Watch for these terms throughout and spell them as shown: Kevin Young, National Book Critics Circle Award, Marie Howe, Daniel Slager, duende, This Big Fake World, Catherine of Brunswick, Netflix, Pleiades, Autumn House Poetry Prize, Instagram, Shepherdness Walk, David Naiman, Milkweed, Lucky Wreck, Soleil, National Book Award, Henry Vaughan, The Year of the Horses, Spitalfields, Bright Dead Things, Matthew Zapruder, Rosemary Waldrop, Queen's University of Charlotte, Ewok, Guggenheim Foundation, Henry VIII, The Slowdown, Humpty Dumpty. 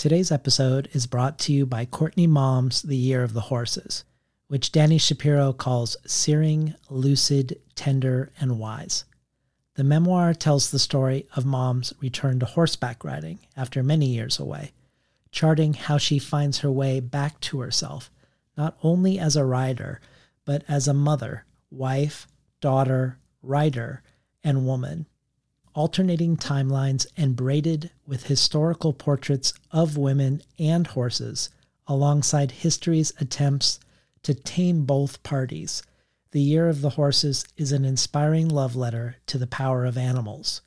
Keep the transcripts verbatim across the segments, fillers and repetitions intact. Today's episode is brought to you by Courtney Mom's The Year of the Horses, which Danny Shapiro calls searing, lucid, tender, and wise. The memoir tells the story of Mom's return to horseback riding after many years away, charting how she finds her way back to herself, not only as a rider, but as a mother, wife, daughter, writer, and woman. Alternating timelines and braided with historical portraits of women and horses, alongside history's attempts to tame both parties. The Year of the Horses is an inspiring love letter to the power of animals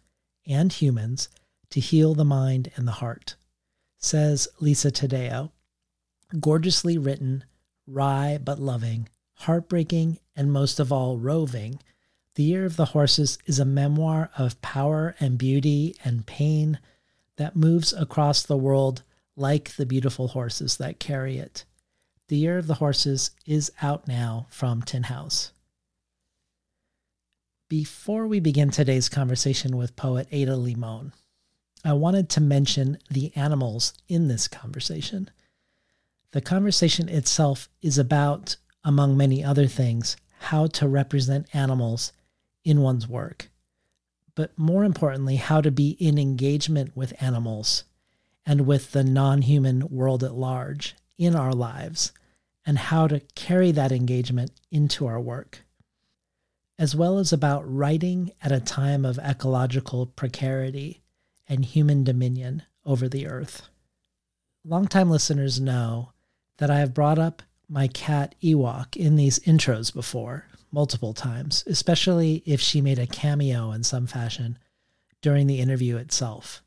and humans to heal the mind and the heart, says Lisa Tadeo. Gorgeously written, wry but loving, heartbreaking, and most of all roving, The Year of the Horses is a memoir of power and beauty and pain that moves across the world like the beautiful horses that carry it. The Year of the Horses is out now from Tin House. Before we begin today's conversation with poet Ada Limón, I wanted to mention the animals in this conversation. The conversation itself is about, among many other things, how to represent animals in one's work, but more importantly, how to be in engagement with animals and with the non-human world at large in our lives, and how to carry that engagement into our work, as well as about writing at a time of ecological precarity and human dominion over the earth. Longtime listeners know that I have brought up my cat Ewok in these intros before, multiple times, especially if she made a cameo in some fashion during the interview itself.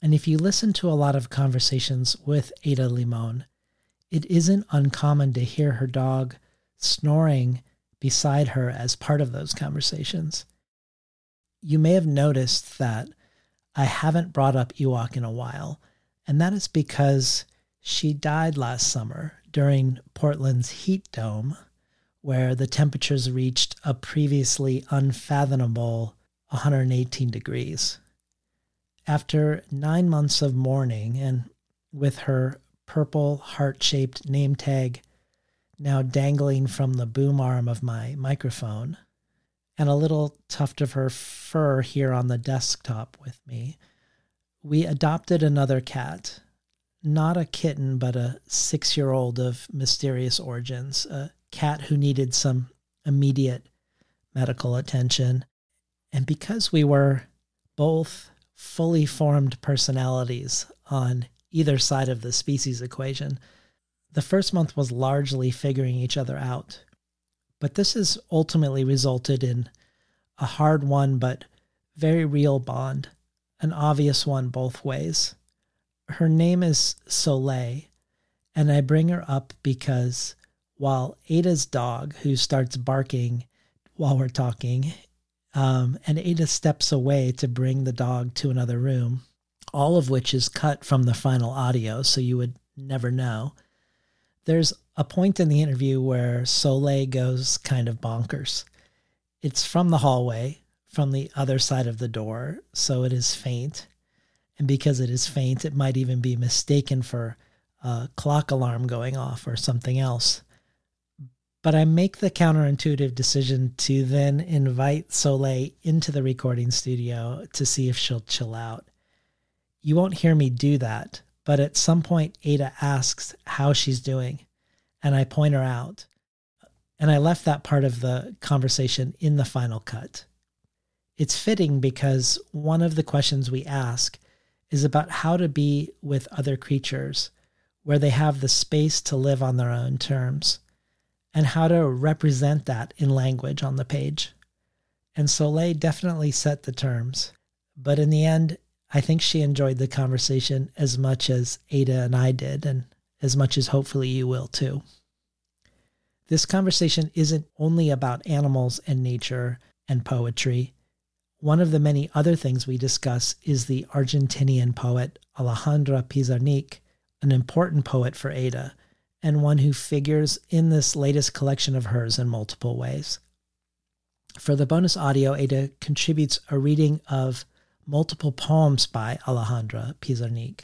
And if you listen to a lot of conversations with Ada Limón, it isn't uncommon to hear her dog snoring beside her as part of those conversations. You may have noticed that I haven't brought up Ewok in a while, and that is because she died last summer during Portland's heat dome, where the temperatures reached a previously unfathomable one hundred eighteen degrees. After nine months of mourning, and with her purple heart-shaped name tag now dangling from the boom arm of my microphone, and a little tuft of her fur here on the desktop with me, we adopted another cat. Not a kitten, but a six-year-old of mysterious origins, a cat who needed some immediate medical attention. And because we were both fully formed personalities on either side of the species equation, the first month was largely figuring each other out. But this has ultimately resulted in a hard-won but very real bond, an obvious one both ways. Her name is Soleil, and I bring her up because while Ada's dog, who starts barking while we're talking, um, and Ada steps away to bring the dog to another room, all of which is cut from the final audio, so you would never know, there's a point in the interview where Soleil goes kind of bonkers. It's from the hallway, from the other side of the door, so it is faint. And because it is faint, it might even be mistaken for a clock alarm going off or something else. But I make the counterintuitive decision to then invite Soleil into the recording studio to see if she'll chill out. You won't hear me do that, but at some point Ada asks how she's doing, and I point her out. And I left that part of the conversation in the final cut. It's fitting because one of the questions we ask is about how to be with other creatures where they have the space to live on their own terms and how to represent that in language on the page. And Soleil definitely set the terms, but in the end, I think she enjoyed the conversation as much as Ada and I did, and as much as hopefully you will too. This conversation isn't only about animals and nature and poetry. One of the many other things we discuss is the Argentinian poet Alejandra Pizarnik, an important poet for Ada, and one who figures in this latest collection of hers in multiple ways. For the bonus audio, Ada contributes a reading of multiple poems by Alejandra Pizarnik.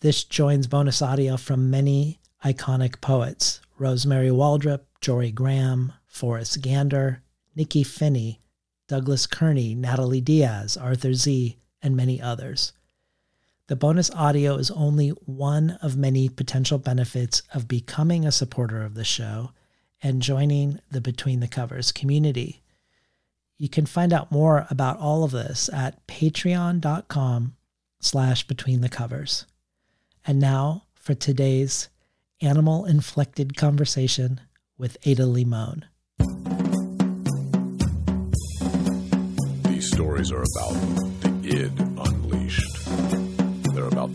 This joins bonus audio from many iconic poets, Rosemary Waldrop, Jory Graham, Forrest Gander, Nikki Finney, Douglas Kearney, Natalie Diaz, Arthur Z, and many others. The bonus audio is only one of many potential benefits of becoming a supporter of the show and joining the Between the Covers community. You can find out more about all of this at patreon.com slash between the covers. And now for today's animal-inflected conversation with Ada Limón. These stories are about the id unleashed. They're about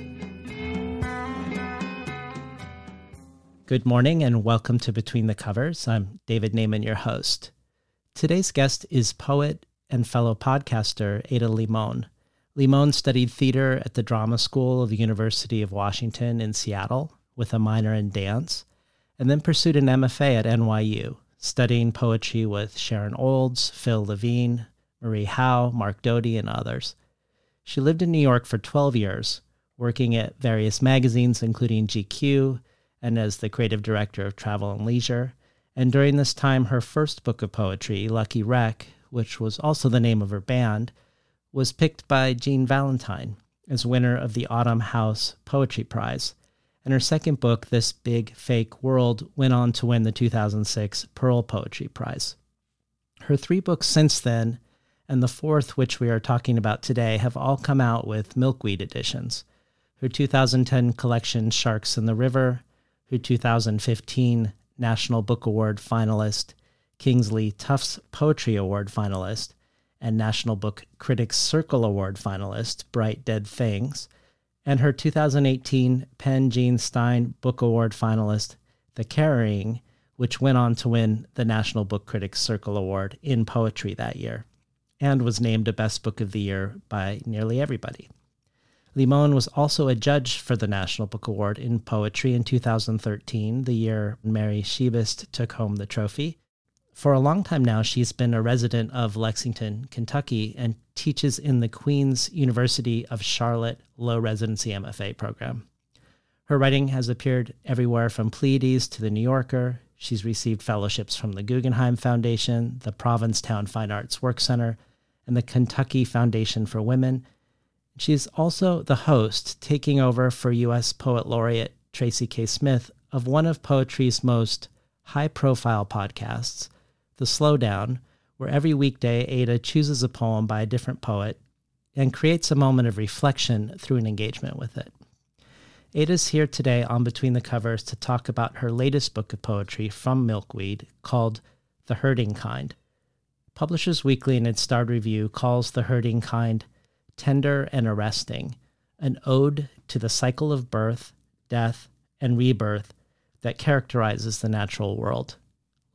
Good morning and welcome to Between the Covers. I'm David Naiman, your host. Today's guest is poet and fellow podcaster Ada Limón. Limón studied theater at the Drama School of the University of Washington in Seattle with a minor in dance, and then pursued an M F A at N Y U, studying poetry with Sharon Olds, Phil Levine, Marie Howe, Mark Doty, and others. She lived in New York for twelve years, working at various magazines including G Q and as the creative director of Travel and Leisure, and during this time her first book of poetry, Lucky Wreck, which was also the name of her band, was picked by Jean Valentine as winner of the Autumn House Poetry Prize, and her second book, This Big Fake World, went on to win the two thousand six Pearl Poetry Prize. Her three books since then, and the fourth, which we are talking about today, have all come out with Milkweed editions. Her two thousand ten collection, Sharks in the River, her two thousand fifteen National Book Award finalist, Kingsley Tuff's Poetry Award finalist, and National Book Critics Circle Award finalist, Bright Dead Things, and her two thousand eighteen Penn Jean Stein Book Award finalist, The Carrying, which went on to win the National Book Critics Circle Award in poetry that year, and was named a Best Book of the Year by nearly everybody. Limón was also a judge for the National Book Award in poetry in two thousand thirteen, the year Mary Shebist took home the trophy. For a long time now, she's been a resident of Lexington, Kentucky, and teaches in the Queen's University of Charlotte Low Residency M F A program. Her writing has appeared everywhere from Pleiades to the New Yorker. She's received fellowships from the Guggenheim Foundation, the Provincetown Fine Arts Work Center, and the Kentucky Foundation for Women. She's also the host, taking over for U S Poet Laureate Tracy K. Smith, of one of poetry's most high-profile podcasts, The Slowdown, where every weekday Ada chooses a poem by a different poet and creates a moment of reflection through an engagement with it. Ada's here today on Between the Covers to talk about her latest book of poetry from Milkweed called The Hurting Kind. Publishers Weekly in its starred review calls The Hurting Kind tender and arresting, an ode to the cycle of birth, death, and rebirth that characterizes the natural world.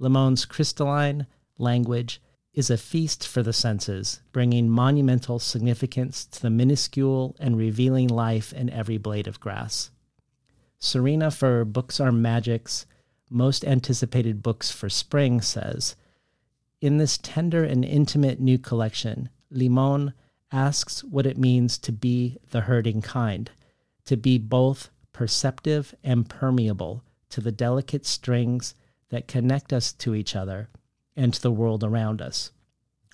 Limón's crystalline language is a feast for the senses, bringing monumental significance to the minuscule and revealing life in every blade of grass. Serena for Books Are Magic's Most Anticipated Books for Spring says, in this tender and intimate new collection, Limón asks what it means to be the hurting kind, to be both perceptive and permeable to the delicate strings that connect us to each other and to the world around us.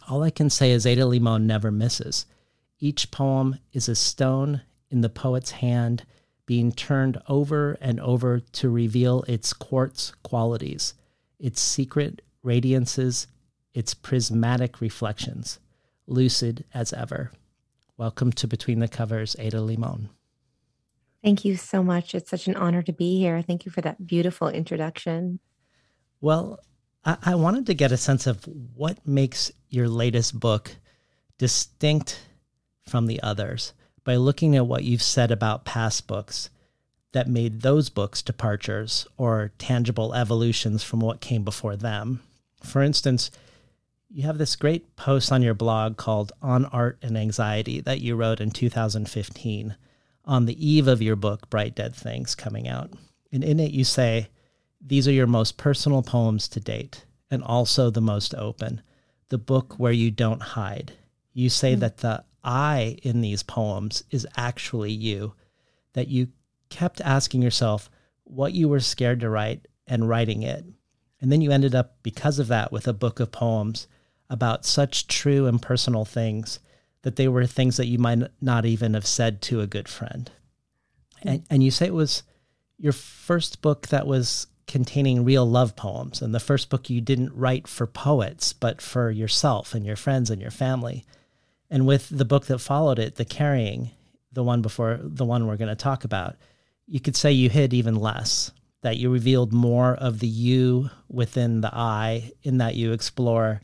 All I can say is Ada Limón never misses. Each poem is a stone in the poet's hand being turned over and over to reveal its quartz qualities, its secret radiances, its prismatic reflections, lucid as ever. Welcome to Between the Covers, Ada Limón. Thank you so much. It's such an honor to be here. Thank you for that beautiful introduction. Well, I, I wanted to get a sense of what makes your latest book distinct from the others by looking at what you've said about past books that made those books departures or tangible evolutions from what came before them. For instance, you have this great post on your blog called On Art and Anxiety that you wrote in two thousand fifteen on the eve of your book, Bright Dead Things, coming out. And in it you say, these are your most personal poems to date and also the most open, the book where you don't hide. You say mm-hmm. that the I in these poems is actually you, that you kept asking yourself what you were scared to write and writing it. And then you ended up, because of that, with a book of poems about such true and personal things that they were things that you might not even have said to a good friend. Mm-hmm. And, and you say it was your first book that was containing real love poems, and the first book you didn't write for poets, but for yourself and your friends and your family. And with the book that followed it, The Carrying, the one before the one we're going to talk about, you could say you hid even less, that you revealed more of the you within the I, in that you explore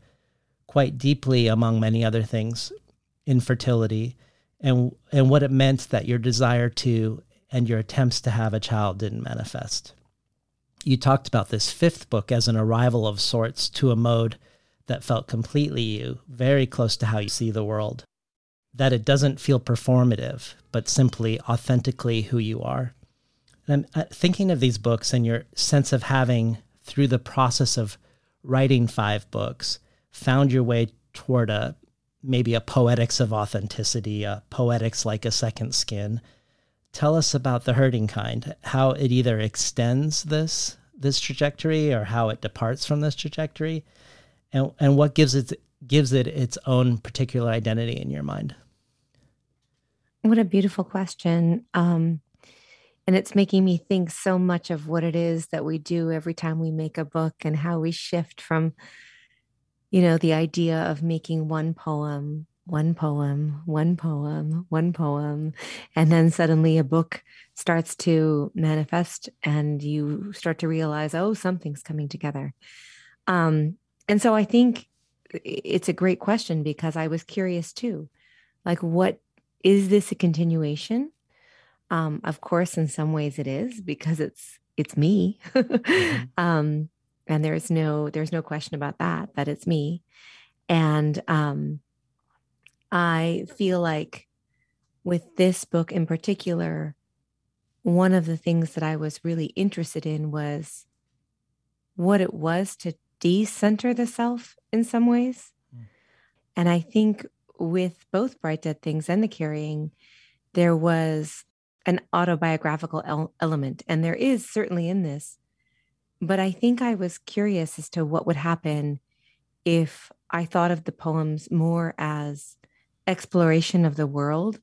quite deeply, among many other things, infertility and and what it meant that your desire to and your attempts to have a child didn't manifest. You talked about this fifth book as an arrival of sorts to a mode that felt completely you, very close to how you see the world, that it doesn't feel performative, but simply authentically who you are. And I'm thinking of these books and your sense of having, through the process of writing five books, found your way toward a maybe a poetics of authenticity, a poetics like a second skin. Tell us about The Hurting Kind, how it either extends this this trajectory or how it departs from this trajectory. And and what gives it gives it its own particular identity in your mind? What a beautiful question. Um, and it's making me think so much of what it is that we do every time we make a book and how we shift from, you know, the idea of making one poem, one poem, one poem, one poem, and then suddenly a book starts to manifest and you start to realize, oh, something's coming together. Um And so I think it's a great question because I was curious too, like, what is this a continuation? Um, of course, in some ways it is because it's, it's me. mm-hmm. um, and there's no, there's no question about that, that it's me. And um, I feel like with this book in particular, one of the things that I was really interested in was what it was to decenter the self in some ways. Mm. And I think with both Bright Dead Things and The Carrying, there was an autobiographical el- element. And there is certainly in this, but I think I was curious as to what would happen if I thought of the poems more as exploration of the world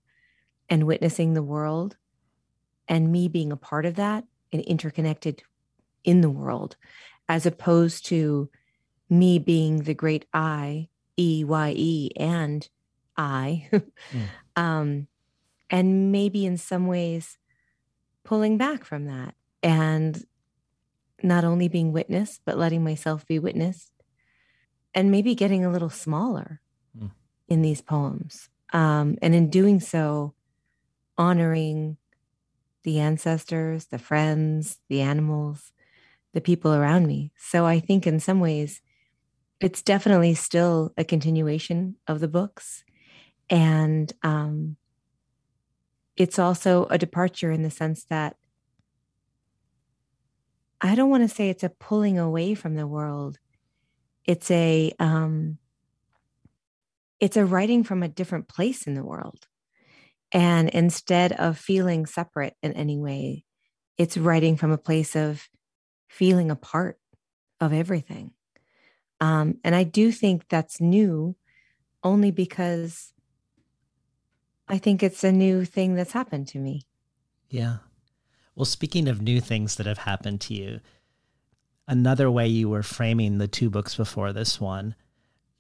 and witnessing the world and me being a part of that and interconnected in the world, as opposed to me being the great I, E Y E, and I. mm. um, and maybe in some ways pulling back from that and not only being witnessed, but letting myself be witnessed and maybe getting a little smaller mm. in these poems. Um, and in doing so, honoring the ancestors, the friends, the animals, the people around me. So I think in some ways, it's definitely still a continuation of the books. And um, it's also a departure in the sense that I don't want to say it's a pulling away from the world. It's a, um, it's a writing from a different place in the world. And instead of feeling separate in any way, it's writing from a place of feeling a part of everything. Um, and I do think that's new only because I think it's a new thing that's happened to me. Yeah. Well, speaking of new things that have happened to you, another way you were framing the two books before this one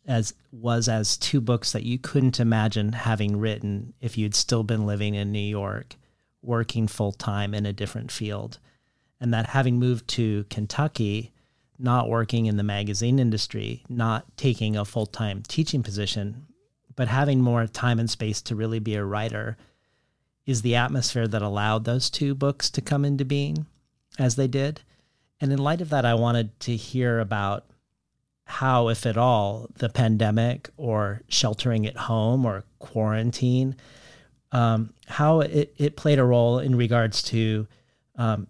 as was as two books that you couldn't imagine having written if you'd still been living in New York, working full-time in a different field. And that having moved to Kentucky, not working in the magazine industry, not taking a full-time teaching position, but having more time and space to really be a writer is the atmosphere that allowed those two books to come into being as they did. And in light of that, I wanted to hear about how, if at all, the pandemic or sheltering at home or quarantine, um, how it, it played a role in regards to um,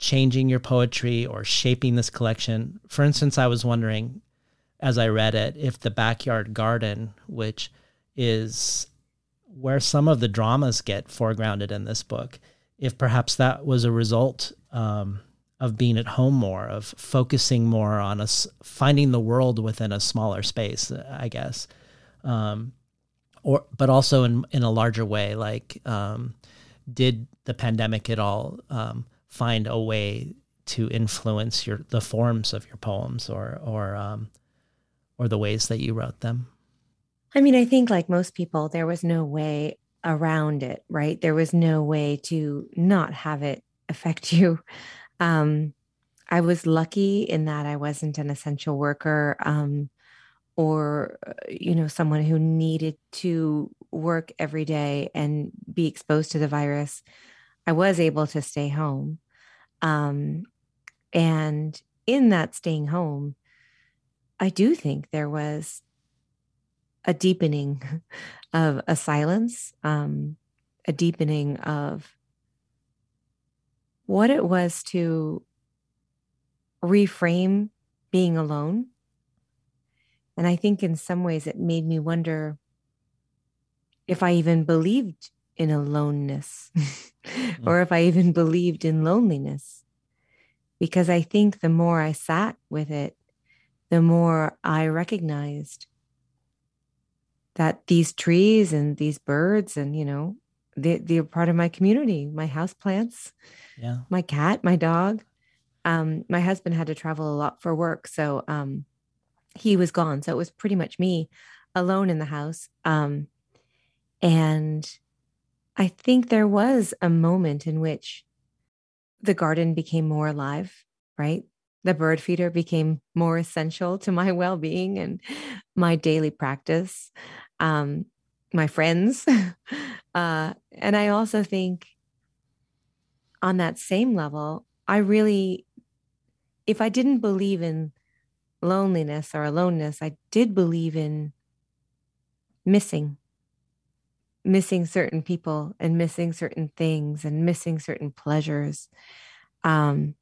changing your poetry or shaping this collection. For instance, I was wondering, as I read it, if the backyard garden, which is where some of the dramas get foregrounded in this book, if perhaps that was a result um, of being at home more, of focusing more on us, finding the world within a smaller space, I guess. Um, or, but also in, in a larger way, like um, did the pandemic at all um, find a way to influence your, the forms of your poems or, or, um, or the ways that you wrote them? I mean, I think like most people, there was no way around it, right? There was no way to not have it affect you. Um, I was lucky in that I wasn't an essential worker um, or, you know, someone who needed to work every day and be exposed to the virus. I was able to stay home. Um, and in that staying home, I do think there was a deepening of a silence, um, a deepening of what it was to reframe being alone. And I think in some ways it made me wonder if I even believed in aloneness or if I even believed in loneliness. Because I think the more I sat with it, the more I recognized that these trees and these birds and, you know, They, they're part of my community, my house plants, yeah. my cat, my dog. Um, my husband had to travel a lot for work. So um, he was gone. So it was pretty much me alone in the house. Um, and I think there was a moment in which the garden became more alive, right? The bird feeder became more essential to my well-being and my daily practice, um, my friends. Uh, and I also think on that same level, I really, if I didn't believe in loneliness or aloneness, I did believe in missing, missing certain people and missing certain things and missing certain pleasures. Um,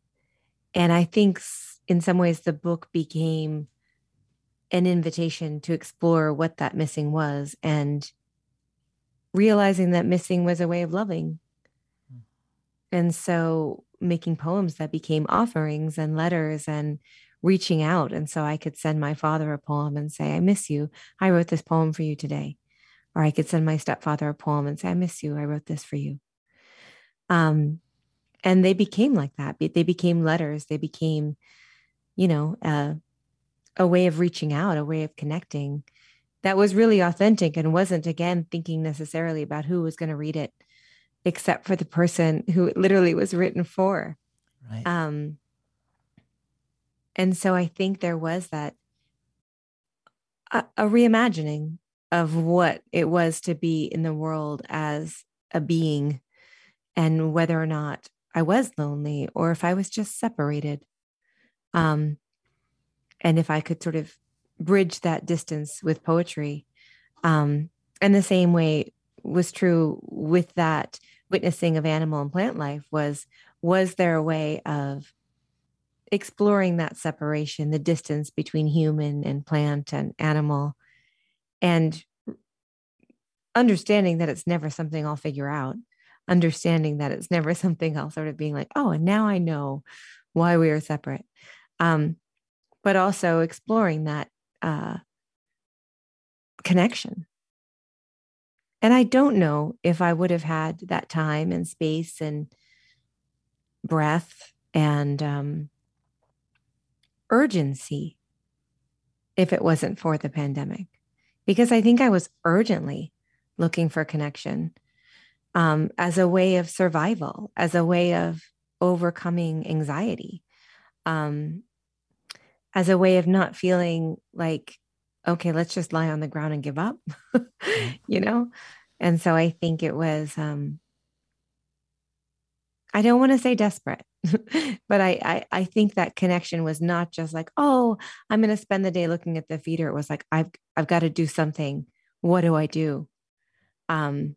and I think in some ways the book became an invitation to explore what that missing was and realizing that missing was a way of loving. And so making poems that became offerings and letters and reaching out. And so I could send my father a poem and say, I miss you. I wrote this poem for you today. Or I could send my stepfather a poem and say, I miss you. I wrote this for you. Um, and they became like that. They became letters. They became, you know, uh, a way of reaching out, a way of connecting. That was really authentic and wasn't, again, thinking necessarily about who was going to read it, except for the person who it literally was written for. Right. Um, and so I think there was that, a, a reimagining of what it was to be in the world as a being and whether or not I was lonely or if I was just separated. Um, and if I could sort of bridge that distance with poetry. Um, and the same way was true with that witnessing of animal and plant life was, was there a way of exploring that separation, the distance between human and plant and animal, and understanding that it's never something I'll figure out, understanding that it's never something I'll sort of being like, oh, and now I know why we are separate. Um, but also exploring that Uh, connection. And I don't know if I would have had that time and space and breath and um, urgency if it wasn't for the pandemic, because I think I was urgently looking for connection um, as a way of survival, as a way of overcoming anxiety, um, as a way of not feeling like, okay, let's just lie on the ground and give up, you know? And so I think it was, um, I don't want to say desperate, but I, I, I think that connection was not just like, oh, I'm going to spend the day looking at the feeder. It was like, I've, I've got to do something. What do I do? Um,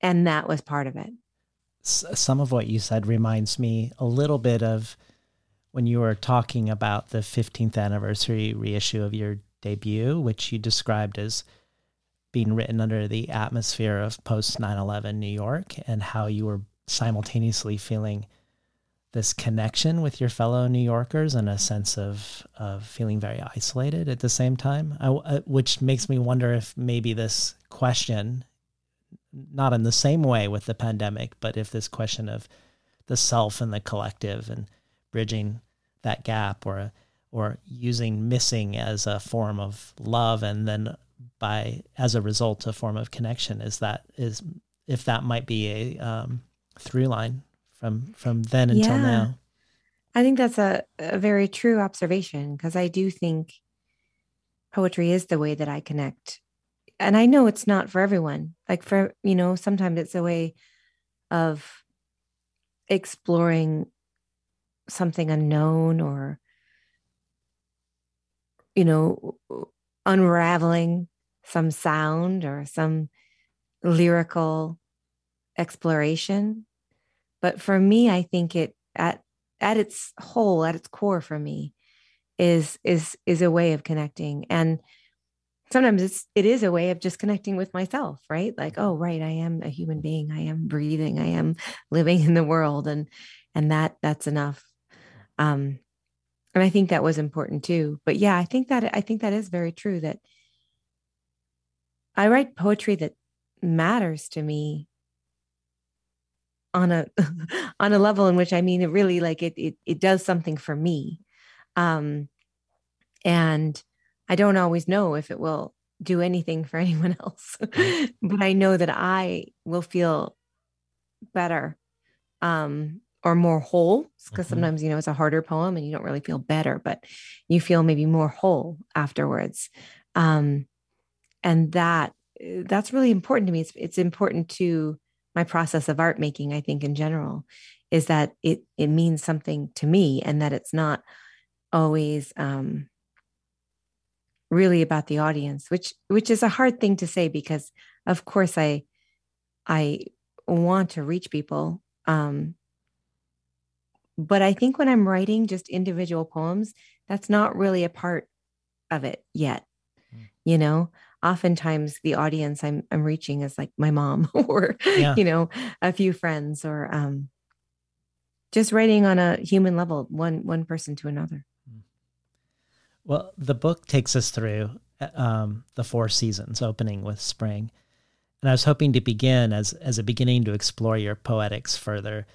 and that was part of it. Some of what you said reminds me a little bit of when you were talking about the fifteenth anniversary reissue of your debut, which you described as being written under the atmosphere of post nine eleven New York, and how you were simultaneously feeling this connection with your fellow New Yorkers and a sense of, of feeling very isolated at the same time, I, which makes me wonder if maybe this question, not in the same way with the pandemic, but if this question of the self and the collective and bridging that gap, or or using missing as a form of love, and then by as a result a form of connection, is that is if that might be a um, through line from from then until yeah. now. I think that's a, a very true observation, because I do think poetry is the way that I connect, and I know it's not for everyone. Like for you know, sometimes it's a way of exploring something unknown, or, you know, unraveling some sound or some lyrical exploration. But for me, I think it at, at its whole, at its core for me is, is, is a way of connecting. And sometimes it's, it is a way of just connecting with myself, right? Like, oh, right. I am a human being. I am breathing. I am living in the world. And, and that that's enough. Um, and I think that was important too. But yeah, I think that I think that is very true, that I write poetry that matters to me on a on a level in which, I mean, it really like it it it does something for me. Um, and I don't always know if it will do anything for anyone else, but I know that I will feel better. Um, or more whole, because mm-hmm. sometimes, you know, it's a harder poem and you don't really feel better, but you feel maybe more whole afterwards. Um, and that that's really important to me. It's, it's important to my process of art making, I think, in general, is that it it means something to me, and that it's not always um, really about the audience, which which is a hard thing to say, because, of course, I, I want to reach people. Um, But I think when I'm writing just individual poems, that's not really a part of it yet. Mm. You know, oftentimes the audience I'm I'm reaching is like my mom or, yeah. you know, a few friends, or um, just writing on a human level, one one person to another. Well, the book takes us through um, the four seasons, opening with spring. And I was hoping to begin as as a beginning to explore your poetics further.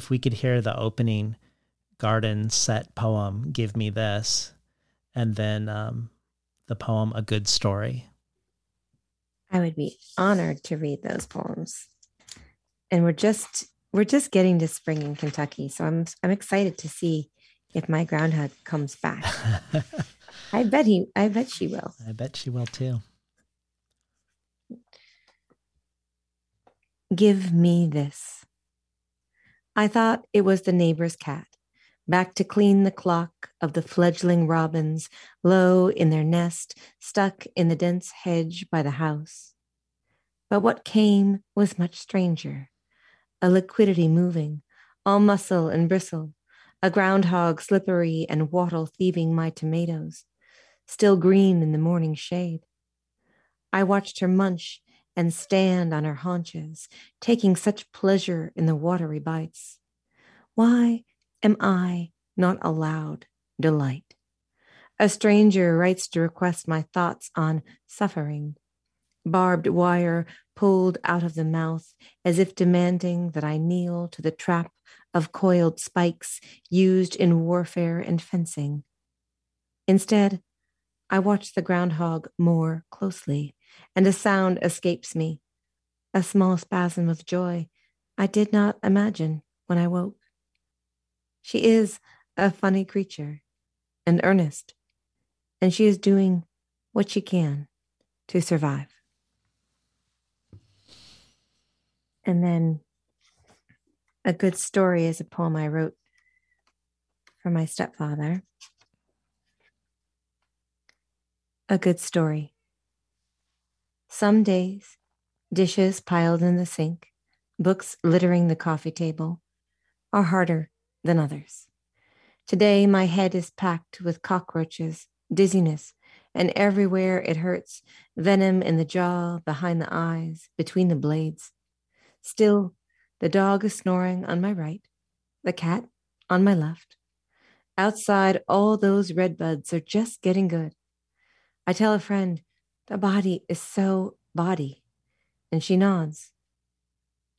If we could hear the opening garden set poem, Give Me This, and then um, the poem, A Good Story. I would be honored to read those poems. And we're just, we're just getting to spring in Kentucky. So I'm, I'm excited to see if my groundhog comes back. I bet he, I bet she will. I bet she will too. Give me this. I thought it was the neighbor's cat, back to clean the clock of the fledgling robins, low in their nest, stuck in the dense hedge by the house. But what came was much stranger, a liquidity moving, all muscle and bristle, a groundhog slippery and wattle thieving my tomatoes, still green in the morning shade. I watched her munch and stand on her haunches, taking such pleasure in the watery bites. Why am I not allowed delight? A stranger writes to request my thoughts on suffering, barbed wire pulled out of the mouth as if demanding that I kneel to the trap of coiled spikes used in warfare and fencing. Instead, I watch the groundhog more closely, and a sound escapes me, a small spasm of joy I did not imagine when I woke. She is a funny creature and earnest, and she is doing what she can to survive. And then A Good Story is a poem I wrote for my stepfather. A Good Story. Some days, dishes piled in the sink, books littering the coffee table, are harder than others. Today, my head is packed with cockroaches, dizziness, and everywhere it hurts, venom in the jaw, behind the eyes, between the blades. Still, the dog is snoring on my right, the cat on my left. Outside, all those red buds are just getting good. I tell a friend, the body is so body, and she nods.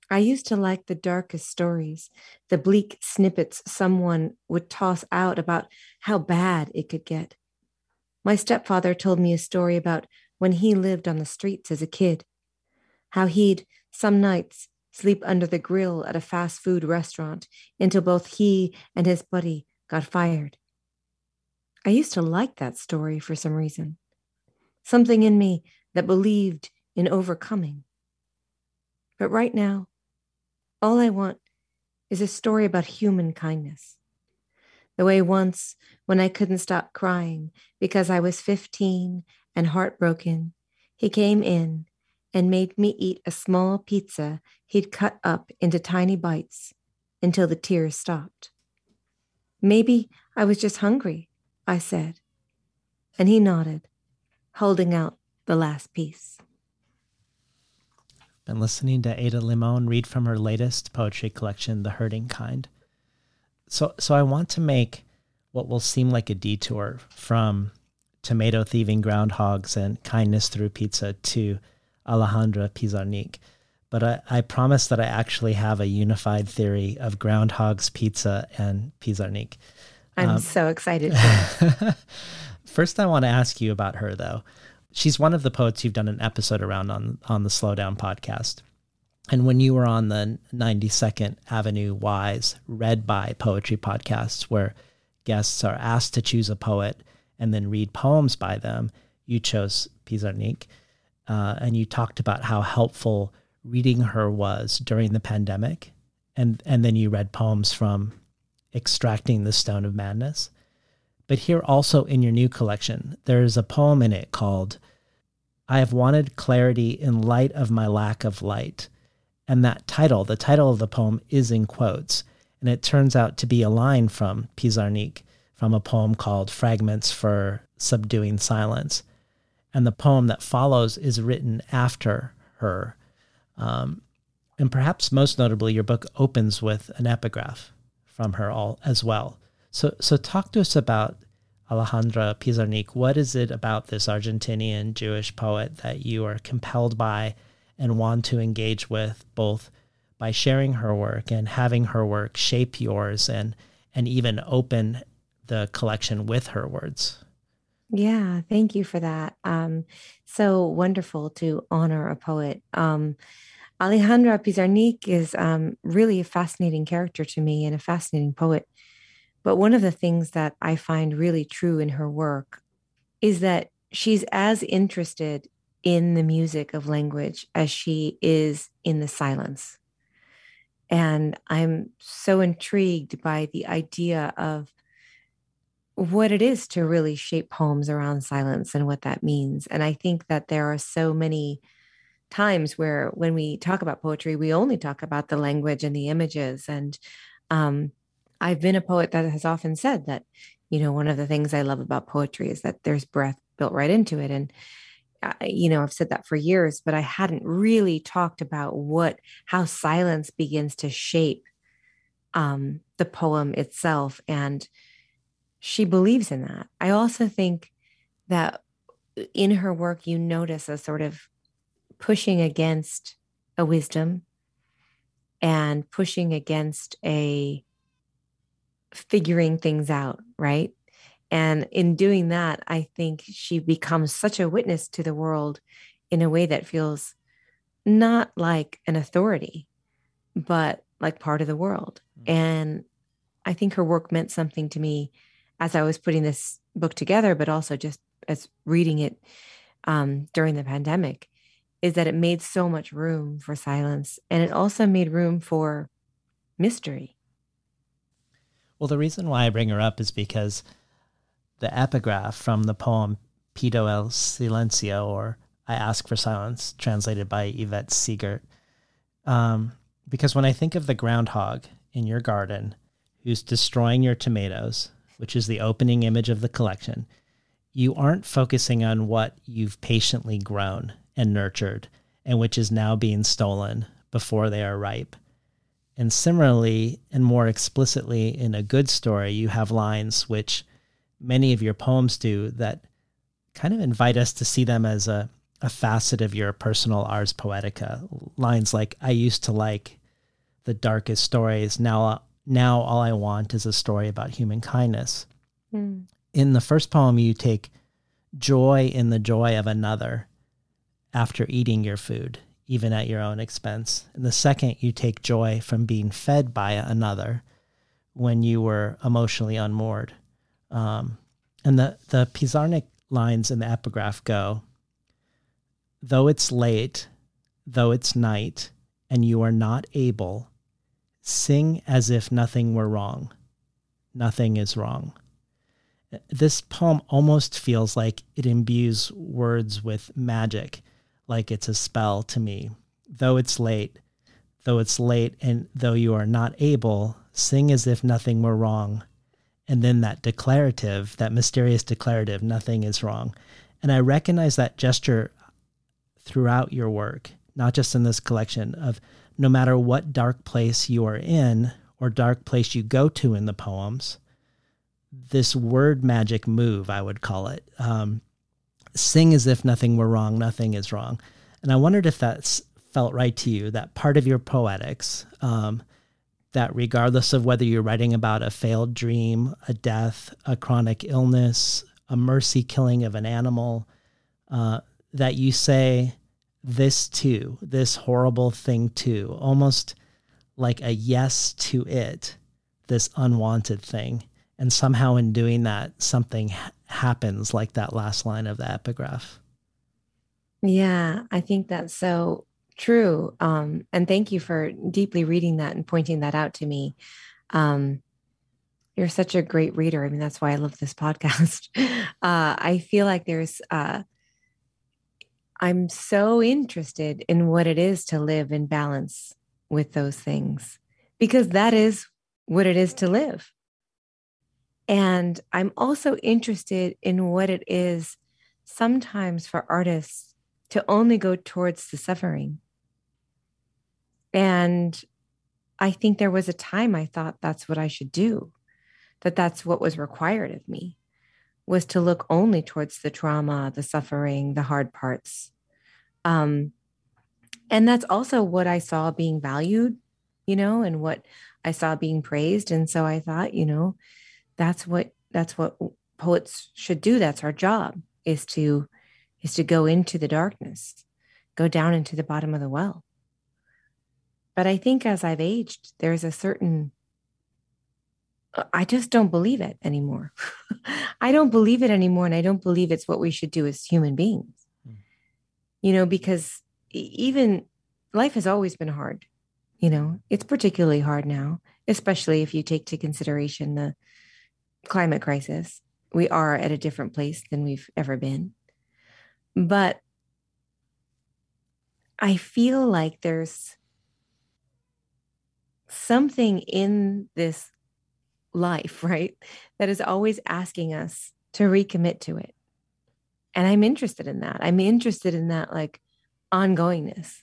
I used to like the darkest stories, the bleak snippets someone would toss out about how bad it could get. My stepfather told me a story about when he lived on the streets as a kid, how he'd, some nights, sleep under the grill at a fast food restaurant until both he and his buddy got fired. I used to like that story for some reason. Something in me that believed in overcoming. But right now, all I want is a story about human kindness. The way once, when I couldn't stop crying because I was fifteen and heartbroken, he came in and made me eat a small pizza he'd cut up into tiny bites until the tears stopped. Maybe I was just hungry, I said, and he nodded, holding out the last piece. Been listening to Ada Limón read from her latest poetry collection, The Hurting Kind. So so I want to make what will seem like a detour from tomato thieving groundhogs and kindness through pizza to Alejandra Pizarnik. But I, I promise that I actually have a unified theory of groundhogs, pizza, and Pizarnik. I'm um, so excited. First, I want to ask you about her, though. She's one of the poets you've done an episode around on, on the Slowdown podcast. And when you were on the ninety-second Avenue Y's Read By Poetry podcast, where guests are asked to choose a poet and then read poems by them, you chose Pizarnik. Uh, and you talked about how helpful reading her was during the pandemic. And, and then you read poems from Extracting the Stone of Madness. But here also in your new collection, there is a poem in it called, I Have Wanted Clarity in Light of My Lack of Light. And that title, the title of the poem is in quotes. And it turns out to be a line from Pizarnik, from a poem called Fragments for Subduing Silence. And the poem that follows is written after her. Um, and perhaps most notably, your book opens with an epigraph from her all as well. So so talk to us about Alejandra Pizarnik. What is it about this Argentinian Jewish poet that you are compelled by and want to engage with, both by sharing her work and having her work shape yours and and even open the collection with her words? Yeah, thank you for that. Um, so wonderful to honor a poet. Um, Alejandra Pizarnik is um, really a fascinating character to me and a fascinating poet. But one of the things that I find really true in her work is that she's as interested in the music of language as she is in the silence. And I'm so intrigued by the idea of what it is to really shape poems around silence and what that means. And I think that there are so many times where when we talk about poetry, we only talk about the language and the images. And, um, I've been a poet that has often said that, you know, one of the things I love about poetry is that there's breath built right into it. And, uh, you know, I've said that for years, but I hadn't really talked about what, how silence begins to shape um, the poem itself. And she believes in that. I also think that in her work, you notice a sort of pushing against a wisdom and pushing against a figuring things out, right? And in doing that, I think she becomes such a witness to the world in a way that feels not like an authority, but like part of the world. Mm-hmm. And I think her work meant something to me as I was putting this book together, but also just as reading it um, during the pandemic, is that it made so much room for silence. And it also made room for mystery. Well, the reason why I bring her up is because the epigraph from the poem Pido el Silencio, or I Ask for Silence, translated by Yvette Siegert. Um, because when I think of the groundhog in your garden who's destroying your tomatoes, which is the opening image of the collection, you aren't focusing on what you've patiently grown and nurtured and which is now being stolen before they are ripe. And similarly, and more explicitly in a good story, you have lines, which many of your poems do, that kind of invite us to see them as a, a facet of your personal ars poetica. Lines like, I used to like the darkest stories. Now, now all I want is a story about human kindness. Mm. In the first poem, you take joy in the joy of another after eating your food, even at your own expense. In the second, you take joy from being fed by another when you were emotionally unmoored. Um, and the, the Pizarnik lines in the epigraph go, though it's late, though it's night, and you are not able, sing as if nothing were wrong. Nothing is wrong. This poem almost feels like it imbues words with magic, like it's a spell to me. Though it's late, though it's late, and though you are not able, sing as if nothing were wrong. And then that declarative, that mysterious declarative, nothing is wrong. And I recognize that gesture throughout your work, not just in this collection, of no matter what dark place you are in or dark place you go to in the poems, this word magic move, I would call it, um, sing as if nothing were wrong, nothing is wrong. And I wondered if that felt right to you, that part of your poetics, um, that regardless of whether you're writing about a failed dream, a death, a chronic illness, a mercy killing of an animal, uh, that you say this too, this horrible thing too, almost like a yes to it, this unwanted thing. And somehow in doing that, something ha- happens, like that last line of the epigraph. Yeah, I think that's so true. Um, and thank you for deeply reading that and pointing that out to me. Um, you're such a great reader. I mean, that's why I love this podcast. Uh, I feel like there's, uh, I'm so interested in what it is to live in balance with those things, because that is what it is to live. And I'm also interested in what it is sometimes for artists to only go towards the suffering. And I think there was a time I thought that's what I should do, that that's what was required of me, was to look only towards the trauma, the suffering, the hard parts. Um, and that's also what I saw being valued, you know, and what I saw being praised. And so I thought, you know, that's what, that's what poets should do. That's our job, is to, is to go into the darkness, go down into the bottom of the well. But I think as I've aged, there's a certain, I just don't believe it anymore. I don't believe it anymore. And I don't believe it's what we should do as human beings, mm. you know, because even life has always been hard. You know, it's particularly hard now, especially if you take to consideration the climate crisis. We are at a different place than we've ever been. But I feel like there's something in this life, right, that is always asking us to recommit to it. And I'm interested in that. I'm interested in that, like, ongoingness.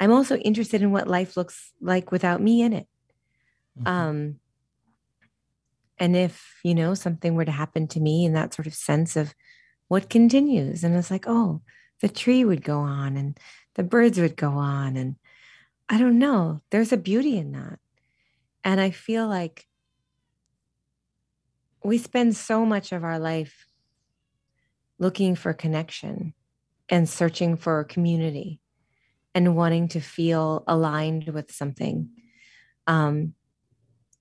I'm also interested in what life looks like without me in it. Mm-hmm. Um, and if, you know, something were to happen to me, and that sort of sense of what continues. And it's like, oh, the tree would go on and the birds would go on. And I don't know, there's a beauty in that. And I feel like we spend so much of our life looking for connection and searching for community and wanting to feel aligned with something. Um,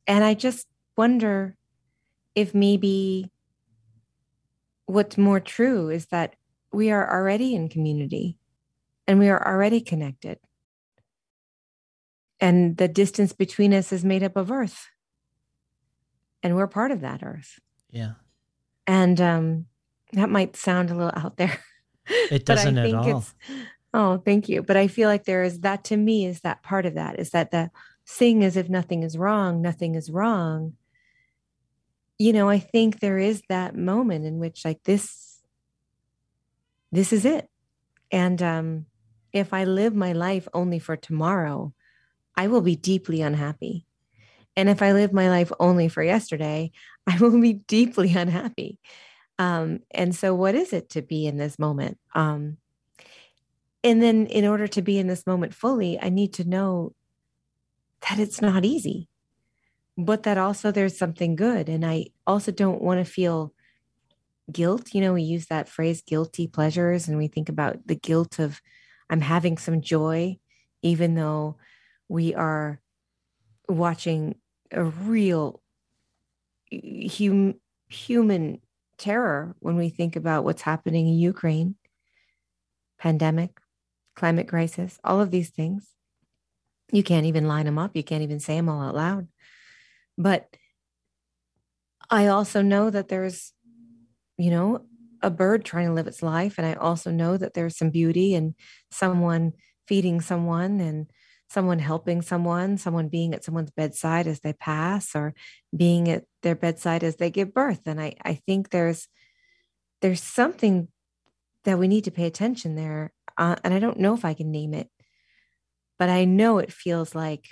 and I just wonder if maybe what's more true is that we are already in community and we are already connected. And the distance between us is made up of earth. And we're part of that earth. Yeah. And um, that might sound a little out there. It doesn't at all. Oh, thank you. But I feel like there is that, to me, is that part of that, is that the seeing as if nothing is wrong, nothing is wrong. You know, I think there is that moment in which like this, this is it. And um, if I live my life only for tomorrow, I will be deeply unhappy. And if I live my life only for yesterday, I will be deeply unhappy. Um, and so what is it to be in this moment? Um, And then in order to be in this moment fully, I need to know that it's not easy, but that also there's something good. And I also don't want to feel guilt. You know, we use that phrase guilty pleasures, and we think about the guilt of I'm having some joy, even though we are watching a real hum, human terror when we think about what's happening in Ukraine, pandemic, climate crisis, all of these things. You can't even line them up. You can't even say them all out loud. But I also know that there's, you know, a bird trying to live its life. And I also know that there's some beauty in someone feeding someone and someone helping someone, someone being at someone's bedside as they pass or being at their bedside as they give birth. And I, I think there's, there's something that we need to pay attention there. Uh, and I don't know if I can name it, but I know it feels like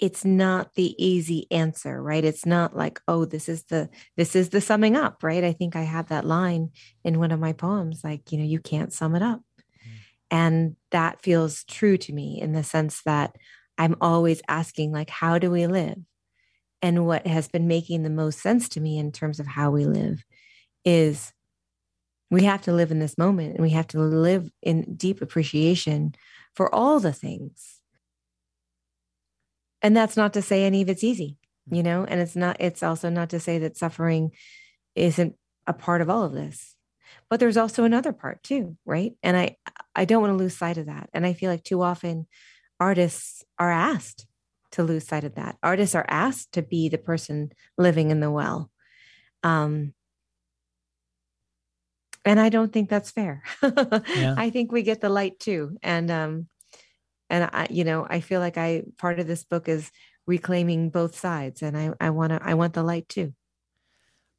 it's not the easy answer, right? It's not like, oh, this is the, this is the summing up, right? I think I have that line in one of my poems, like, you know, you can't sum it up. Mm-hmm. And that feels true to me in the sense that I'm always asking, like, how do we live? And what has been making the most sense to me in terms of how we live is we have to live in this moment, and we have to live in deep appreciation for all the things. And that's not to say any of it's easy, you know, and it's not, it's also not to say that suffering isn't a part of all of this, but there's also another part too, right? And I, I don't want to lose sight of that. And I feel like too often artists are asked to lose sight of that. Artists are asked to be the person living in the well. Um, And I don't think that's fair. Yeah. I think we get the light too. And, um, and I, you know, I feel like I, part of this book is reclaiming both sides, and I, I want to, I want the light too.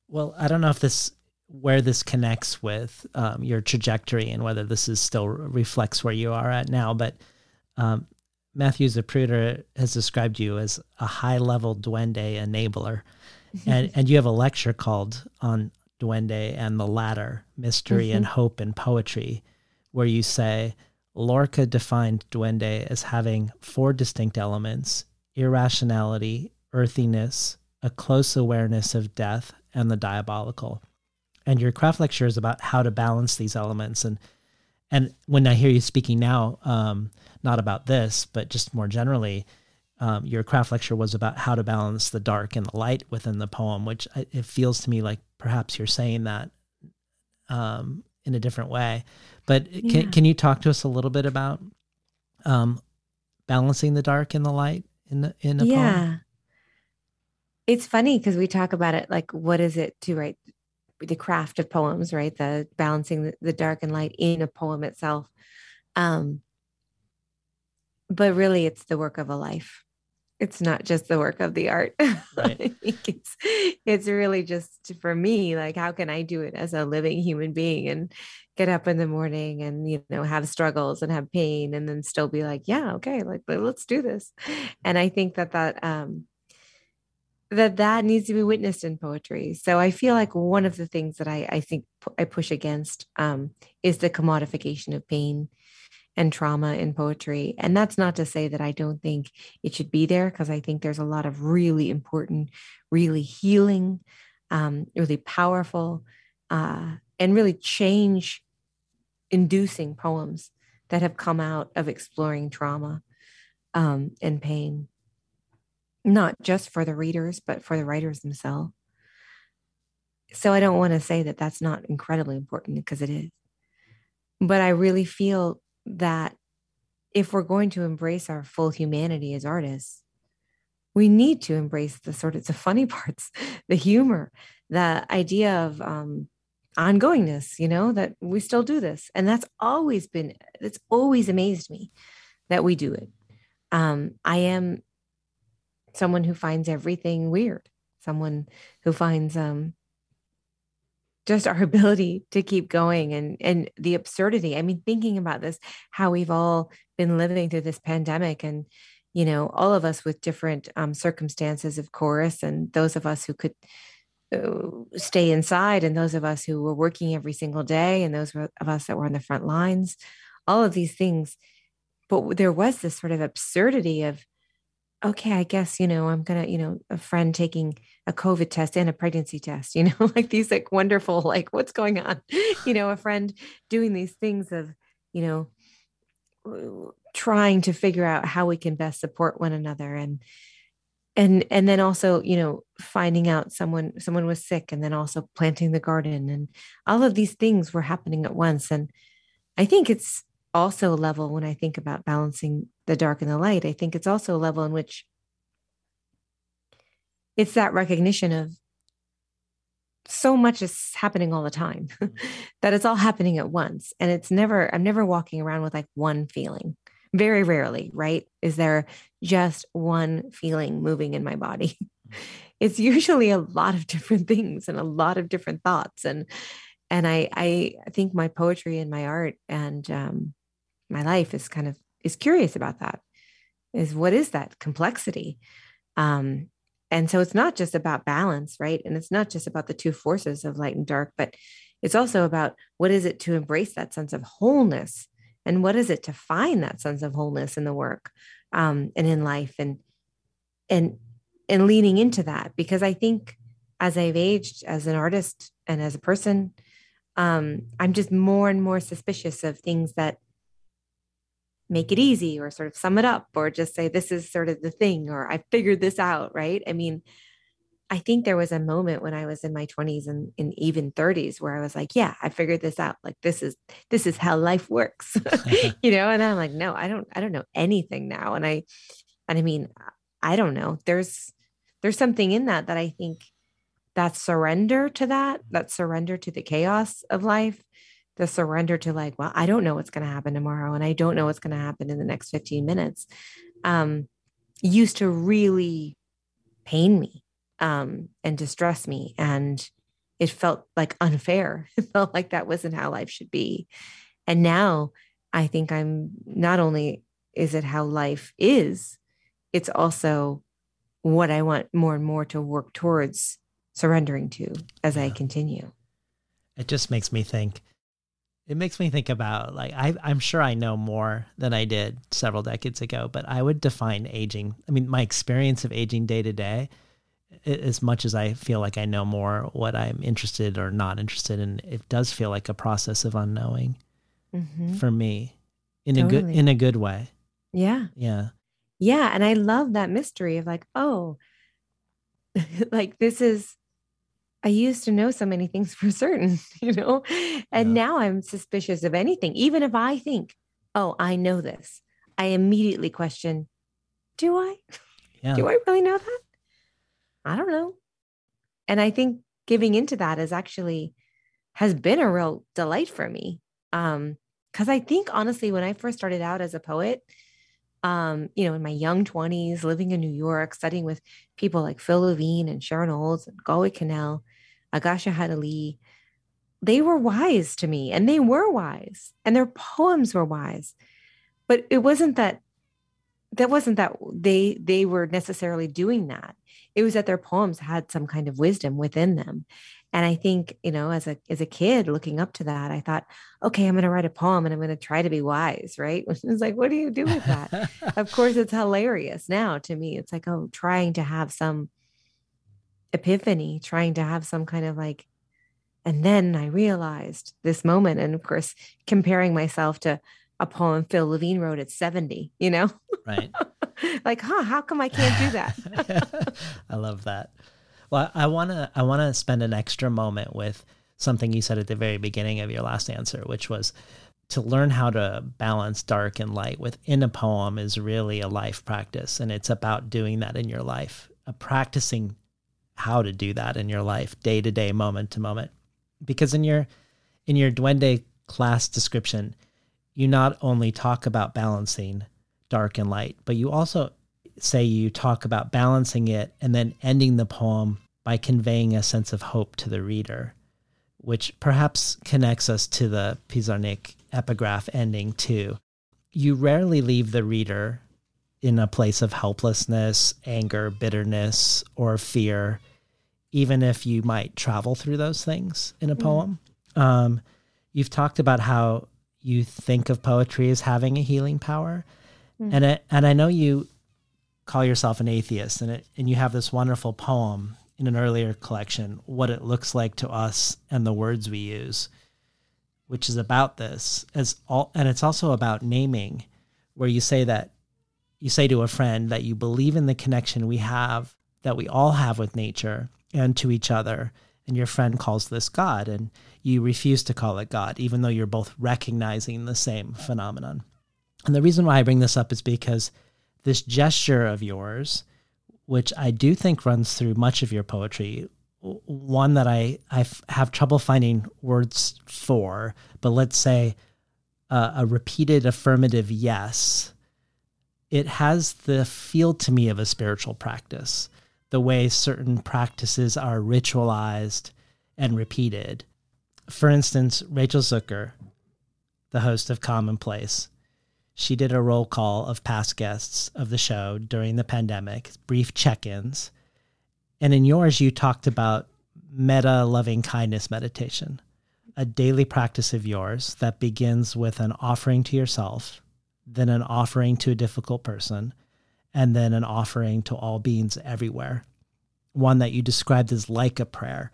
Well, I don't know if this, where this connects with, um, your trajectory and whether this is still reflects where you are at now, but, um, Matthew Zapruder has described you as a high level duende enabler, and, and you have a lecture called on Duende and the Ladder, Mystery mm-hmm. and Hope in Poetry, where you say, Lorca defined duende as having four distinct elements: irrationality, earthiness, a close awareness of death, and the diabolical. And your craft lecture is about how to balance these elements. And and when I hear you speaking now, um, not about this, but just more generally, um, your craft lecture was about how to balance the dark and the light within the poem, which I, it feels to me like perhaps you're saying that um, in a different way, but can yeah. can you talk to us a little bit about um, balancing the dark and the light in the in the yeah. poem? It's funny because we talk about it like, what is it to write the craft of poems, right? The balancing the, the dark and light in a poem itself, um, but really, it's the work of a life. It's not just the work of the art. Right. I think it's, it's really just for me, like, how can I do it as a living human being and get up in the morning and, you know, have struggles and have pain and then still be like, yeah, okay, like, let's do this. And I think that that, um, that that needs to be witnessed in poetry. So I feel like one of the things that I, I think I push against um, is the commodification of pain and trauma in poetry. And that's not to say that I don't think it should be there, because I think there's a lot of really important, really healing, um, really powerful, uh, and really change-inducing poems that have come out of exploring trauma um, and pain, not just for the readers, but for the writers themselves. So I don't want to say that that's not incredibly important, because it is. But I really feel that if we're going to embrace our full humanity as artists, we need to embrace the sort of the funny parts, the humor, the idea of um, ongoingness, you know, that we still do this. And that's always been, it's always amazed me that we do it. Um, I am someone who finds everything weird, someone who finds um, just our ability to keep going and, and the absurdity. I mean, thinking about this, how we've all been living through this pandemic and, you know, all of us with different um, circumstances, of course, and those of us who could uh, stay inside and those of us who were working every single day and those of us that were on the front lines, all of these things. But there was this sort of absurdity of, okay, I guess, you know, I'm going to, you know, a friend taking a COVID test and a pregnancy test, you know, like these like wonderful, like what's going on, you know, a friend doing these things of, you know, trying to figure out how we can best support one another. And, and, and then also, you know, finding out someone, someone was sick and then also planting the garden, and all of these things were happening at once. And I think it's also a level when I think about balancing the dark and the light, I think it's also a level in which it's that recognition of so much is happening all the time, that it's all happening at once. And it's never, I'm never walking around with like one feeling. Very rarely, right? Is there just one feeling moving in my body? It's usually a lot of different things and a lot of different thoughts. And and I I think my poetry and my art and um, my life is kind of is curious about that, is what is that complexity? Um, and so it's not just about balance, right? And it's not just about the two forces of light and dark, but it's also about what is it to embrace that sense of wholeness, and what is it to find that sense of wholeness in the work um, and in life, and, and, and leaning into that. Because I think as I've aged as an artist and as a person, um, I'm just more and more suspicious of things that make it easy or sort of sum it up or just say, this is sort of the thing, or I figured this out, right? I mean, I think there was a moment when I was in my twenties and, and even thirties where I was like, yeah, I figured this out. Like, this is, this is how life works, you know? And I'm like, no, I don't, I don't know anything now. And I, and I mean, I don't know, there's, there's something in that, that I think that surrender to that, that surrender to the chaos of life, the surrender to like, well, I don't know what's going to happen tomorrow. And I don't know what's going to happen in the next fifteen minutes. Um, used to really pain me um, and distress me. And it felt like unfair. It felt like that wasn't how life should be. And now I think I'm, not only is it how life is, it's also what I want more and more to work towards surrendering to as yeah. I continue. It just makes me think, It makes me think about, like, I, I'm sure I know more than I did several decades ago, but I would define aging. I mean, my experience of aging day to day, as much as I feel like I know more what I'm interested or not interested in, it does feel like a process of unknowing mm-hmm. for me in totally. a good, in a good way. Yeah. Yeah. Yeah. And I love that mystery of like, oh, like this is, I used to know so many things for certain, you know, and yeah. now I'm suspicious of anything. Even if I think, oh, I know this, I immediately question, do I? Yeah. Do I really know that? I don't know. And I think giving into that is actually, has been a real delight for me. Um, because I think, honestly, when I first started out as a poet, um, you know, in my young twenties, living in New York, studying with people like Phil Levine and Sharon Olds and Galway Cannell, Agasha Hadali, they were wise to me, and they were wise, and their poems were wise, but it wasn't that, that wasn't that they, they were necessarily doing that. it was that their poems had some kind of wisdom within them. And I think, you know, as a, as a kid looking up to that, I thought, okay, I'm going to write a poem and I'm going to try to be wise. Right. Which is like, what do you do with that? Of course, it's hilarious now to me. It's like, oh, trying to have some epiphany, trying to have some kind of like, and then I realized this moment. And of course, comparing myself to a poem Phil Levine wrote at seventy, you know, right? Like, huh, how come I can't do that? I love that. Well, I want to I want to spend an extra moment with something you said at the very beginning of your last answer, which was to learn how to balance dark and light within a poem is really a life practice. And it's about doing that in your life, uh, practicing how to do that in your life, day to day, moment to moment. Because in your in your Duende class description, you not only talk about balancing dark and light, but you also say you talk about balancing it and then ending the poem by conveying a sense of hope to the reader, which perhaps connects us to the Pizarnik epigraph ending too. You rarely leave the reader in a place of helplessness, anger, bitterness, or fear, even if you might travel through those things in a poem. Mm. Um, you've talked about how you think of poetry as having a healing power. Mm. And I, and I know you call yourself an atheist, and it, and you have this wonderful poem in an earlier collection, What It Looks Like to Us and the Words We Use, which is about this as all, and it's also about naming, where you say that you say to a friend that you believe in the connection we have, that we all have with nature and to each other. And your friend calls this God, and you refuse to call it God, even though you're both recognizing the same phenomenon. And the reason why I bring this up is because this gesture of yours, which I do think runs through much of your poetry, one that I, I f- have trouble finding words for, but let's say uh, a repeated affirmative yes, it has the feel to me of a spiritual practice, the way certain practices are ritualized and repeated. For instance, Rachel Zucker, the host of Commonplace, she did a roll call of past guests of the show during the pandemic, brief check-ins. And in yours, you talked about metta loving kindness meditation, a daily practice of yours that begins with an offering to yourself, then an offering to a difficult person, and then an offering to all beings everywhere. One that you described as like a prayer,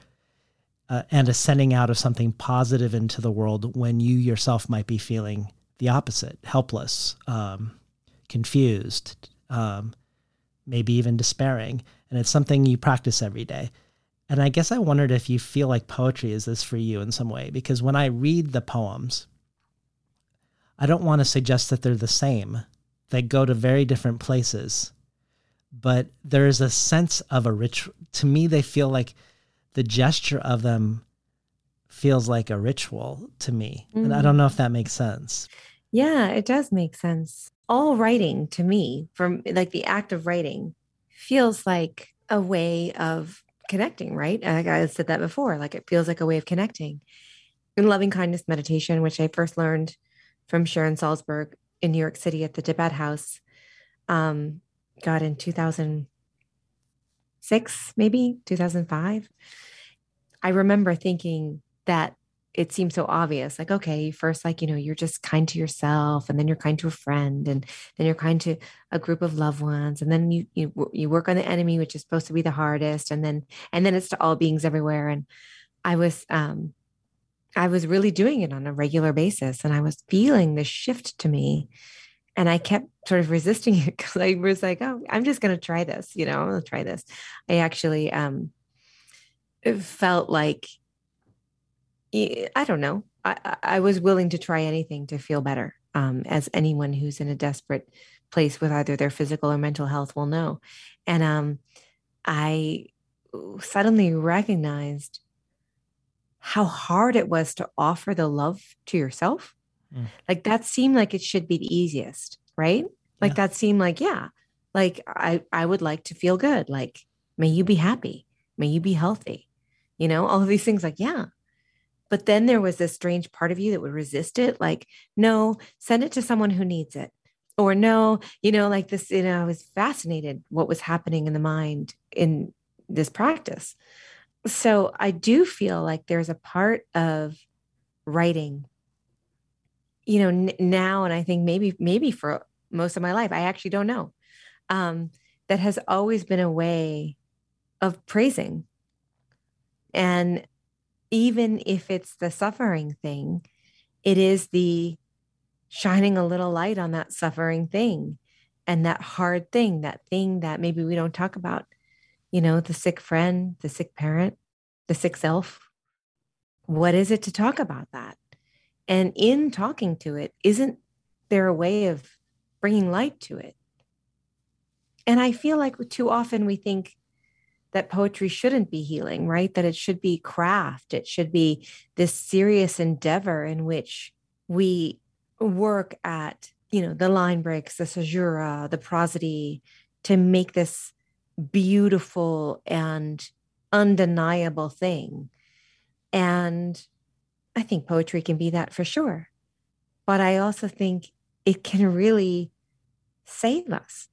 uh, and a sending out of something positive into the world when you yourself might be feeling the opposite, helpless, um, confused, um, maybe even despairing. And it's something you practice every day. And I guess I wondered if you feel like poetry is this for you in some way, because when I read the poems, I don't want to suggest that they're the same. They go to very different places, but there is a sense of a ritual. To me, they feel like the gesture of them feels like a ritual to me. Mm-hmm. And I don't know if that makes sense. Yeah, it does make sense. All writing to me, from like the act of writing, feels like a way of connecting, right? Like I said that before, like it feels like a way of connecting. And loving kindness meditation, which I first learned from Sharon Salzberg in New York City at the Tibet House, um, God, in two thousand six, maybe two thousand five. I remember thinking that it seemed so obvious, like, okay, first, like, you know, you're just kind to yourself, and then you're kind to a friend, and then you're kind to a group of loved ones. And then you, you, you work on the enemy, which is supposed to be the hardest. And then, and then it's to all beings everywhere. And I was, um, I was really doing it on a regular basis, and I was feeling this shift to me, and I kept sort of resisting it because I was like, oh, I'm just going to try this, you know, I'll try this. I actually, um, it felt like, I don't know, I, I was willing to try anything to feel better, um, as anyone who's in a desperate place with either their physical or mental health will know. And um, I suddenly recognized how hard it was to offer the love to yourself. Mm. Like that seemed like it should be the easiest, right? Like yeah. that seemed like, yeah, like I, I would like to feel good. Like, may you be happy. May you be healthy, you know, all of these things, like, yeah. But then there was this strange part of you that would resist it. Like, no, send it to someone who needs it. or no, you know, like this, you know, I was fascinated what was happening in the mind in this practice. So I do feel like there's a part of writing, you know, n- now, and I think maybe, maybe for most of my life, I actually don't know, um, that has always been a way of praising. And even if it's the suffering thing, it is the shining a little light on that suffering thing and that hard thing, that thing that maybe we don't talk about, you know, the sick friend, the sick parent, the sick self. What is it to talk about that? And in talking to it, isn't there a way of bringing light to it? And I feel like too often we think that poetry shouldn't be healing, right? That it should be craft. It should be this serious endeavor in which we work at, you know, the line breaks, the caesura, the prosody, to make this beautiful and undeniable thing. And I think poetry can be that for sure. But I also think it can really save us.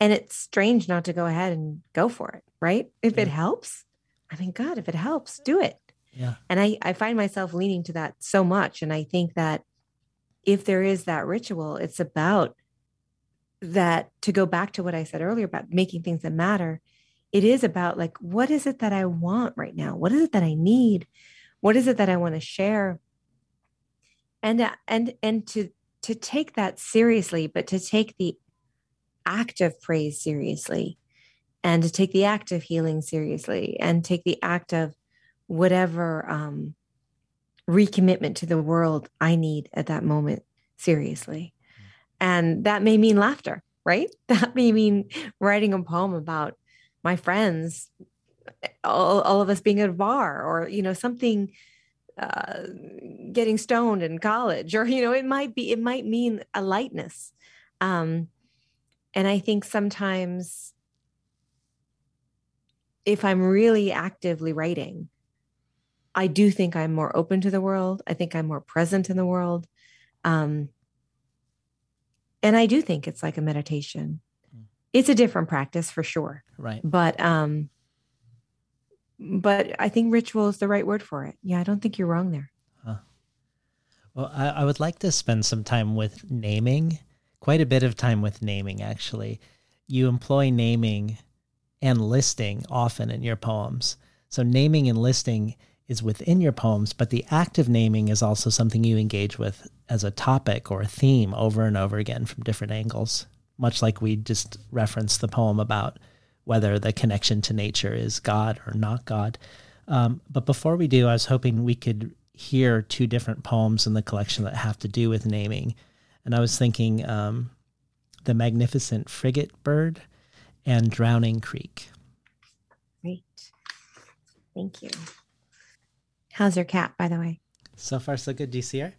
And it's strange not to go ahead and go for it, right? If yeah. it helps, I mean, God, if it helps, do it. Yeah. And I, I find myself leaning to that so much. And I think that if there is that ritual, it's about that, to go back to what I said earlier about making things that matter. It is about like, what is it that I want right now? What is it that I need? What is it that I want to share? And, and, and to, to take that seriously, but to take the act of praise seriously, and to take the act of healing seriously, and take the act of whatever um, recommitment to the world I need at that moment seriously. And that may mean laughter, right? That may mean writing a poem about my friends, all, all of us being at a bar, or, you know, something, uh, getting stoned in college, or, you know, it might be, it might mean a lightness. Um, And I think sometimes if I'm really actively writing, I do think I'm more open to the world. I think I'm more present in the world. Um, and I do think it's like a meditation. It's a different practice for sure. Right. But, um, but I think ritual is the right word for it. Yeah. I don't think you're wrong there. Huh. Well, I, I would like to spend some time with naming. Quite a bit of time with naming, actually. You employ naming and listing often in your poems. So naming and listing is within your poems, but the act of naming is also something you engage with as a topic or a theme over and over again from different angles, much like we just referenced the poem about whether the connection to nature is God or not God. Um, but before we do, I was hoping we could hear two different poems in the collection that have to do with naming. And I was thinking um, The Magnificent Frigate Bird and Drowning Creek. Great. Thank you. How's your cat, by the way? So far, so good. Do you see her?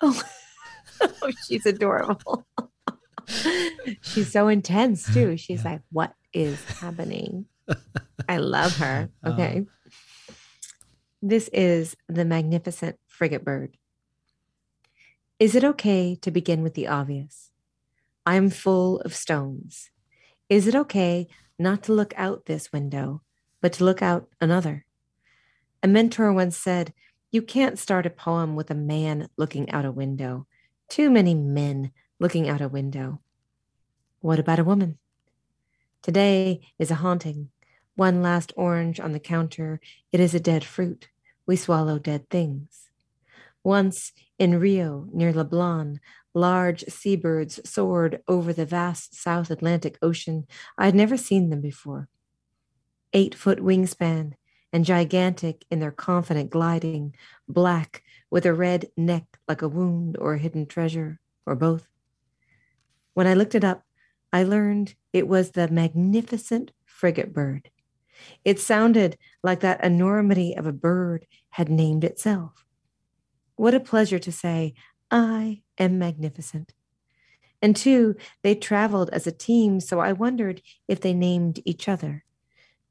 Oh, oh she's adorable. She's so intense, too. She's yeah. like, what is happening? I love her. Okay. Oh. This is The Magnificent Frigate Bird. Is it okay to begin with the obvious? I am full of stones. Is it okay not to look out this window, but to look out another? A mentor once said, you can't start a poem with a man looking out a window. Too many men looking out a window. What about a woman? Today is a haunting. One last orange on the counter. It is a dead fruit. We swallow dead things. Once in Rio, near Leblon, large seabirds soared over the vast South Atlantic Ocean. I had never seen them before. Eight-foot wingspan and gigantic in their confident gliding, black with a red neck like a wound or a hidden treasure, or both. When I looked it up, I learned it was the magnificent frigate bird. It sounded like that enormity of a bird had named itself. What a pleasure to say, I am magnificent. And two, they traveled as a team, so I wondered if they named each other,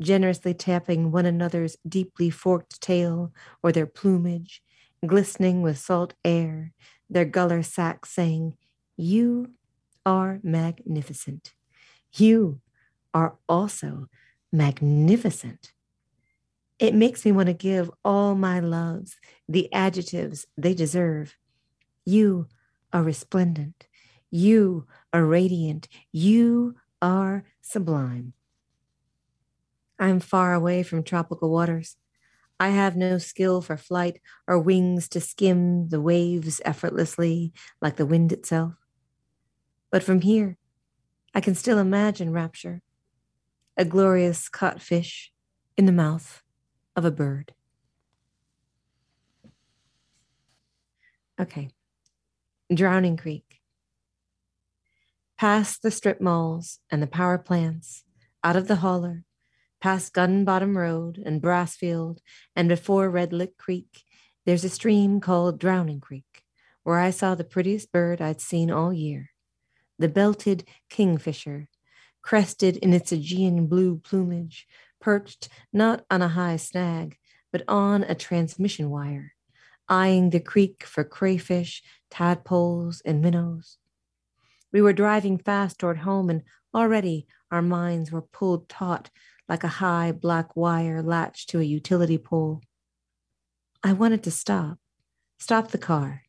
generously tapping one another's deeply forked tail or their plumage, glistening with salt air, their guller sacks saying, You are magnificent. You are also magnificent. It makes me want to give all my loves the adjectives they deserve. You are resplendent. You are radiant. You are sublime. I'm far away from tropical waters. I have no skill for flight or wings to skim the waves effortlessly like the wind itself. But from here, I can still imagine rapture, a glorious caught fish in the mouth of a bird. Okay. Drowning Creek. Past the strip malls and the power plants, out of the hauler, past Gun Bottom Road and Brassfield, and before Red Lick Creek, there's a stream called Drowning Creek, where I saw the prettiest bird I'd seen all year, the belted kingfisher, crested in its Aegean blue plumage, perched not on a high snag, but on a transmission wire, eyeing the creek for crayfish, tadpoles, and minnows. We were driving fast toward home, and already our minds were pulled taut like a high black wire latched to a utility pole. I wanted to stop, stop the car,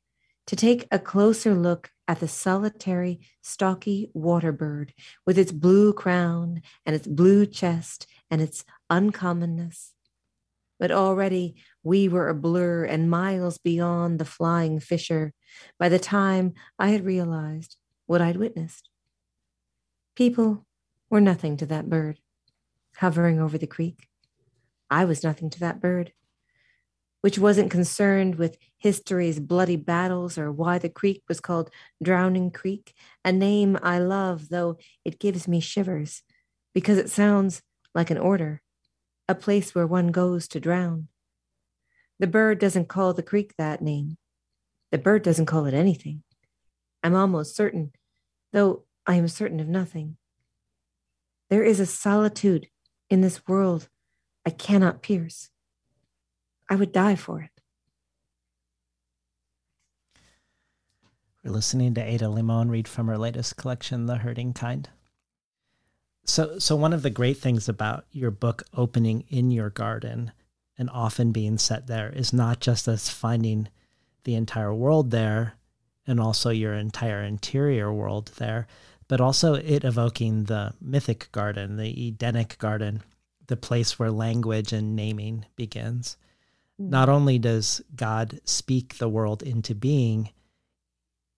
to take a closer look at the solitary, stalky water bird with its blue crown and its blue chest and its uncommonness. But already we were a blur and miles beyond the flying fisher by the time I had realized what I'd witnessed. People were nothing to that bird hovering over the creek. I was nothing to that bird, which wasn't concerned with history's bloody battles or why the creek was called Drowning Creek, a name I love, though it gives me shivers, because it sounds like an order, a place where one goes to drown. The bird doesn't call the creek that name. The bird doesn't call it anything. I'm almost certain, though I am certain of nothing. There is a solitude in this world I cannot pierce. I would die for it. We're listening to Ada Limón read from her latest collection, The Hurting Kind. So, so one of the great things about your book opening in your garden and often being set there is not just us finding the entire world there and also your entire interior world there, but also it evoking the mythic garden, the Edenic garden, the place where language and naming begins. Mm. Not only does God speak the world into being,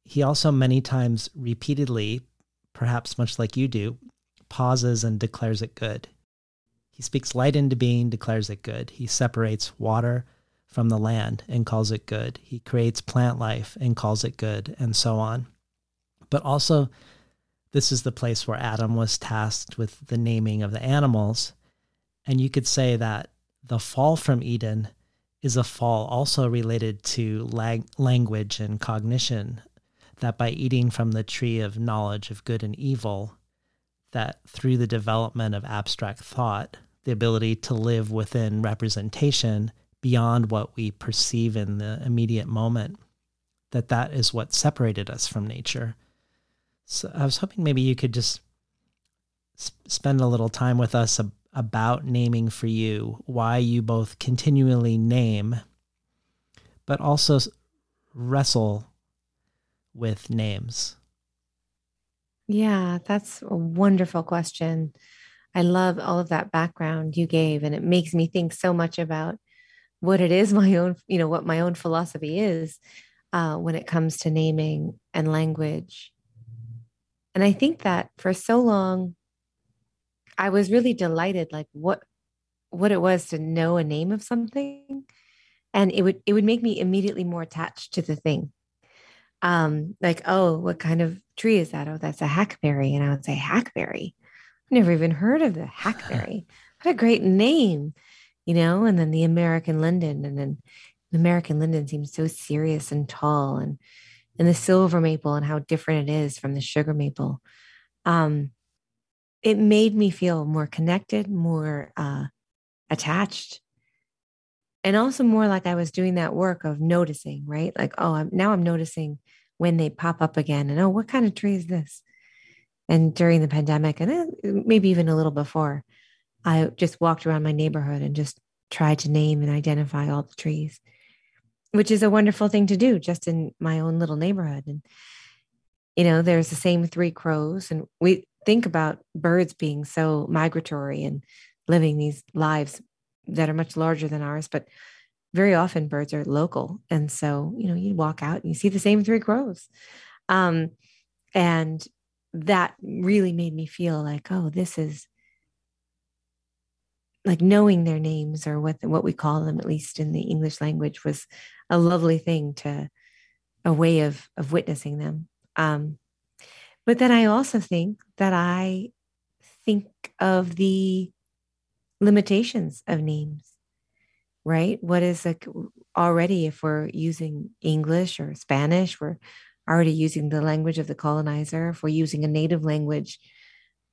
he also many times repeatedly, perhaps much like you do, pauses and declares it good. He speaks light into being, declares it good. He separates water from the land and calls it good. He creates plant life and calls it good, and so on. But also, this is the place where Adam was tasked with the naming of the animals. And you could say that the fall from Eden is a fall also related to lang- language and cognition, that by eating from the tree of knowledge of good and evil, that through the development of abstract thought, the ability to live within representation beyond what we perceive in the immediate moment, that that is what separated us from nature. So I was hoping maybe you could just sp- spend a little time with us ab- about naming for you, why you both continually name, but also wrestle with names. Yeah, that's a wonderful question. I love all of that background you gave, and it makes me think so much about what it is my own, you know, what my own philosophy is uh, when it comes to naming and language. And I think that for so long, I was really delighted, like what, what it was to know a name of something. And it would, it would make me immediately more attached to the thing. Um, like, oh, what kind of tree is that? Oh, that's a hackberry. And I would say, hackberry. I've never even heard of the hackberry. What a great name, you know? And then the American linden, and then the American linden seems so serious and tall, and and the silver maple and how different it is from the sugar maple. Um, it made me feel more connected, more uh, attached, and also more like I was doing that work of noticing, right? Like, oh, I'm, now I'm noticing when they pop up again and, oh, what kind of tree is this? And during the pandemic, and then maybe even a little before, I just walked around my neighborhood and just tried to name and identify all the trees, which is a wonderful thing to do just in my own little neighborhood. And, you know, there's the same three crows, and we think about birds being so migratory and living these lives that are much larger than ours, but very often birds are local. And so, you know, you walk out and you see the same three crows. Um, and that really made me feel like, oh, this is like knowing their names, or what, what we call them, at least in the English language, was a lovely thing, to a way of, of witnessing them. Um, but then I also think that I think of the limitations of names, right? What is like already, if we're using English or Spanish, we're already using the language of the colonizer. If we're using a native language,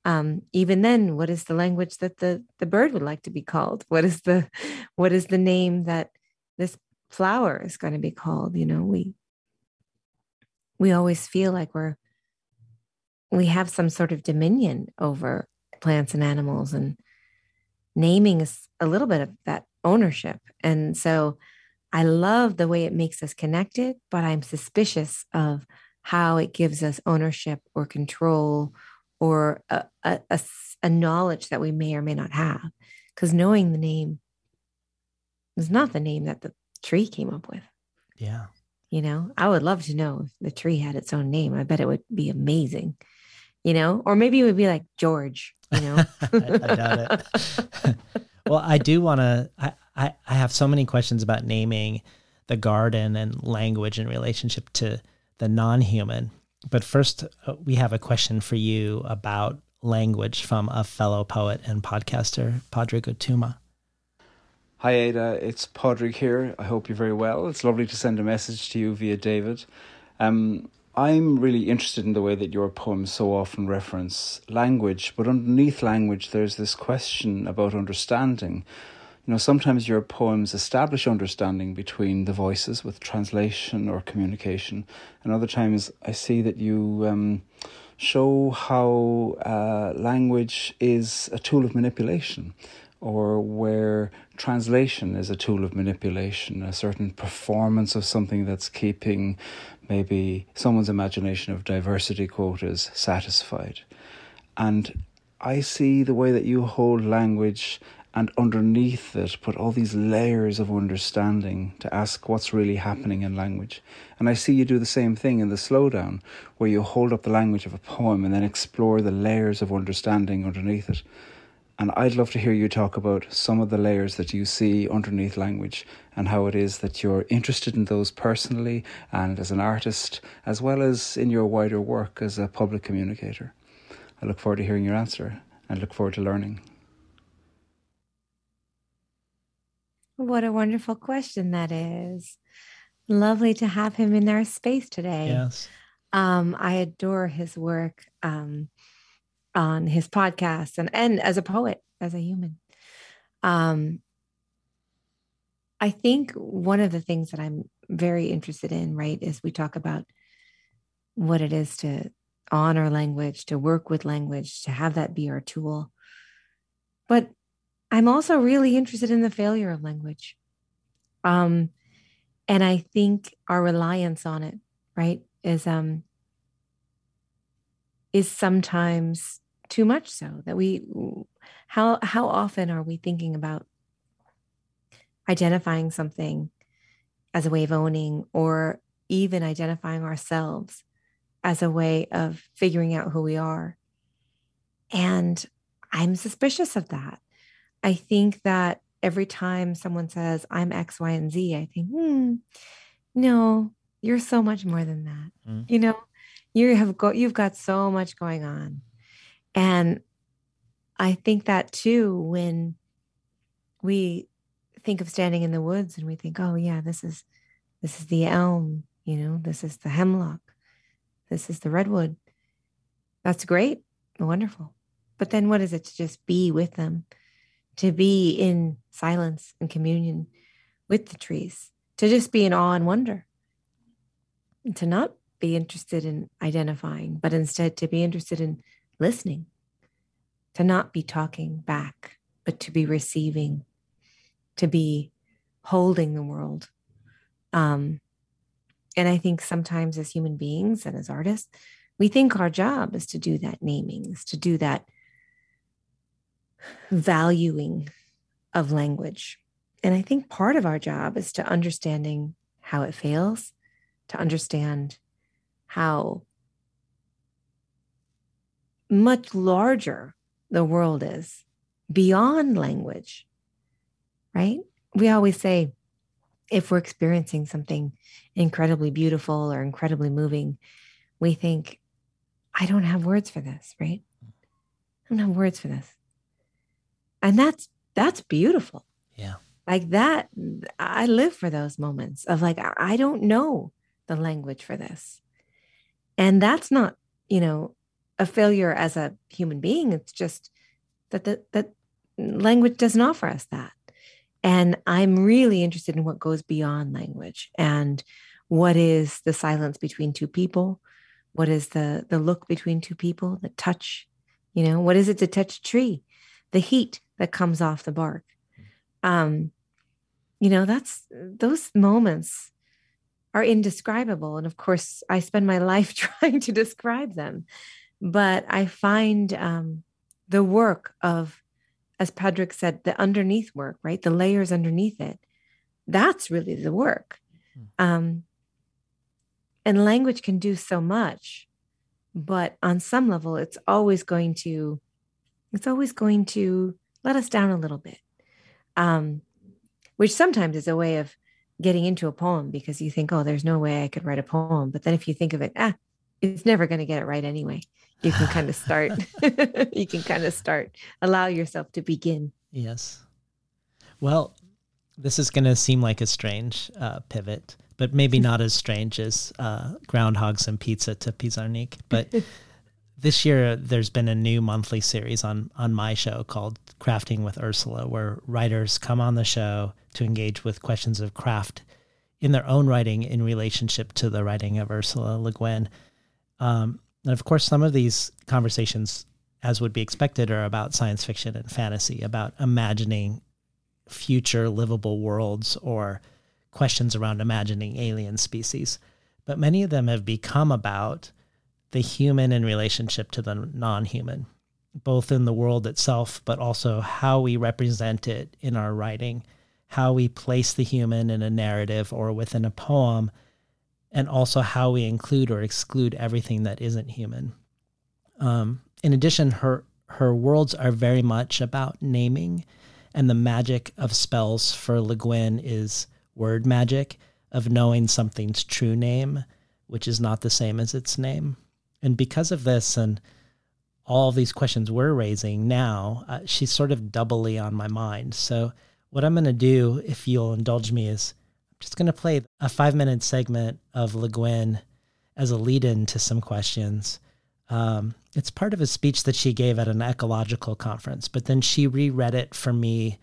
um, even then, what is the language that the, the bird would like to be called? What is the, what is the name that this flower is going to be called? You know, we, we always feel like we're, we have some sort of dominion over plants and animals, and naming is a little bit of that ownership. And so I love the way it makes us connected, but I'm suspicious of how it gives us ownership or control or a, a, a, a knowledge that we may or may not have, because knowing the name is not the name that the tree came up with. Yeah. You know, I would love to know if the tree had its own name. I bet it would be amazing, you know, or maybe it would be like George, you know. I, I doubt it. Well, I do want to, I, I, I have so many questions about naming the garden and language in relationship to the non-human. But first, uh, we have a question for you about language from a fellow poet and podcaster, Padraig O'Tuama. Hi, Ada. It's Padraig here. I hope you're very well. It's lovely to send a message to you via David. Um, I'm really interested in the way that your poems so often reference language, but underneath language, there's this question about understanding. You know, sometimes your poems establish understanding between the voices with translation or communication, and other times I see that you um, show how uh, language is a tool of manipulation, or where translation is a tool of manipulation, a certain performance of something that's keeping maybe someone's imagination of diversity quotas satisfied. And I see the way that you hold language, and underneath it put all these layers of understanding to ask what's really happening in language. And I see you do the same thing in The Slowdown, where you hold up the language of a poem and then explore the layers of understanding underneath it. And I'd love to hear you talk about some of the layers that you see underneath language, and how it is that you're interested in those personally and as an artist, as well as in your wider work as a public communicator. I look forward to hearing your answer, and look forward to learning. What a wonderful question that is. Lovely to have him in our space today. Yes. Um, I adore his work. Um, on his podcast and, and as a poet, as a human. Um, I think one of the things that I'm very interested in, right, is we talk about what it is to honor language, to work with language, to have that be our tool. But I'm also really interested in the failure of language. Um, and I think our reliance on it, right, is, um, is sometimes too much so that we, how, how often are we thinking about identifying something as a way of owning, or even identifying ourselves as a way of figuring out who we are? And I'm suspicious of that. I think that every time someone says, I'm X, Y, and Z, I think, hmm, no, you're so much more than that. Mm. You know, You have go, you've got so much going on. And I think that too, when we think of standing in the woods and we think, oh yeah, this is, this is the elm, you know, this is the hemlock, this is the redwood. That's great. Wonderful. But then what is it to just be with them, to be in silence and communion with the trees, to just be in awe and wonder, and to not be interested in identifying, but instead to be interested in listening, to not be talking back, but to be receiving, to be holding the world. Um, and I think sometimes as human beings and as artists, we think our job is to do that naming, is to do that valuing of language. And I think part of our job is to understanding how it fails, to understand how much larger the world is beyond language, right? We always say, if we're experiencing something incredibly beautiful or incredibly moving, we think, I don't have words for this, right? I don't have words for this. And that's, that's beautiful. Yeah. Like that, I live for those moments of like, I don't know the language for this. And that's not, you know, a failure as a human being. It's just that the, that language doesn't offer us that. And I'm really interested in what goes beyond language and what is the silence between two people? What is the, the look between two people, the touch, you know, what is it to touch a tree? The heat that comes off the bark. Um, you know, that's, those moments are indescribable. And of course I spend my life trying to describe them, but I find, um, the work of, as Padraig said, the underneath work, right? The layers underneath it. That's really the work. Um, and language can do so much, but on some level, it's always going to, it's always going to let us down a little bit. Um, which sometimes is a way of getting into a poem because you think, oh, there's no way I could write a poem. But then if you think of it, ah, it's never going to get it right anyway. You can kind of start, you can kind of start, allow yourself to begin. Yes. Well, this is going to seem like a strange uh, pivot, but maybe not as strange as uh, Groundhogs and Pizza to Pizarnik. But this year, there's been a new monthly series on on my show called Crafting with Ursula, where writers come on the show to engage with questions of craft in their own writing in relationship to the writing of Ursula Le Guin. Um, and of course, some of these conversations, as would be expected, are about science fiction and fantasy, about imagining future livable worlds or questions around imagining alien species. But many of them have become about the human in relationship to the non-human, both in the world itself, but also how we represent it in our writing, how we place the human in a narrative or within a poem, and also how we include or exclude everything that isn't human. Um, in addition, her her worlds are very much about naming, and the magic of spells for Le Guin is word magic of knowing something's true name, which is not the same as its name. And because of this and all these questions we're raising now, uh, she's sort of doubly on my mind. So what I'm going to do, if you'll indulge me, is I'm just going to play a five-minute segment of Le Guin as a lead-in to some questions. Um, it's part of a speech that she gave at an ecological conference, but then she reread it for me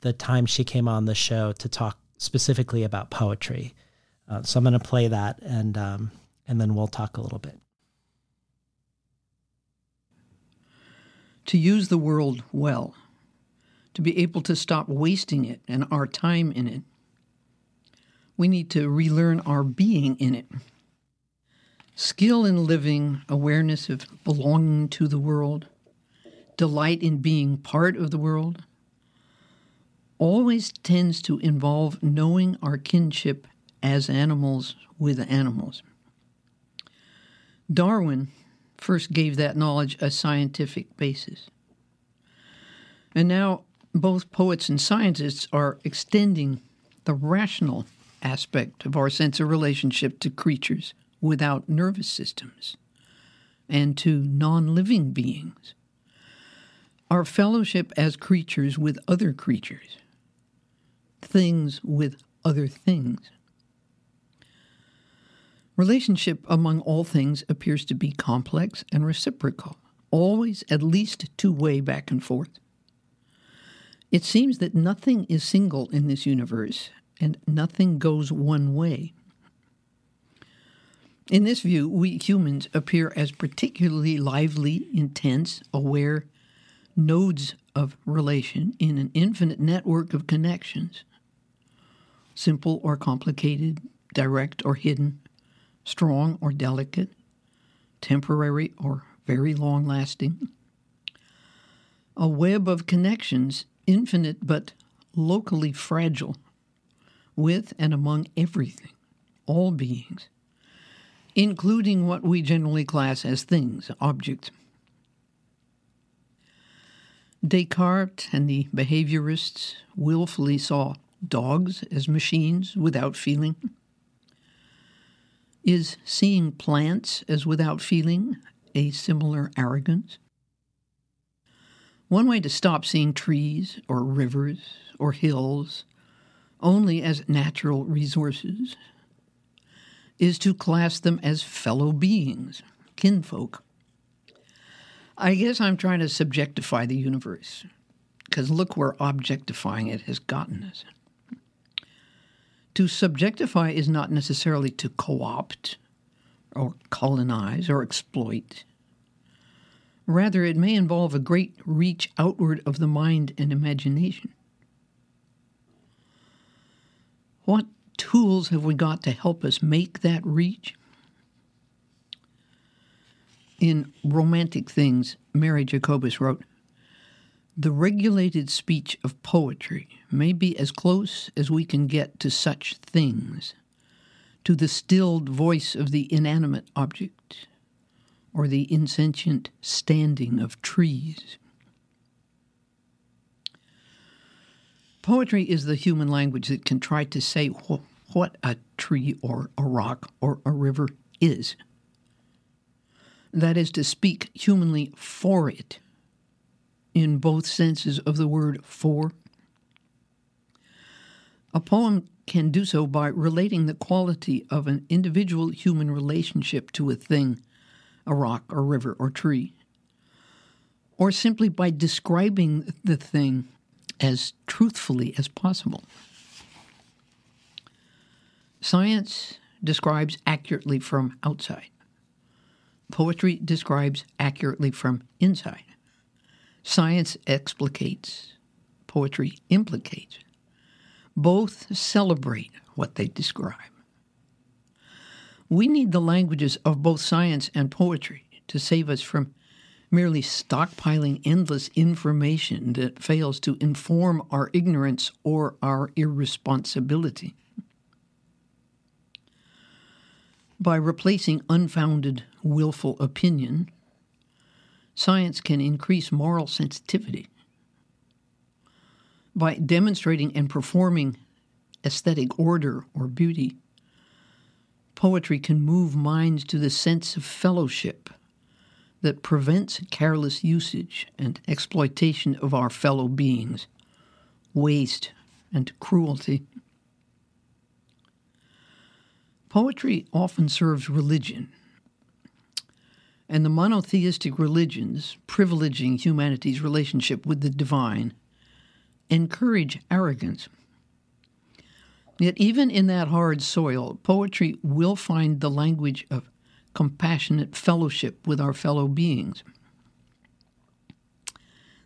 the time she came on the show to talk specifically about poetry. Uh, so I'm going to play that, and um, and then we'll talk a little bit. To use the world well, to be able to stop wasting it and our time in it, we need to relearn our being in it. Skill in living, awareness of belonging to the world, delight in being part of the world, always tends to involve knowing our kinship as animals with animals. Darwin first gave that knowledge a scientific basis. And now both poets and scientists are extending the rational aspect of our sense of relationship to creatures without nervous systems and to non-living beings. Our fellowship as creatures with other creatures, things with other things. Relationship among all things appears to be complex and reciprocal, always at least two-way back and forth. It seems that nothing is single in this universe, and nothing goes one way. In this view, we humans appear as particularly lively, intense, aware nodes of relation in an infinite network of connections, simple or complicated, direct or hidden, strong or delicate, temporary or very long-lasting. A web of connections, infinite but locally fragile, with and among everything, all beings, including what we generally class as things, objects. Descartes and the behaviorists willfully saw dogs as machines without feeling. Is seeing plants as without feeling a similar arrogance? One way to stop seeing trees or rivers or hills only as natural resources is to class them as fellow beings, kinfolk. I guess I'm trying to subjectify the universe, because look where objectifying it has gotten us. To subjectify is not necessarily to co-opt or colonize or exploit. Rather, it may involve a great reach outward of the mind and imagination. What tools have we got to help us make that reach? In Romantic Things, Mary Jacobus wrote, "The regulated speech of poetry may be as close as we can get to such things, to the stilled voice of the inanimate object, or the insentient standing of trees." Poetry is the human language that can try to say wh- what a tree or a rock or a river is. That is, to speak humanly for it, in both senses of the word for. A poem can do so by relating the quality of an individual human relationship to a thing, a rock or river or tree, or simply by describing the thing as truthfully as possible. Science describes accurately from outside. Poetry describes accurately from inside. Science explicates, poetry implicates. Both celebrate what they describe. We need the languages of both science and poetry to save us from merely stockpiling endless information that fails to inform our ignorance or our irresponsibility. By replacing unfounded, willful opinion, science can increase moral sensitivity. By demonstrating and performing aesthetic order or beauty, poetry can move minds to the sense of fellowship that prevents careless usage and exploitation of our fellow beings, waste and cruelty. Poetry often serves religion, and the monotheistic religions, privileging humanity's relationship with the divine, encourage arrogance. Yet even in that hard soil, poetry will find the language of compassionate fellowship with our fellow beings.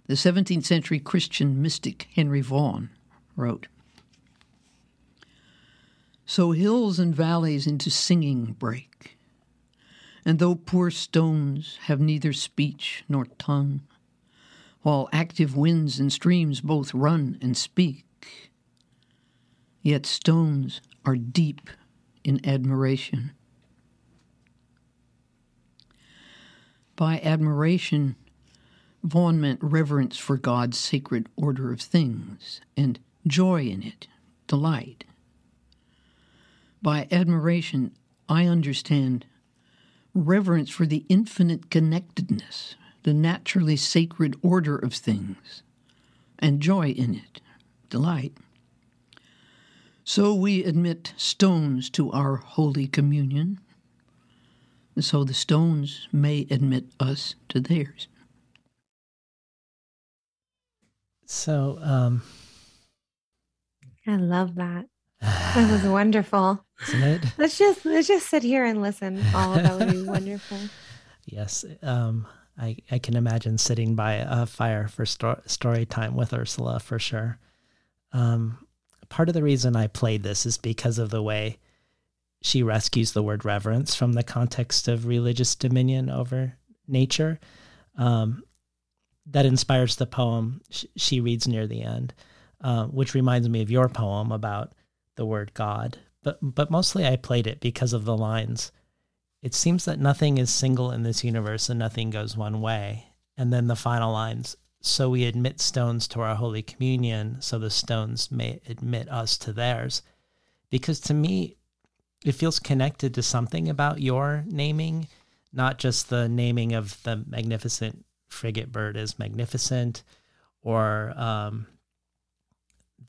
The seventeenth century Christian mystic Henry Vaughan wrote, "So hills and valleys into singing break, and though poor stones have neither speech nor tongue, while active winds and streams both run and speak, yet stones are deep in admiration." By admiration, Vaughan meant reverence for God's sacred order of things, and joy in it, delight. By admiration, I understand reverence for the infinite connectedness, the naturally sacred order of things, and joy in it, delight. So we admit stones to our holy communion, and so the stones may admit us to theirs. So, um... I love that. That was wonderful. Isn't it? Let's just let's just sit here and listen. Oh, that would be wonderful. Yes. Um, I, I can imagine sitting by a fire for sto- story time with Ursula for sure. Um, part of the reason I played this is because of the way she rescues the word reverence from the context of religious dominion over nature. Um, that inspires the poem sh- she reads near the end, uh, which reminds me of your poem about the word God. But but mostly I played it because of the lines. It seems that nothing is single in this universe and nothing goes one way. And then the final lines, so we admit stones to our Holy Communion, so the stones may admit us to theirs. Because to me, it feels connected to something about your naming, not just the naming of the magnificent frigate bird as magnificent, or um,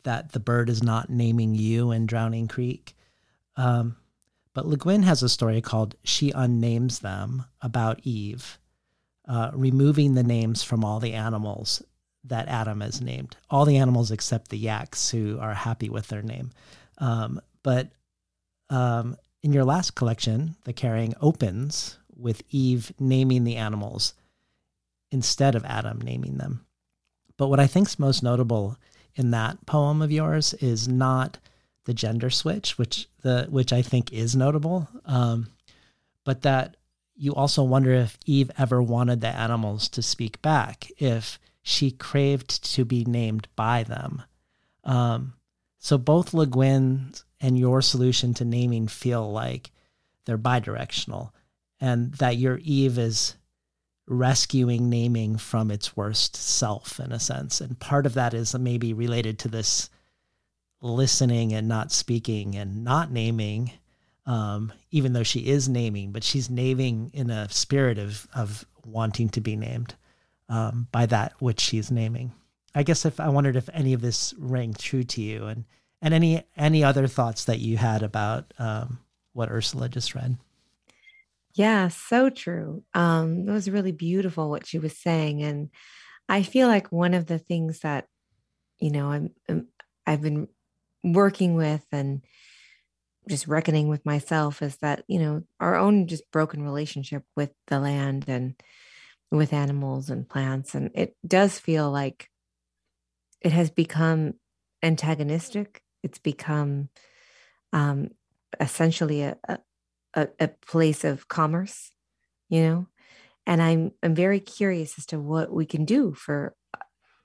that the bird is not naming you in Drowning Creek. Um, But Le Guin has a story called She Unnames Them about Eve, uh, removing the names from all the animals that Adam has named. All the animals except the yaks, who are happy with their name. Um, but um, in your last collection, The Carrying opens with Eve naming the animals instead of Adam naming them. But what I think's most notable in that poem of yours is not the gender switch, which the which I think is notable, um, but that you also wonder if Eve ever wanted the animals to speak back, if she craved to be named by them. Um, so both Le Guin's and your solution to naming feel like they're bidirectional, and that your Eve is rescuing naming from its worst self, in a sense. And part of that is maybe related to this listening and not speaking and not naming, um, even though she is naming, but she's naming in a spirit of, of wanting to be named um, by that which she's naming. I guess if I wondered if any of this rang true to you, and, and any, any other thoughts that you had about um, what Ursula just read. Yeah, so true. Um, it was really beautiful what she was saying. And I feel like one of the things that, you know, I'm, I'm I've been working with and just reckoning with myself is that, you know, our own just broken relationship with the land and with animals and plants. And it does feel like it has become antagonistic. It's become um, essentially a, a, a place of commerce, you know, and I'm, I'm very curious as to what we can do for,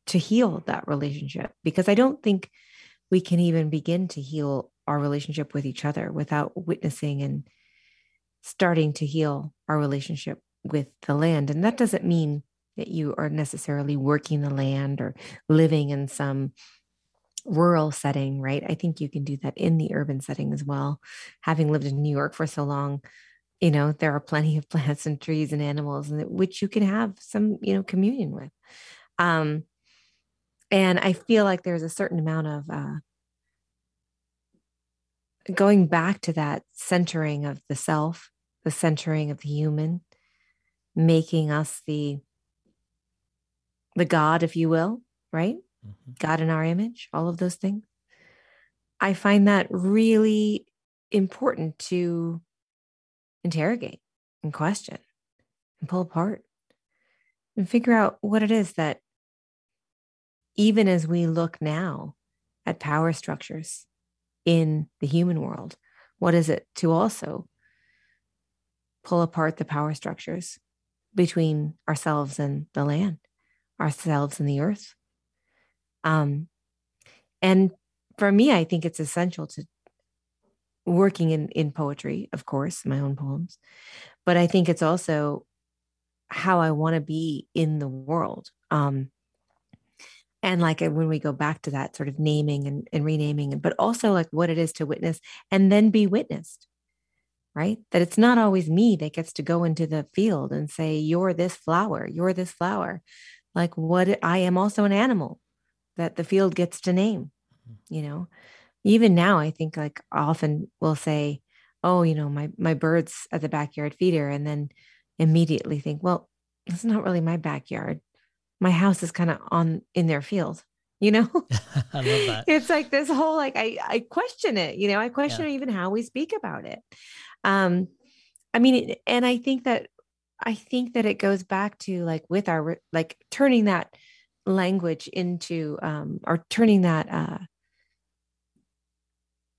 to heal that relationship, because I don't think we can even begin to heal our relationship with each other without witnessing and starting to heal our relationship with the land. And that doesn't mean that you are necessarily working the land or living in some rural setting, right? I think you can do that in the urban setting as well. Having lived in New York for so long, you know, there are plenty of plants and trees and animals and which you can have some, you know, communion with. Um, And I feel like there's a certain amount of uh, going back to that centering of the self, the centering of the human, making us the the God, if you will, right? Mm-hmm. God in our image, all of those things. I find that really important to interrogate and question and pull apart and figure out what it is that, even as we look now at power structures in the human world, what is it to also pull apart the power structures between ourselves and the land, ourselves and the earth? Um, and for me, I think it's essential to working in, in poetry, of course, my own poems, but I think it's also how I want to be in the world. Um, And like when we go back to that sort of naming and, and renaming, but also like what it is to witness and then be witnessed, right? That it's not always me that gets to go into the field and say, you're this flower, you're this flower. Like what, I am also an animal that the field gets to name, you know? Even now, I think like often we'll say, oh, you know, my, my bird's at the backyard feeder, and then immediately think, well, it's not really my backyard. My house is kind of on in their field, you know? I love that. It's like this whole, like, I, I question it, you know, I question yeah. even how we speak about it. Um, I mean, and I think that, I think that it goes back to like with our, like turning that language into, um, or turning that uh,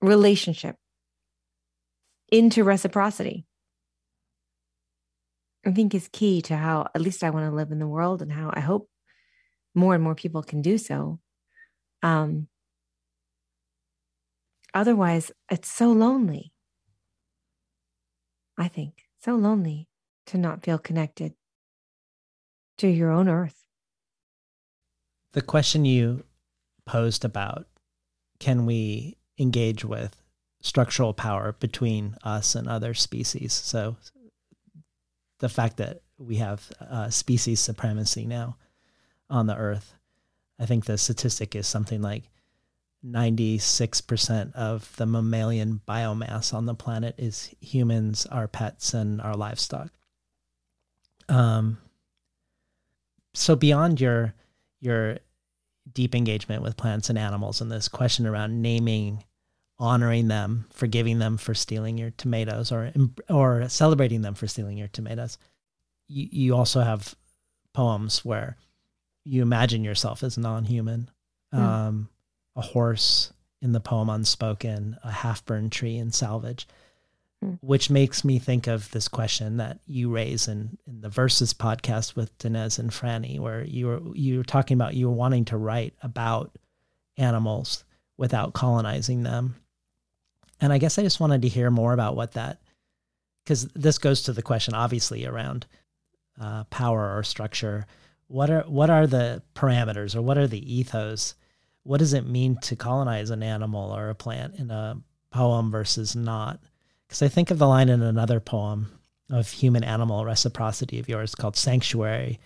relationship into reciprocity, I think is key to how, at least I want to live in the world and how I hope more and more people can do so. Um, otherwise it's so lonely. I think so lonely to not feel connected to your own earth. The question you posed about, can we engage with structural power between us and other species? So the fact that we have uh, species supremacy now on the earth, I think the statistic is something like ninety-six percent of the mammalian biomass on the planet is humans, our pets, and our livestock. Um, so beyond your, your deep engagement with plants and animals and this question around naming, honoring them, forgiving them for stealing your tomatoes, or, or celebrating them for stealing your tomatoes, you, you also have poems where you imagine yourself as non-human, mm. um, a horse in the poem Unspoken, a half-burned tree in Salvage, mm. which makes me think of this question that you raise in, in the Verses podcast with Dinesh and Franny, where you were, you were talking about you were wanting to write about animals without colonizing them. And I guess I just wanted to hear more about what that, because this goes to the question, obviously, around uh, power or structure. What are what are the parameters, or what are the ethos? What does it mean to colonize an animal or a plant in a poem versus not? Because I think of the line in another poem of human-animal reciprocity of yours called Sanctuary,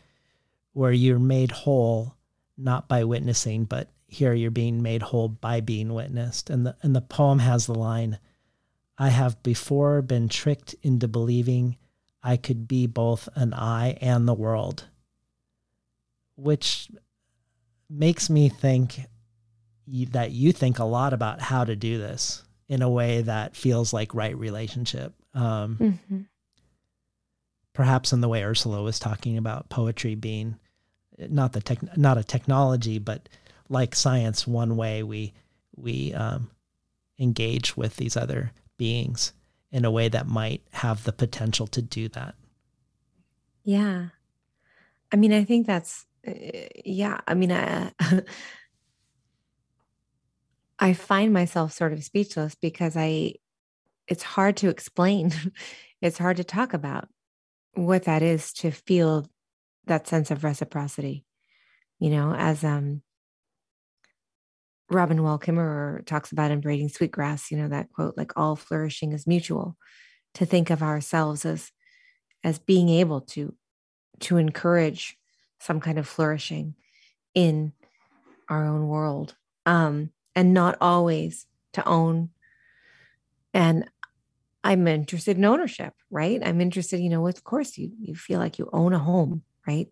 where you're made whole, not by witnessing, but here you're being made whole by being witnessed. And the, and the poem has the line, I have before been tricked into believing I could be both an I and the world. Which makes me think you, that you think a lot about how to do this in a way that feels like right relationship. Um, mm-hmm. Perhaps in the way Ursula was talking about poetry being not the tech, not a technology, but like science, one way we we um, engage with these other beings in a way that might have the potential to do that. Yeah, I mean, I think that's. Yeah, I mean, I, I find myself sort of speechless because I, it's hard to explain. It's hard to talk about what that is to feel that sense of reciprocity, you know, as um, Robin Wall Kimmerer talks about in Braiding Sweetgrass, you know, that quote, like all flourishing is mutual, to think of ourselves as, as being able to, to encourage some kind of flourishing in our own world, um, and not always to own. And I'm interested in ownership, right? I'm interested, you know, of course you, you feel like you own a home, right?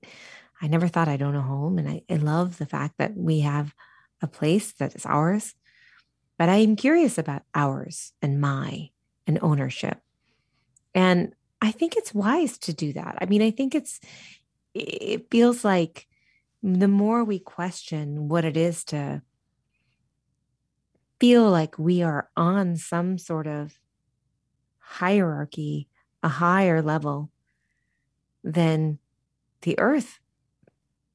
I never thought I'd own a home. And I, I love the fact that we have a place that is ours, but I am curious about ours and my and ownership. And I think it's wise to do that. I mean, I think it's, it feels like the more we question what it is to feel like we are on some sort of hierarchy, a higher level than the earth,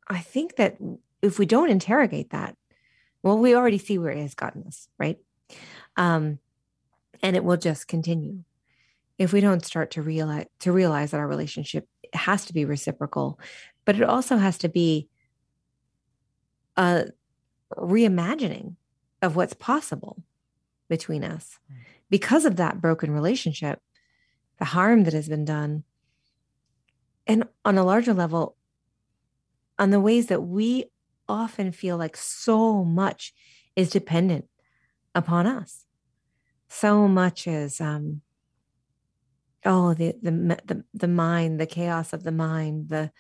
I think that if we don't interrogate that, well, we already see where it has gotten us, right? Um, and it will just continue. If we don't start to realize to realize that our relationship has to be reciprocal, but it also has to be a reimagining of what's possible between us. Because of that broken relationship, the harm that has been done, and on a larger level, on the ways that we often feel like so much is dependent upon us. So much is... Um, Oh, the, the, the, the mind, the chaos of the mind, the,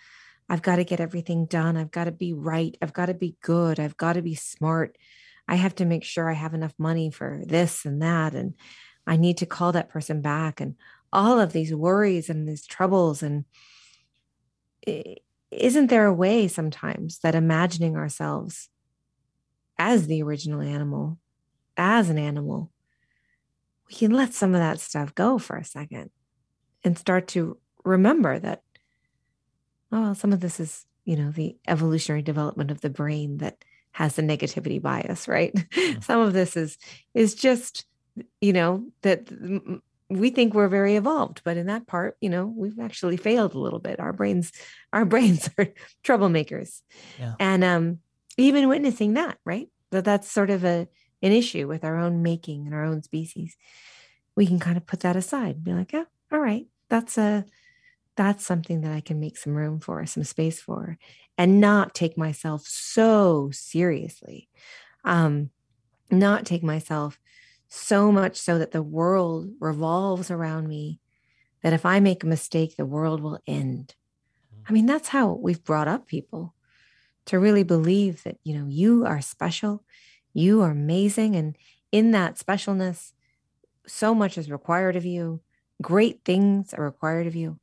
I've got to get everything done. I've got to be right. I've got to be good. I've got to be smart. I have to make sure I have enough money for this and that. And I need to call that person back, and all of these worries and these troubles. And isn't there a way sometimes that imagining ourselves as the original animal, as an animal, we can let some of that stuff go for a second and start to remember that, oh, well, some of this is, you know, the evolutionary development of the brain that has the negativity bias, right? Mm-hmm. Some of this is, is just, you know, that we think we're very evolved, but in that part, you know, we've actually failed a little bit. Our brains, our brains are troublemakers. Yeah. And um, even witnessing that, right? That that's sort of a, an issue with our own making and our own species. We can kind of put that aside and be like, yeah, all right, that's a, that's something that I can make some room for, some space for, and not take myself so seriously, um, not take myself so much so that the world revolves around me, that if I make a mistake, the world will end. I mean, that's how we've brought up people to really believe that, you know, you are special, you are amazing. And in that specialness, so much is required of you. Great things are required of you.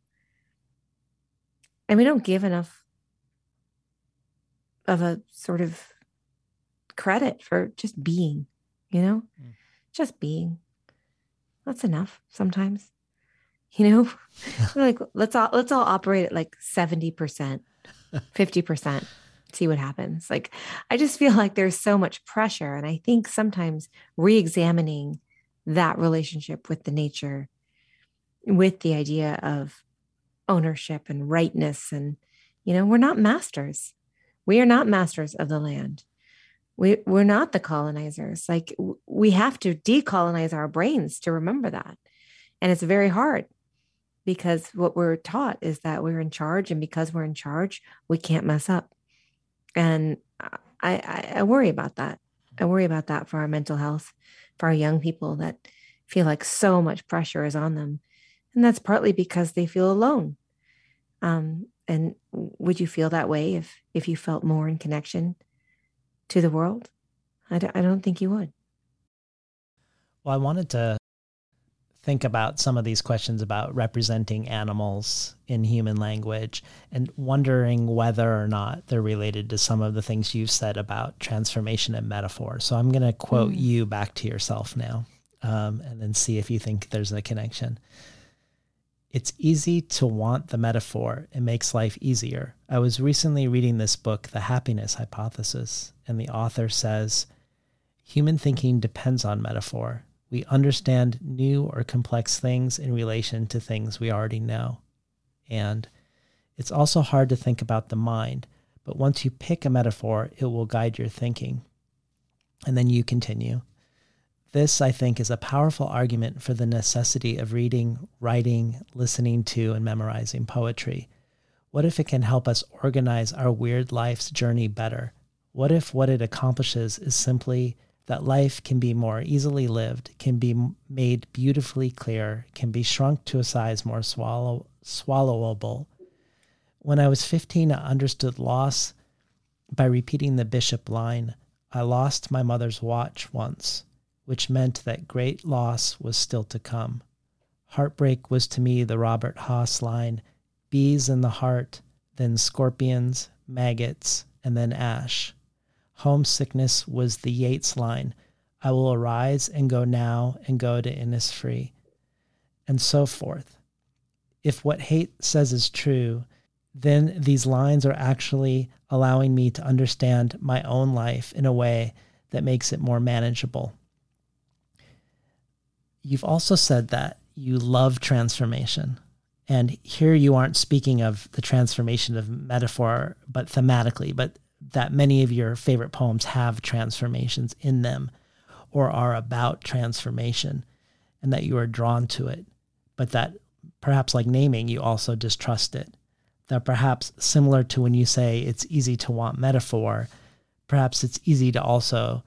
And we don't give enough of a sort of credit for just being, you know, mm. just being. That's enough sometimes, you know. Like let's all let's all operate at like seventy percent, fifty percent, see what happens. Like I just feel like there's so much pressure, and I think sometimes re-examining that relationship with the nature, with the idea of ownership and rightness. And, you know, we're not masters. We are not masters of the land. We, we're not the colonizers. Like w- we have to decolonize our brains to remember that. And it's very hard because what we're taught is that we're in charge, and because we're in charge, we can't mess up. And I, I, I worry about that. I worry about that for our mental health, for our young people that feel like so much pressure is on them. And that's partly because they feel alone. Um, and would you feel that way if if you felt more in connection to the world? I don't, I don't think you would. Well, I wanted to think about some of these questions about representing animals in human language and wondering whether or not they're related to some of the things you've said about transformation and metaphor. So I'm going to quote mm. you back to yourself now, um, and then see if you think there's a connection. It's easy to want the metaphor. It makes life easier. I was recently reading this book, The Happiness Hypothesis, and the author says, human thinking depends on metaphor. We understand new or complex things in relation to things we already know. And it's also hard to think about the mind, but once you pick a metaphor, it will guide your thinking. And then you continue. This, I think, is a powerful argument for the necessity of reading, writing, listening to, and memorizing poetry. What if it can help us organize our weird life's journey better? What if what it accomplishes is simply that life can be more easily lived, can be made beautifully clear, can be shrunk to a size more swallow, swallowable? When I was fifteen, I understood loss by repeating the Bishop line, I lost my mother's watch once, which meant that great loss was still to come. Heartbreak was to me the Robert Haas line, bees in the heart, then scorpions, maggots, and then ash. Homesickness was the Yeats line, I will arise and go now and go to Innisfree, and so forth. If what Haight says is true, then these lines are actually allowing me to understand my own life in a way that makes it more manageable. You've also said that you love transformation, and here you aren't speaking of the transformation of metaphor, but thematically, but that many of your favorite poems have transformations in them or are about transformation, and that you are drawn to it, but that perhaps like naming, you also distrust it, that perhaps similar to when you say it's easy to want metaphor, perhaps it's easy to also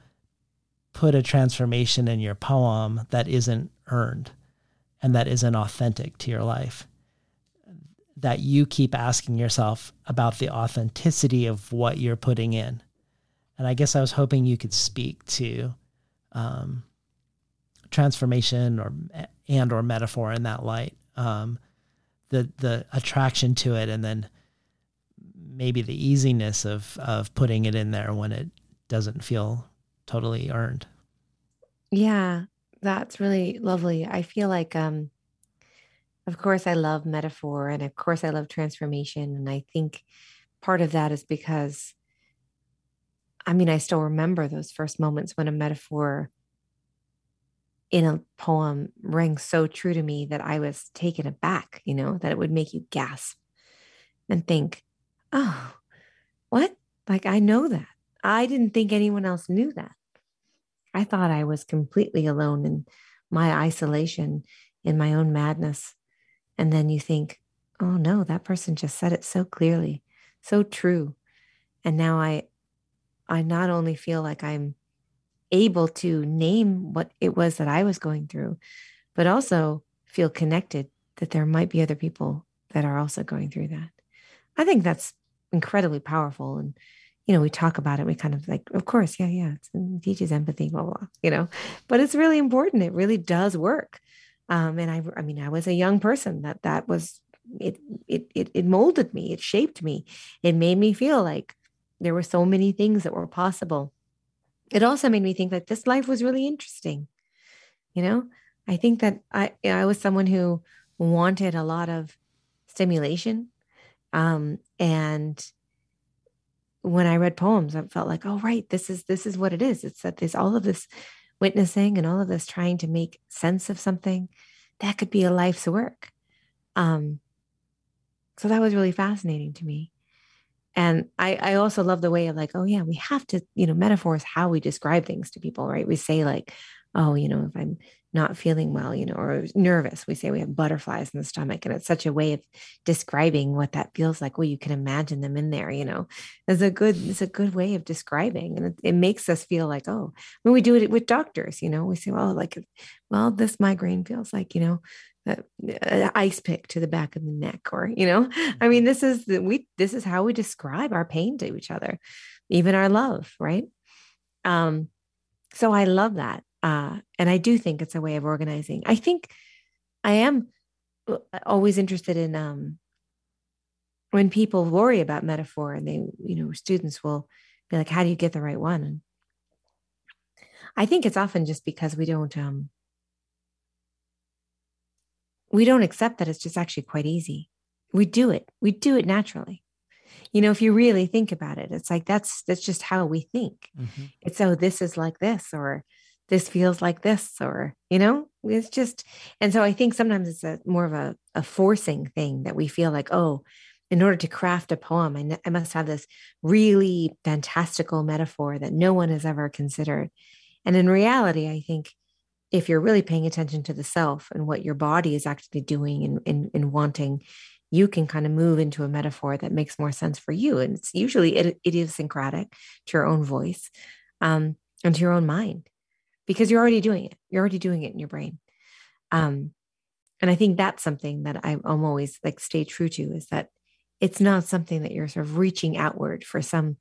put a transformation in your poem that isn't earned and that isn't authentic to your life. that you keep asking yourself about the authenticity of what you're putting in. And I guess I was hoping you could speak to um, transformation or and or metaphor in that light, um, the the attraction to it, and then maybe the easiness of of putting it in there when it doesn't feel totally earned. Yeah, that's really lovely. I feel like, um, of course, I love metaphor, and of course, I love transformation. And I think part of that is because, I mean, I still remember those first moments when a metaphor in a poem rang so true to me that I was taken aback, you know, that it would make you gasp and think, oh, what? Like, I know that. I didn't think anyone else knew that. I thought I was completely alone in my isolation, in my own madness. And then you think, oh no, that person just said it so clearly, so true. And now I, I not only feel like I'm able to name what it was that I was going through, but also feel connected that there might be other people that are also going through that. I think that's incredibly powerful. And you know, we talk about it, we kind of like, of course, yeah, yeah, it's, it teaches empathy, blah, blah, you know, but it's really important. It really does work. Um, and I, I mean, I was a young person that that was, it, it, it, it molded me, it shaped me. It made me feel like there were so many things that were possible. It also made me think that this life was really interesting. You know, I think that I, I was someone who wanted a lot of stimulation. Um, and when I read poems, I felt like, oh, right, this is, this is what it is. It's that there's all of this witnessing and all of this trying to make sense of something that could be a life's work. Um, so that was really fascinating to me. And I, I also love the way of like, oh yeah, we have to, you know, metaphors, how we describe things to people, right? We say like, oh, you know, if I'm not feeling well, you know, or nervous, we say we have butterflies in the stomach, and it's such a way of describing what that feels like. Well, you can imagine them in there, you know, it's a good, it's a good way of describing. And it, it makes us feel like, oh, when we do it with doctors, you know, we say, well, like, well, this migraine feels like, you know, an ice pick to the back of the neck, or, you know, I mean, this is the, we, this is how we describe our pain to each other, even our love. Right. Um, so I love that. Uh, and I do think it's a way of organizing. I think I am always interested in um, when people worry about metaphor, and they, you know, students will be like, how do you get the right one? And I think it's often just because we don't, um, we don't accept that it's just actually quite easy. We do it. We do it naturally. You know, if you really think about it, it's like, that's, that's just how we think. Mm-hmm. It's, oh, this is like this, or this feels like this, or, you know, it's just, and so I think sometimes it's a more of a, a forcing thing that we feel like, oh, in order to craft a poem, I, n- I must have this really fantastical metaphor that no one has ever considered. And in reality, I think if you're really paying attention to the self and what your body is actually doing and, and, and wanting, you can kind of move into a metaphor that makes more sense for you. And it's usually it, idiosyncratic to your own voice um, and to your own mind. Because you're already doing it. You're already doing it in your brain. Um, and I think that's something that I'm always like, stay true to, is that it's not something that you're sort of reaching outward for some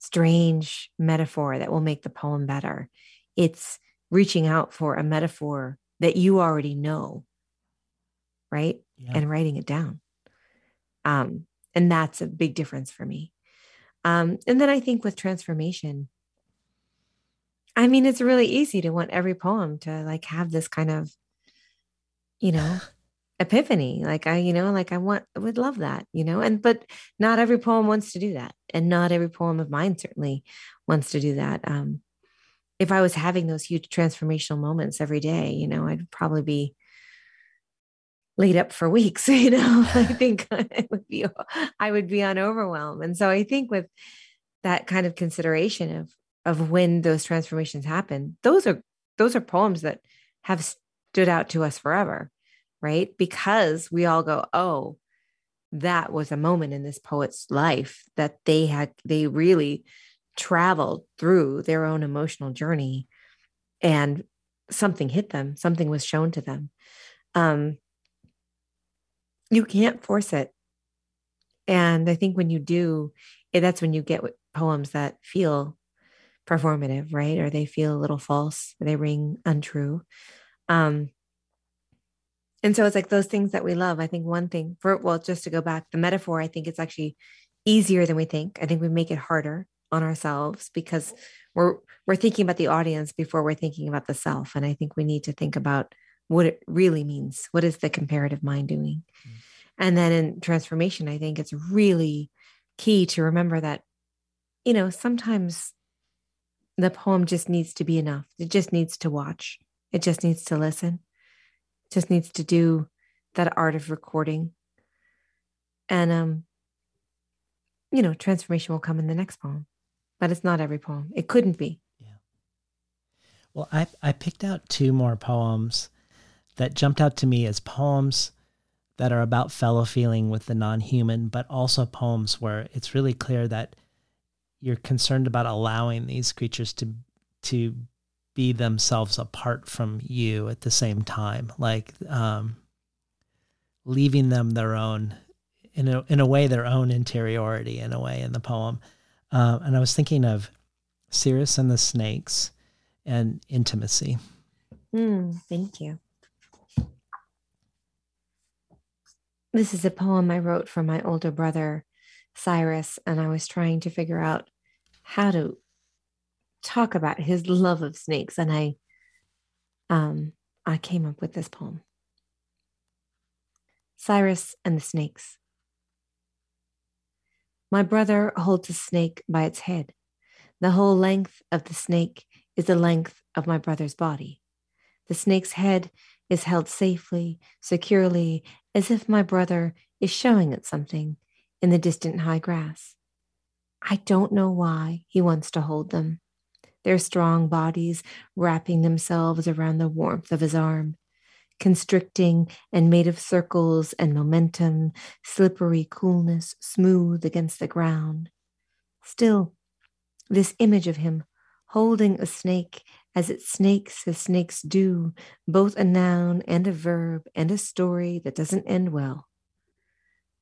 strange metaphor that will make the poem better. It's reaching out for a metaphor that you already know, right? Yeah. And writing it down. Um, and that's a big difference for me. Um, and then I think with transformation, I mean, it's really easy to want every poem to like have this kind of, you know, epiphany. Like I, you know, like I want, I would love that, you know, and, but not every poem wants to do that. And not every poem of mine certainly wants to do that. Um, if I was having those huge transformational moments every day, you know, I'd probably be laid up for weeks, you know, I think it would be, I would be on overwhelm. And so I think with that kind of consideration of, of when those transformations happen, those are, those are poems that have stood out to us forever, right? Because we all go, oh, that was a moment in this poet's life that they had, they really traveled through their own emotional journey, and something hit them, something was shown to them. Um, you can't force it. And I think when you do, that's when you get poems that feel performative, right? Or they feel a little false, or they ring untrue. Um, and so it's like those things that we love. I think one thing for, well, just to go back, the metaphor, I think it's actually easier than we think. I think we make it harder on ourselves because we're, we're thinking about the audience before we're thinking about the self. And I think we need to think about what it really means. What is the comparative mind doing? Mm-hmm. And then in transformation, I think it's really key to remember that, you know, sometimes the poem just needs to be enough. It just needs to watch. It just needs to listen. It just needs to do that art of recording. And, um, you know, transformation will come in the next poem, but it's not every poem. It couldn't be. Yeah. Well, I, I picked out two more poems that jumped out to me as poems that are about fellow feeling with the non-human, but also poems where it's really clear that you're concerned about allowing these creatures to to be themselves apart from you at the same time, like um, leaving them their own, in a, in a way, their own interiority, in a way, in the poem. Uh, and I was thinking of Cirrus and the Snakes and Intimacy. Mm, thank you. This is a poem I wrote for my older brother, Cyrus, and I was trying to figure out how to talk about his love of snakes. And I, um, I came up with this poem. Cyrus and the Snakes. My brother holds a snake by its head. The whole length of the snake is the length of my brother's body. The snake's head is held safely, securely, as if my brother is showing it something in the distant high grass. I don't know why he wants to hold them, their strong bodies wrapping themselves around the warmth of his arm, constricting and made of circles and momentum, slippery coolness smooth against the ground. Still, this image of him holding a snake as it snakes as snakes do, both a noun and a verb and a story that doesn't end well.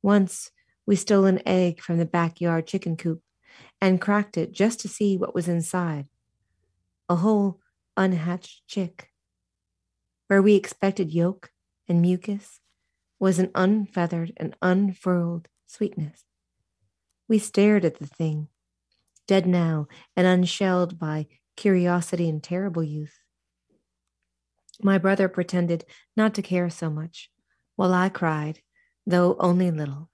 Once we stole an egg from the backyard chicken coop and cracked it just to see what was inside. A whole unhatched chick. Where we expected yolk and mucus was an unfeathered and unfurled sweetness. We stared at the thing, dead now and unshelled by curiosity and terrible youth. My brother pretended not to care so much, while I cried, though only little.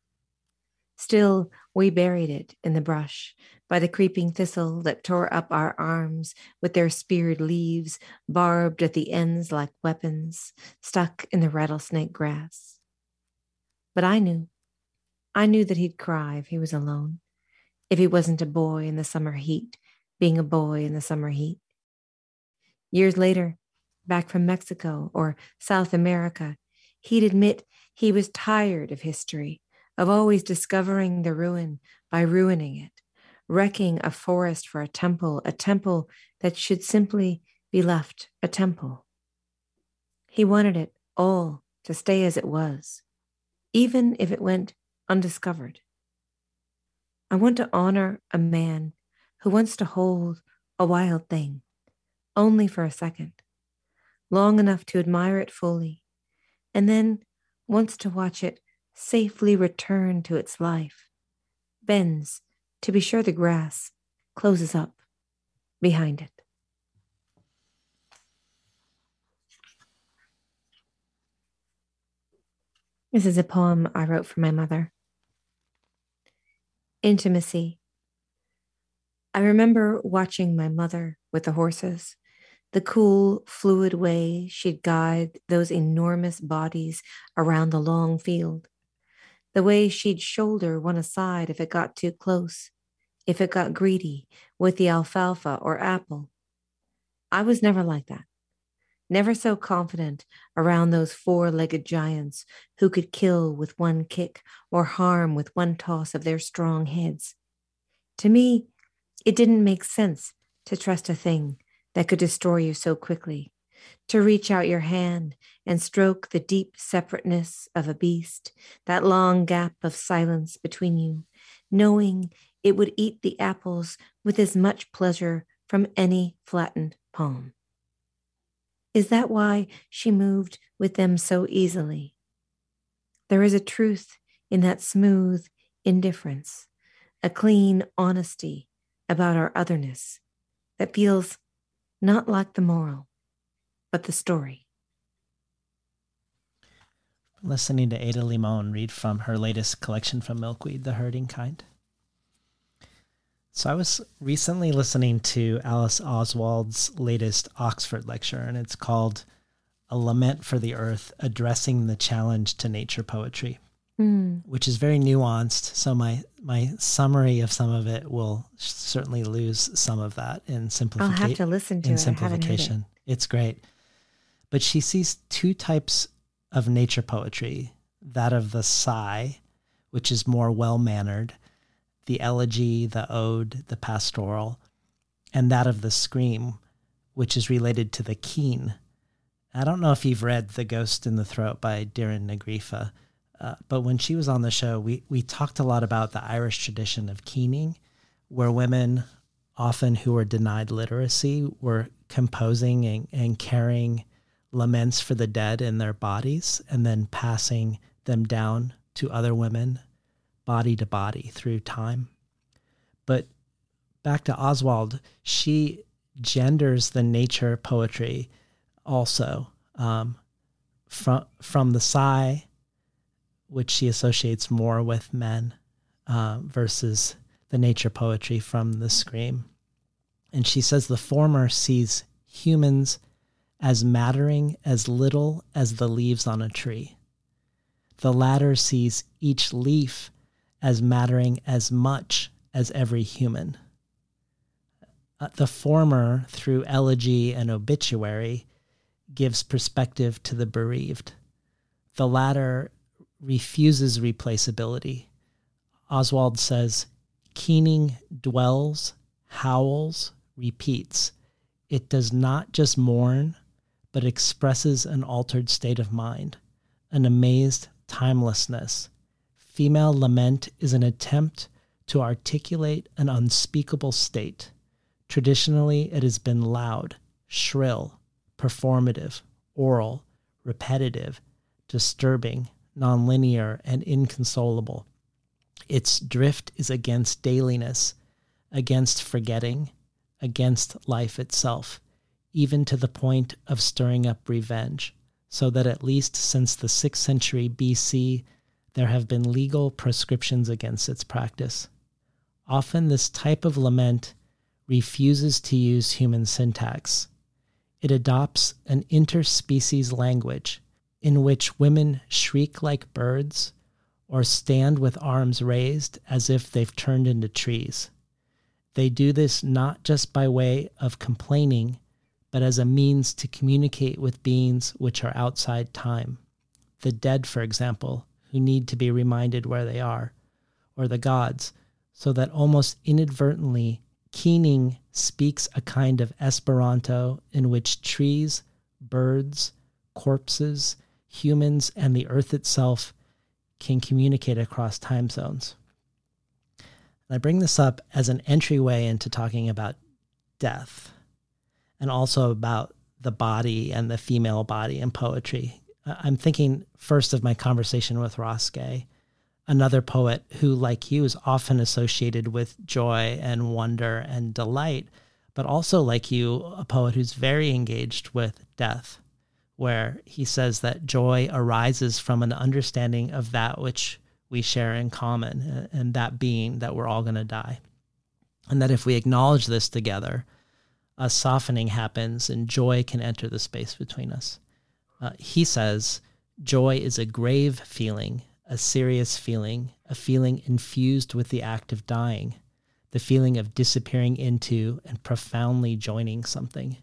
Still, we buried it in the brush, by the creeping thistle that tore up our arms with their speared leaves, barbed at the ends like weapons, stuck in the rattlesnake grass. But I knew. I knew that he'd cry if he was alone, if he wasn't a boy in the summer heat, being a boy in the summer heat. Years later, back from Mexico or South America, he'd admit he was tired of history, of always discovering the ruin by ruining it, wrecking a forest for a temple, a temple that should simply be left a temple. He wanted it all to stay as it was, even if it went undiscovered. I want to honor a man who wants to hold a wild thing, only for a second, long enough to admire it fully, and then wants to watch it safely return to its life, bends to be sure the grass closes up behind it. This is a poem I wrote for my mother. Intimacy. I remember watching my mother with the horses, the cool, fluid way she'd guide those enormous bodies around the long field, the way she'd shoulder one aside if it got too close, if it got greedy with the alfalfa or apple. I was never like that, never so confident around those four-legged giants who could kill with one kick or harm with one toss of their strong heads. To me, it didn't make sense to trust a thing that could destroy you so quickly, to reach out your hand and stroke the deep separateness of a beast, that long gap of silence between you, knowing it would eat the apples with as much pleasure from any flattened palm. Is that why she moved with them so easily? There is a truth in that smooth indifference, a clean honesty about our otherness that feels not like the moral, but the story. Listening to Ada Limón read from her latest collection from Milkweed, The Hurting Kind. So I was recently listening to Alice Oswald's latest Oxford lecture, and it's called A Lament for the Earth, Addressing the Challenge to Nature Poetry, mm. which is very nuanced. So my, my summary of some of it will certainly lose some of that in simplification. I'll have to listen to in it. Simplification. It. It's great. But she sees two types of nature poetry, that of the sigh, which is more well-mannered, the elegy, the ode, the pastoral, and that of the scream, which is related to the keen. I don't know if you've read The Ghost in the Throat by Diarran na Gaofa, uh, but when she was on the show, we, we talked a lot about the Irish tradition of keening, where women, often who were denied literacy, were composing and, and carrying laments for the dead in their bodies and then passing them down to other women, body to body through time. But back to Oswald, she genders the nature poetry also um, from, from the sigh, which she associates more with men, uh, versus the nature poetry from the scream. And she says the former sees humans as mattering as little as the leaves on a tree. The latter sees each leaf as mattering as much as every human. The former, through elegy and obituary, gives perspective to the bereaved. The latter refuses replaceability. Oswald says, keening dwells, howls, repeats. It does not just mourn, but expresses an altered state of mind, an amazed timelessness. Female lament is an attempt to articulate an unspeakable state. Traditionally, it has been loud, shrill, performative, oral, repetitive, disturbing, nonlinear, and inconsolable. Its drift is against dailiness, against forgetting, against life itself, even to the point of stirring up revenge, so that at least since the sixth century B C, there have been legal prescriptions against its practice. Often this type of lament refuses to use human syntax. It adopts an interspecies language in which women shriek like birds or stand with arms raised as if they've turned into trees. They do this not just by way of complaining, but as a means to communicate with beings which are outside time. The dead, for example, who need to be reminded where they are, or the gods, so that almost inadvertently, keening speaks a kind of Esperanto in which trees, birds, corpses, humans, and the earth itself can communicate across time zones. And I bring this up as an entryway into talking about death, and also about the body and the female body in poetry. I'm thinking first of my conversation with Ross Gay, another poet who, like you, is often associated with joy and wonder and delight, but also, like you, a poet who's very engaged with death, where he says that joy arises from an understanding of that which we share in common, and that being that we're all going to die. And that if we acknowledge this together, a softening happens and joy can enter the space between us. Uh, he says, joy is a grave feeling, a serious feeling, a feeling infused with the act of dying, the feeling of disappearing into and profoundly joining something.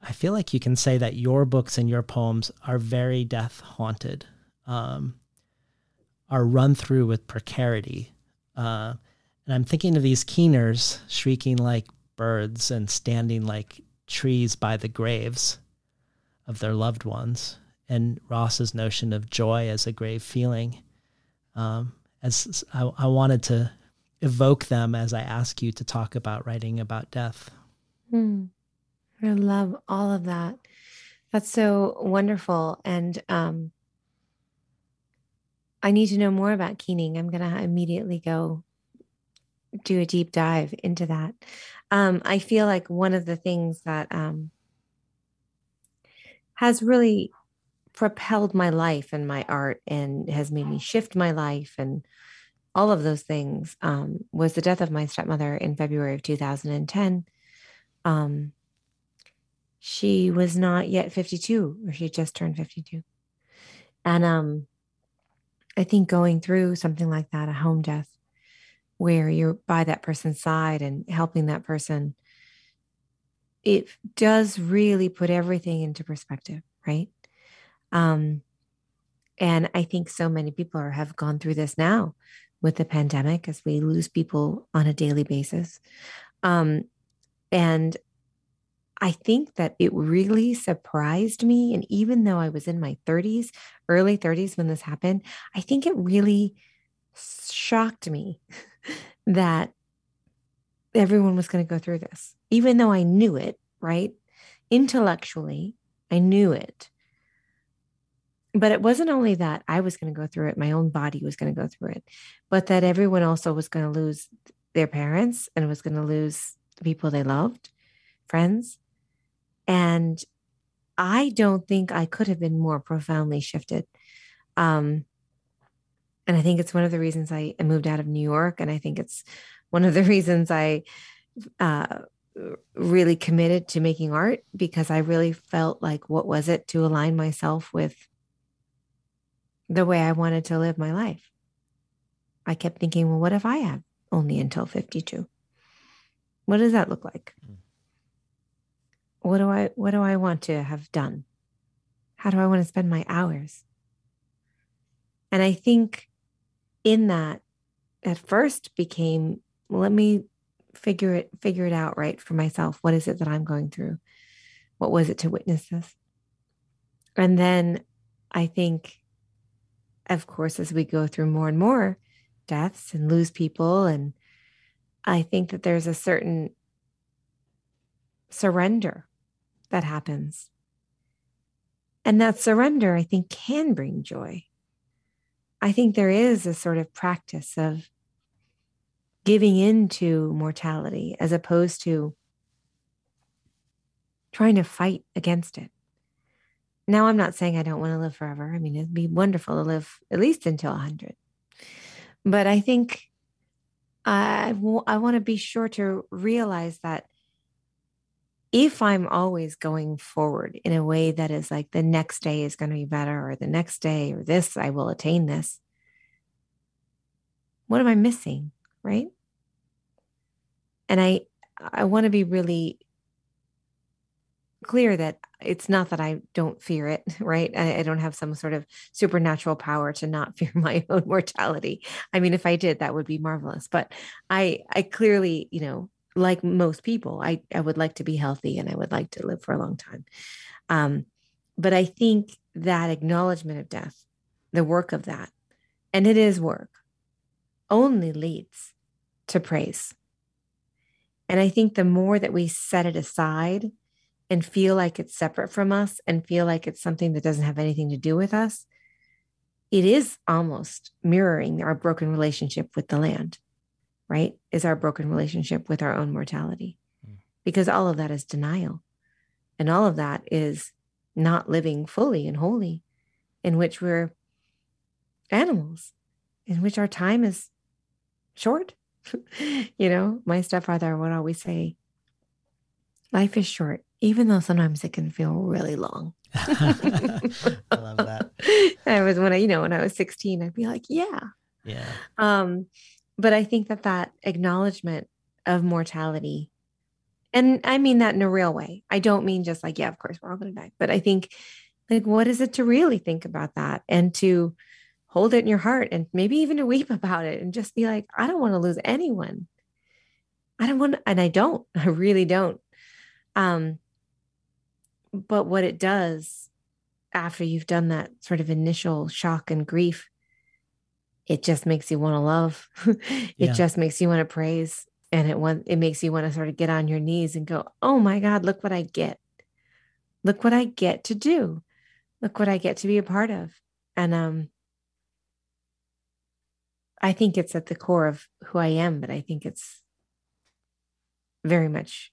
I feel like you can say that your books and your poems are very death-haunted, um, are run through with precarity. Uh, and I'm thinking of these keeners shrieking like birds and standing like trees by the graves of their loved ones, and Ross's notion of joy as a grave feeling. Um, as I, I wanted to evoke them as I ask you to talk about writing about death. Mm. I love all of that. That's so wonderful. And um, I need to know more about Keening. I'm going to immediately go do a deep dive into that. Um, I feel like one of the things that um, has really propelled my life and my art and has made me shift my life and all of those things um, was the death of my stepmother in February of two thousand ten. Um, she was not yet fifty-two, or she just turned fifty-two. And um, I think going through something like that, a home death, where you're by that person's side and helping that person, it does really put everything into perspective, right? Um, and I think so many people are, have gone through this now with the pandemic, as we lose people on a daily basis. Um, and I think that it really surprised me. And even though I was in my thirties, early thirties when this happened, I think it really shocked me that everyone was going to go through this, even though I knew it, right? Intellectually, I knew it. But it wasn't only that I was going to go through it, my own body was going to go through it, but that everyone also was going to lose their parents and was going to lose the people they loved, friends. And I don't think I could have been more profoundly shifted. Um, and I think it's one of the reasons I moved out of New York. And I think it's one of the reasons I uh, really committed to making art, because I really felt like, what was it to align myself with the way I wanted to live my life? I kept thinking, well, what if I have only until fifty-two? What does that look like? What do I, what do I want to have done? How do I want to spend my hours? And I think in that, at first became, let me figure it, figure it out right for myself. What is it that I'm going through? What was it to witness this? And then I think, of course, as we go through more and more deaths and lose people, and I think that there's a certain surrender that happens. And that surrender, I think, can bring joy. I think there is a sort of practice of giving in to mortality as opposed to trying to fight against it. Now, I'm not saying I don't want to live forever. I mean, it'd be wonderful to live at least until one hundred. But I think I, w- I want to be sure to realize that if I'm always going forward in a way that is like the next day is going to be better, or the next day, or this, I will attain this, what am I missing, right? And I, I want to be really clear that it's not that I don't fear it, right? I, I don't have some sort of supernatural power to not fear my own mortality. I mean, if I did, that would be marvelous. But I, I clearly, you know, like most people, I, I would like to be healthy and I would like to live for a long time. Um, but I think that acknowledgement of death, the work of that, and it is work, only leads to praise. And I think the more that we set it aside and feel like it's separate from us and feel like it's something that doesn't have anything to do with us, it is almost mirroring our broken relationship with the land, right? Is our broken relationship with our own mortality. Mm. Because all of that is denial. And all of that is not living fully and wholly, in which we're animals, in which our time is short. You know, my stepfather would always say, life is short, even though sometimes it can feel really long. I love that. I was when I, you know, when I was sixteen, I'd be like, yeah. Yeah. Um, but I think that that acknowledgement of mortality, and I mean that in a real way. I don't mean just like, yeah, of course, we're all going to die. But I think, like, what is it to really think about that and to hold it in your heart and maybe even to weep about it and just be like, I don't want to lose anyone. I don't want, and I don't, I really don't. Um, but what it does after you've done that sort of initial shock and grief, it just makes you want to love. it yeah. just makes you want to praise. And it want, it makes you want to sort of get on your knees and go, oh my God, look what I get. Look what I get to do. Look what I get to be a part of. And um, I think it's at the core of who I am, but I think it's very much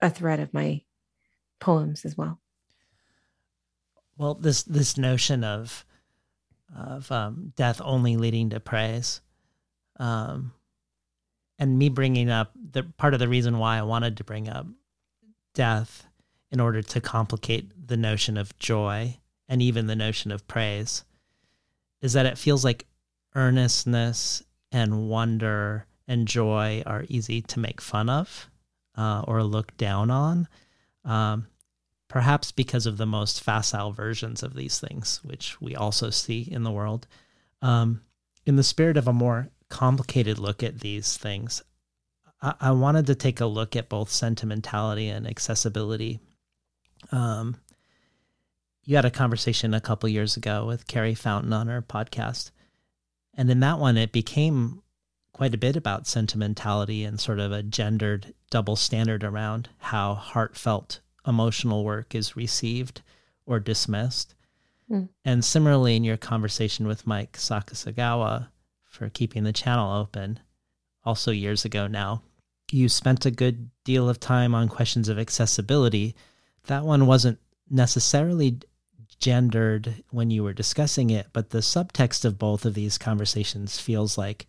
a thread of my poems as well. Well, this, this notion of, of um, death only leading to praise, um, and me bringing up the part of the reason why I wanted to bring up death in order to complicate the notion of joy and even the notion of praise is that it feels like earnestness and wonder and joy are easy to make fun of uh, or look down on, um, perhaps because of the most facile versions of these things, which we also see in the world. Um, in the spirit of a more complicated look at these things, I, I wanted to take a look at both sentimentality and accessibility. Um, you had a conversation a couple years ago with Carrie Fountain on her podcast. And in that one, it became quite a bit about sentimentality and sort of a gendered double standard around how heartfelt emotional work is received or dismissed. Mm. And similarly, in your conversation with Mike Sakasagawa, for keeping the channel open, also years ago now, you spent a good deal of time on questions of accessibility. That one wasn't necessarily gendered when you were discussing it, but the subtext of both of these conversations feels like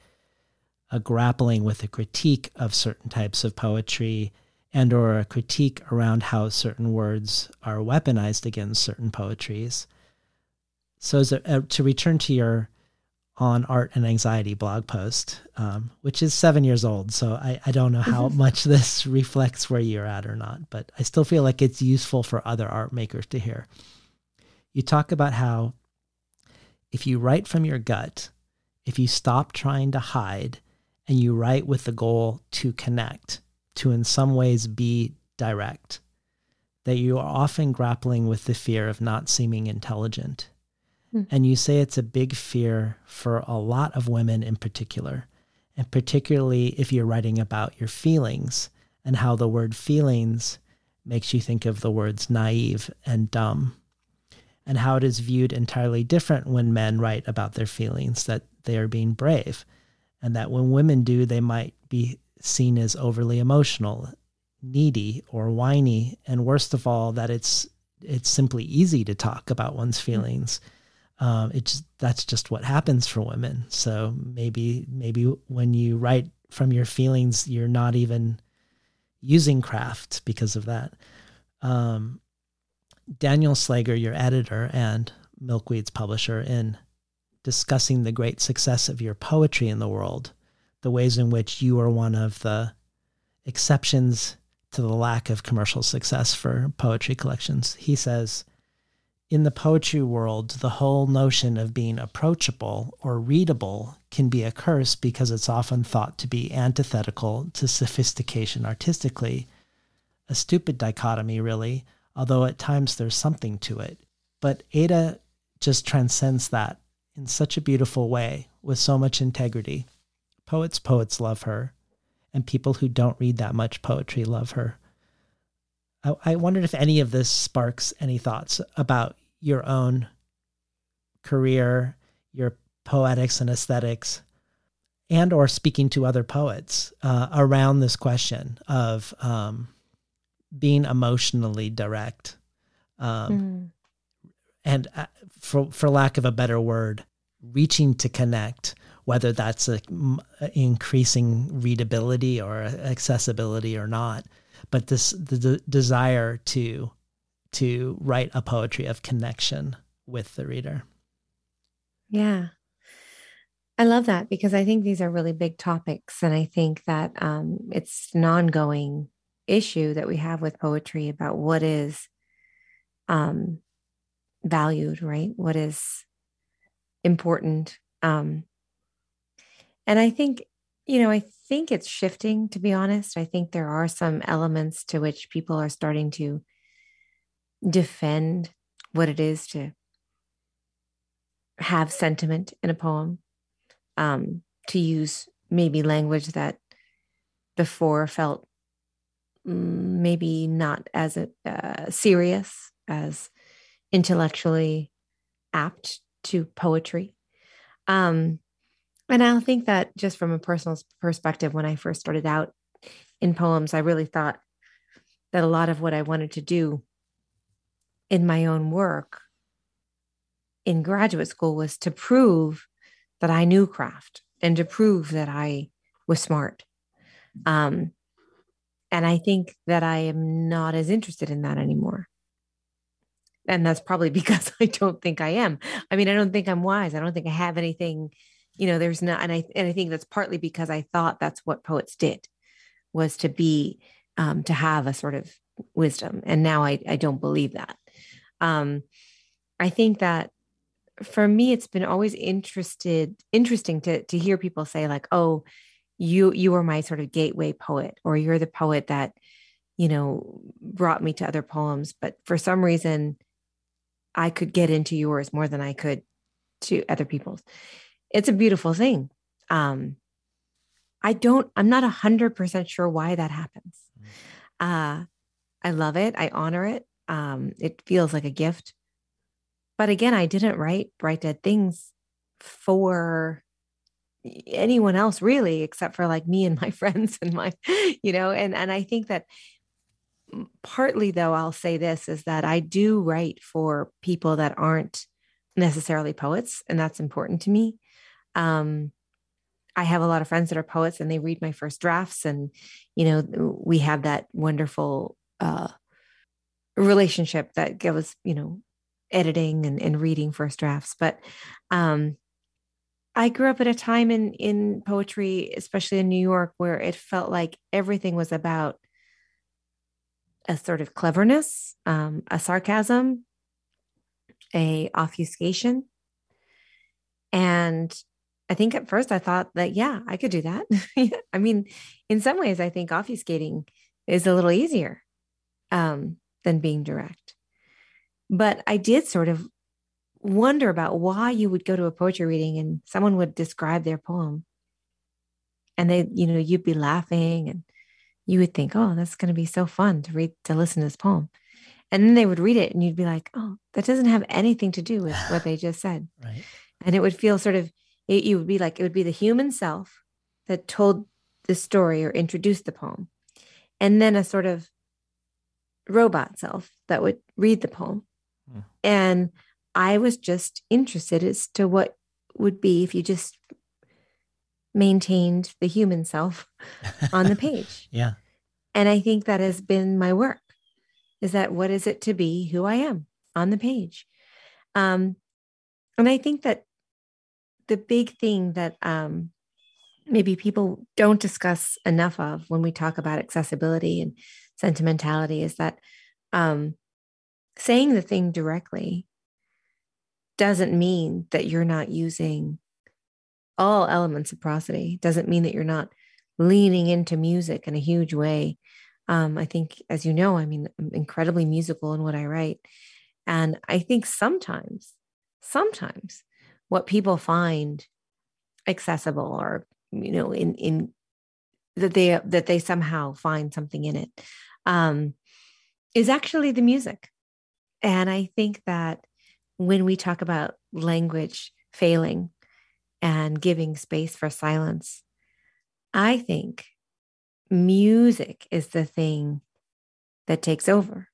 a grappling with a critique of certain types of poetry and or a critique around how certain words are weaponized against certain poetries. So as a, uh, to return to your On Art and Anxiety blog post, um, which is seven years old. So I, I don't know how much this reflects where you're at or not, but I still feel like it's useful for other art makers to hear. You talk about how if you write from your gut, if you stop trying to hide and you write with the goal to connect, to in some ways be direct, that you are often grappling with the fear of not seeming intelligent. And you say it's a big fear for a lot of women in particular, and particularly if you're writing about your feelings and how the word feelings makes you think of the words naive and dumb, and how it is viewed entirely different when men write about their feelings, that they are being brave, and that when women do, they might be seen as overly emotional, needy, or whiny, and worst of all, that it's it's simply easy to talk about one's feelings. Um, it's that's just what happens for women. So maybe, maybe when you write from your feelings, you're not even using craft because of that. Um, Daniel Slager, your editor and Milkweed's publisher, in discussing the great success of your poetry in the world, the ways in which you are one of the exceptions to the lack of commercial success for poetry collections, he says, "In the poetry world, the whole notion of being approachable or readable can be a curse because it's often thought to be antithetical to sophistication artistically. A stupid dichotomy, really, although at times there's something to it. But Ada just transcends that in such a beautiful way, with so much integrity. Poets, poets love her, and people who don't read that much poetry love her." I wondered if any of this sparks any thoughts about your own career, your poetics and aesthetics, and or speaking to other poets uh, around this question of um, being emotionally direct. Um, mm-hmm. And uh, for, for lack of a better word, reaching to connect, whether that's a, a increasing readability or accessibility or not. But this the, the desire to to write a poetry of connection with the reader. Yeah, I love that, because I think these are really big topics, and I think that um, it's an ongoing issue that we have with poetry about what is um, valued, right? What is important, um, and I think you know I. Th- I think it's shifting, to be honest. I think there are some elements to which people are starting to defend what it is to have sentiment in a poem, um, to use maybe language that before felt maybe not as uh, serious, as intellectually apt to poetry. Um, and I think that just from a personal perspective, when I first started out in poems, I really thought that a lot of what I wanted to do in my own work in graduate school was to prove that I knew craft and to prove that I was smart. Um, and I think that I am not as interested in that anymore. And that's probably because I don't think I am. I mean, I don't think I'm wise. I don't think I have anything, you know, there's not, and I, and I think that's partly because I thought that's what poets did, was to be, um, to have a sort of wisdom. And now I, I don't believe that. Um, I think that for me, it's been always interested, interesting to, to hear people say like, oh, you, you were my sort of gateway poet, or you're the poet that, you know, brought me to other poems. But for some reason, I could get into yours more than I could to other people's. It's a beautiful thing. Um, I don't, I'm not a hundred percent sure why that happens. Uh, I love it. I honor it. Um, it feels like a gift. But again, I didn't write Bright Dead Things for anyone else really, except for like me and my friends and my, you know, and, and I think that partly though, I'll say this, is that I do write for people that aren't necessarily poets. And that's important to me. Um, I have a lot of friends that are poets and they read my first drafts. And, you know, we have that wonderful uh, relationship that goes, you know, editing and, and reading first drafts. But um, I grew up at a time in, in poetry, especially in New York, where it felt like everything was about a sort of cleverness, um, a sarcasm, a obfuscation. And I think at first I thought that, yeah, I could do that. I mean, in some ways, I think obfuscating is a little easier um, than being direct. But I did sort of wonder about why you would go to a poetry reading and someone would describe their poem. And they, you know, you'd be laughing and you would think, oh, that's going to be so fun to read, to listen to this poem. And then they would read it and you'd be like, oh, that doesn't have anything to do with what they just said. Right. And it would feel sort of, it, you would be like, it would be the human self that told the story or introduced the poem. And then a sort of robot self that would read the poem. Mm. And I was just interested as to what would be if you just maintained the human self on the page. Yeah. And I think that has been my work, is that what is it to be who I am on the page? Um, and I think that the big thing that um, maybe people don't discuss enough of when we talk about accessibility and sentimentality is that um, saying the thing directly doesn't mean that you're not using all elements of prosody, doesn't mean that you're not leaning into music in a huge way. Um, I think, as you know, I mean, I'm incredibly musical in what I write. And I think sometimes, sometimes what people find accessible or, you know, in, in that they, that they somehow find something in it, um, is actually the music. And I think that when we talk about language failing and giving space for silence, I think music is the thing that takes over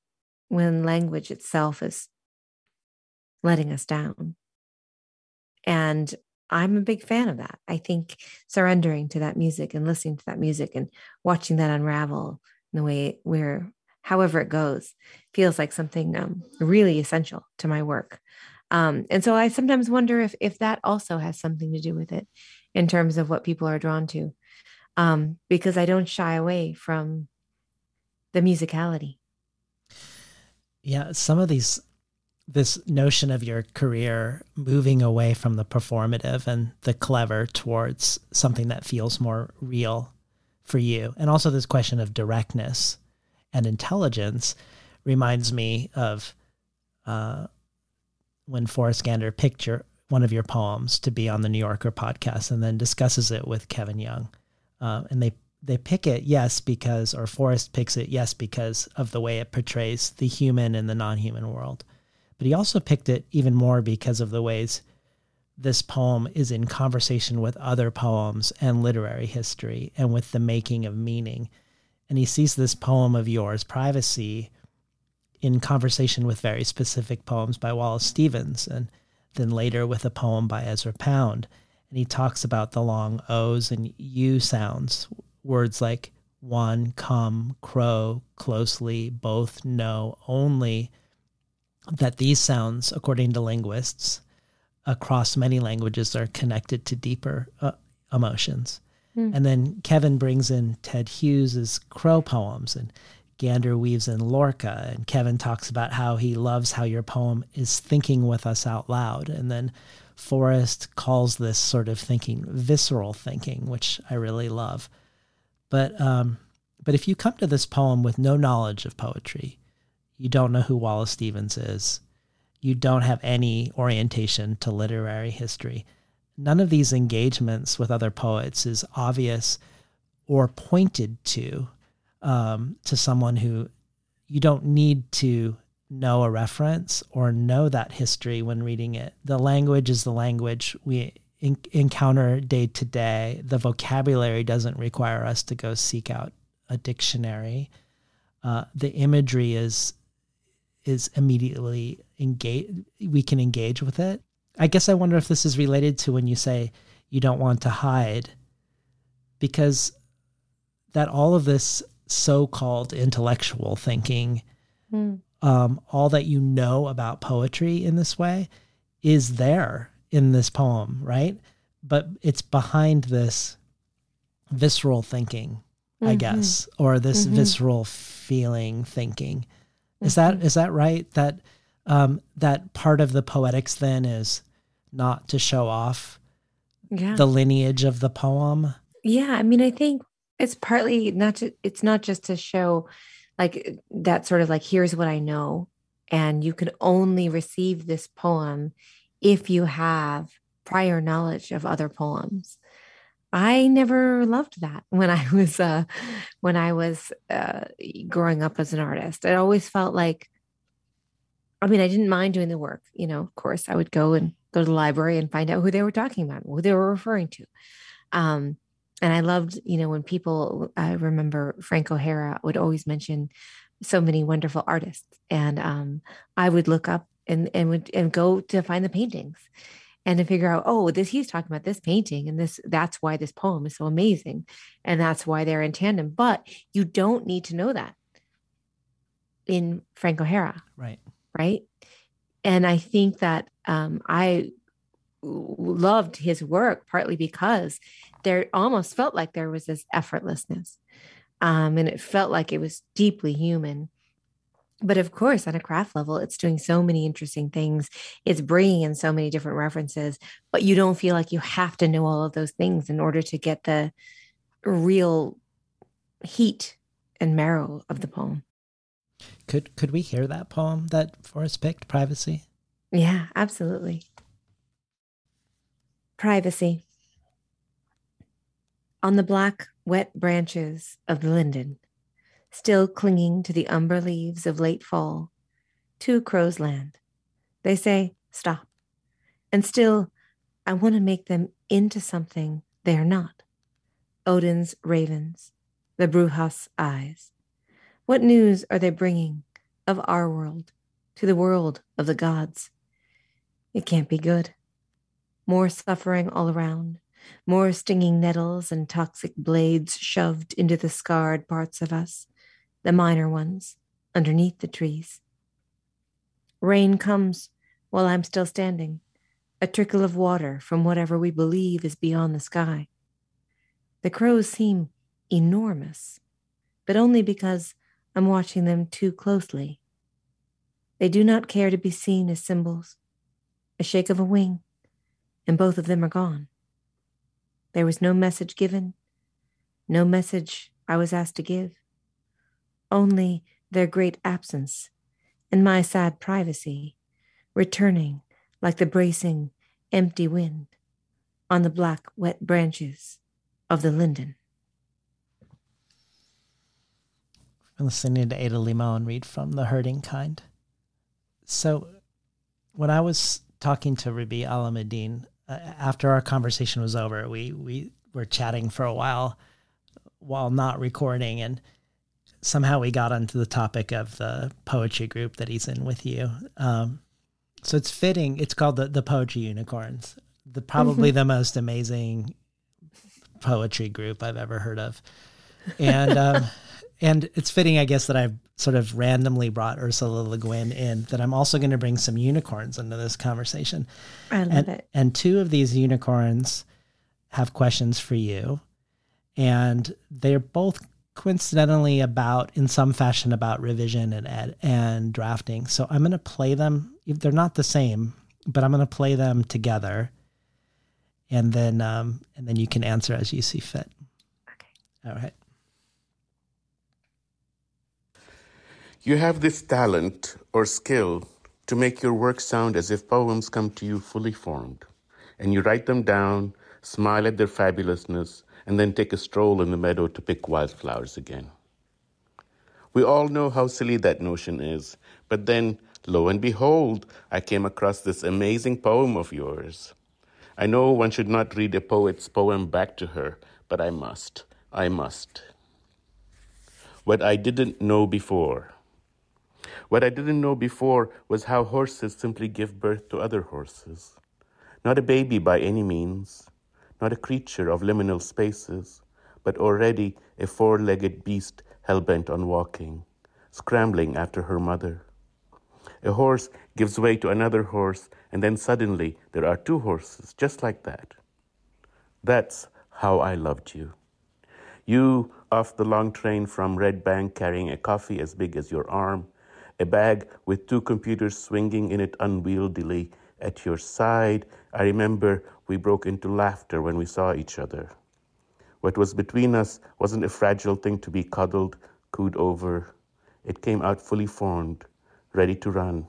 when language itself is letting us down. And I'm a big fan of that. I think surrendering to that music and listening to that music and watching that unravel in the way where, however it goes, feels like something um, really essential to my work. Um, and so I sometimes wonder if if that also has something to do with it in terms of what people are drawn to, um, because I don't shy away from the musicality. Yeah, some of these, this notion of your career moving away from the performative and the clever towards something that feels more real for you. And also this question of directness and intelligence reminds me of uh, when Forrest Gander picked your, one of your poems to be on the New Yorker podcast and then discusses it with Kevin Young. Uh, and they, they pick it, yes, because, or Forrest picks it, yes, because of the way it portrays the human and the non-human world. But he also picked it even more because of the ways this poem is in conversation with other poems and literary history and with the making of meaning. And he sees this poem of yours, Privacy, in conversation with very specific poems by Wallace Stevens, and then later with a poem by Ezra Pound. And he talks about the long O's and U sounds, words like one, come, crow, closely, both, no, only, that these sounds, according to linguists, across many languages are connected to deeper uh, emotions. Mm. And then Kevin brings in Ted Hughes's crow poems, and Gander weaves in Lorca, and Kevin talks about how he loves how your poem is thinking with us out loud. And then Forrest calls this sort of thinking visceral thinking, which I really love. But um, but if you come to this poem with no knowledge of poetry, you don't know who Wallace Stevens is, you don't have any orientation to literary history, none of these engagements with other poets is obvious or pointed to um, to someone who you don't need to know a reference or know that history when reading it. The language is the language we in- encounter day to day. The vocabulary doesn't require us to go seek out a dictionary. Uh, the imagery is is immediately engage. We can engage with it. I guess I wonder if this is related to when you say you don't want to hide, because that all of this so-called intellectual thinking, mm. um, all that you know about poetry in this way is there in this poem, right? But it's behind this visceral thinking, mm-hmm. I guess, or this mm-hmm. visceral feeling thinking. Is that is that right? That um, that part of the poetics then is not to show off yeah. the lineage of the poem. Yeah, I mean, I think it's partly not to. It's not just to show, like that sort of like here's what I know, and you can only receive this poem if you have prior knowledge of other poems. I never loved that when I was uh, when I was uh, growing up as an artist. It always felt like, I mean, I didn't mind doing the work. You know, of course, I would go and go to the library and find out who they were talking about, who they were referring to. Um, and I loved, you know, when people, I remember Frank O'Hara would always mention so many wonderful artists. And um, I would look up and, and would and go to find the paintings. And to figure out, oh, this he's talking about this painting, and this that's why this poem is so amazing, and that's why they're in tandem. But you don't need to know that in Frank O'Hara, right? Right. And I think that um, I loved his work partly because there almost felt like there was this effortlessness, um, and it felt like it was deeply human. But of course, on a craft level, it's doing so many interesting things. It's bringing in so many different references, but you don't feel like you have to know all of those things in order to get the real heat and marrow of the poem. Could could we hear that poem that Forrest picked, Privacy? Yeah, absolutely. Privacy. On the black, wet branches of the linden, still clinging to the umber leaves of late fall, to crows land. They say, stop. And still, I want to make them into something they are not. Odin's ravens, the Brewhas' eyes. What news are they bringing of our world to the world of the gods? It can't be good. More suffering all around, more stinging nettles and toxic blades shoved into the scarred parts of us. The minor ones, underneath the trees. Rain comes while I'm still standing, a trickle of water from whatever we believe is beyond the sky. The crows seem enormous, but only because I'm watching them too closely. They do not care to be seen as symbols, a shake of a wing, and both of them are gone. There was no message given, no message I was asked to give. Only their great absence, and my sad privacy, returning like the bracing, empty wind on the black, wet branches of the linden. We're listening to Ada Limón read from The Hurting Kind. So when I was talking to Rabi Alamuddin, uh, after our conversation was over, we, we were chatting for a while while not recording, and somehow we got onto the topic of the poetry group that he's in with you. Um, so it's fitting. It's called the, the Poetry Unicorns, the probably mm-hmm. the most amazing poetry group I've ever heard of. And um, and it's fitting, I guess, that I've sort of randomly brought Ursula Le Guin in, that I'm also going to bring some unicorns into this conversation. I love and, it. And two of these unicorns have questions for you. And they're both coincidentally about, in some fashion, about revision and ed- and drafting. So I'm going to play them. They're not the same, but I'm going to play them together. And then um, and then you can answer as you see fit. Okay. All right. You have this talent or skill to make your work sound as if poems come to you fully formed. And you write them down, smile at their fabulousness, and then take a stroll in the meadow to pick wildflowers again. We all know how silly that notion is, but then, lo and behold, I came across this amazing poem of yours. I know one should not read a poet's poem back to her, but I must, I must. What I didn't know before. What I didn't know before was how horses simply give birth to other horses. Not a baby by any means, not a creature of liminal spaces, but already a four-legged beast hell-bent on walking, scrambling after her mother. A horse gives way to another horse, and then suddenly there are two horses, just like that. That's how I loved you. You, off the long train from Red Bank, carrying a coffee as big as your arm, a bag with two computers swinging in it unwieldily at your side. I remember we broke into laughter when we saw each other. What was between us wasn't a fragile thing to be cuddled, cooed over. It came out fully formed, ready to run.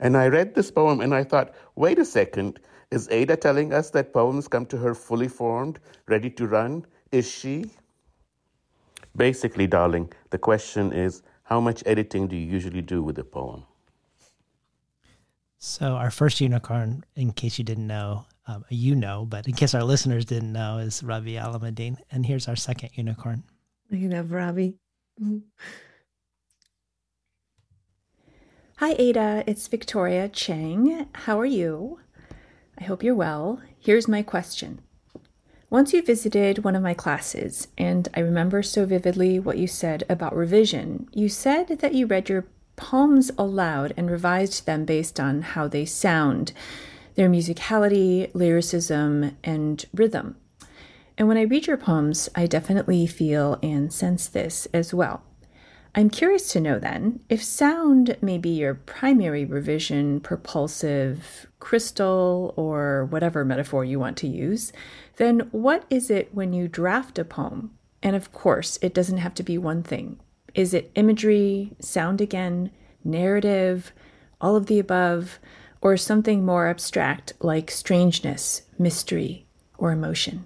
And I read this poem and I thought, wait a second, is Ada telling us that poems come to her fully formed, ready to run? Is she? Basically, darling, the question is, how much editing do you usually do with a poem? So our first unicorn, in case you didn't know, um, you know, but in case our listeners didn't know, is Rabi Alamuddin. And here's our second unicorn. You know, Rabi. Mm-hmm. Hi, Ada. It's Victoria Chang. How are you? I hope you're well. Here's my question. Once you visited one of my classes, and I remember so vividly what you said about revision. You said that you read your poems aloud and revised them based on how they sound, their musicality, lyricism, and rhythm. And when I read your poems, I definitely feel and sense this as well. I'm curious to know then, if sound may be your primary revision, propulsive, crystal, or whatever metaphor you want to use, then what is it when you draft a poem? And of course, it doesn't have to be one thing. Is it imagery, sound again, narrative, all of the above, or something more abstract like strangeness, mystery, or emotion?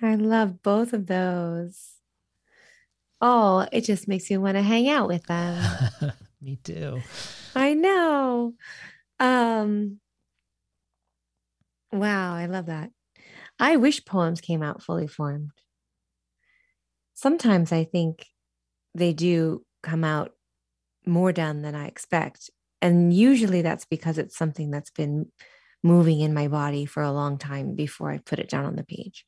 I love both of those. Oh, it just makes me want to hang out with them. Me too. I know. Um, wow, I love that. I wish poems came out fully formed. Sometimes I think they do come out more done than I expect. And usually that's because it's something that's been moving in my body for a long time before I put it down on the page.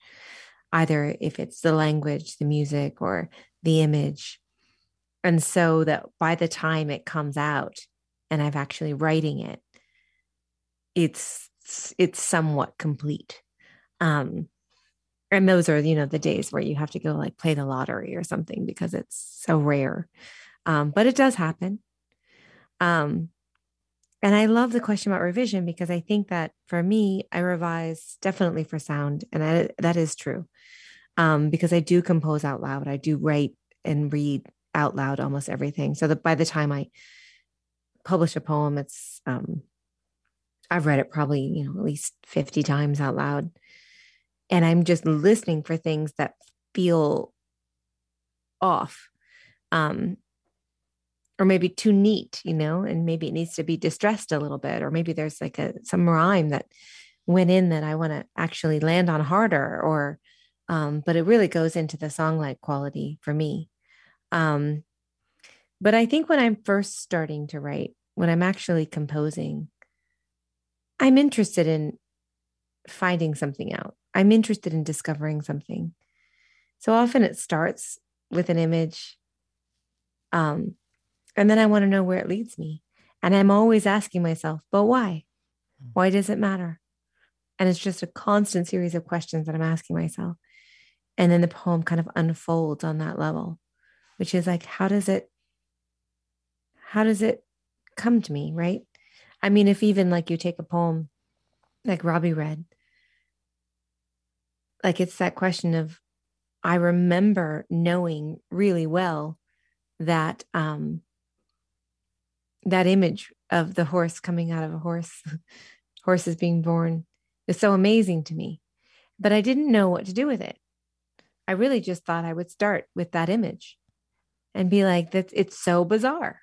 Either if it's the language, the music, or the image. And so that by the time it comes out and I'm actually writing it, it's it's somewhat complete. Um, and those are, you know, the days where you have to go like play the lottery or something because it's so rare. Um, but it does happen. Um, and I love the question about revision because I think that for me, I revise definitely for sound. And I, that is true. Um, because I do compose out loud. I do write and read out loud almost everything. So that by the time I publish a poem, it's, um, I've read it probably, you know, at least fifty times out loud. And I'm just listening for things that feel off, um, or maybe too neat, you know, and maybe it needs to be distressed a little bit, or maybe there's like a, some rhyme that went in that I want to actually land on harder, or, um, but it really goes into the song-like quality for me. Um, but I think when I'm first starting to write, when I'm actually composing, I'm interested in finding something out. I'm interested in discovering something. So often it starts with an image. Um, and then I want to know where it leads me. And I'm always asking myself, but why? Why does it matter? And it's just a constant series of questions that I'm asking myself. And then the poem kind of unfolds on that level, which is like, how does it, how does it come to me, right? I mean, if even like you take a poem like Robbie read, like it's that question of, I remember knowing really well that um, that image of the horse coming out of a horse, horses being born, is so amazing to me, but I didn't know what to do with it. I really just thought I would start with that image and be like, "That's it's so bizarre.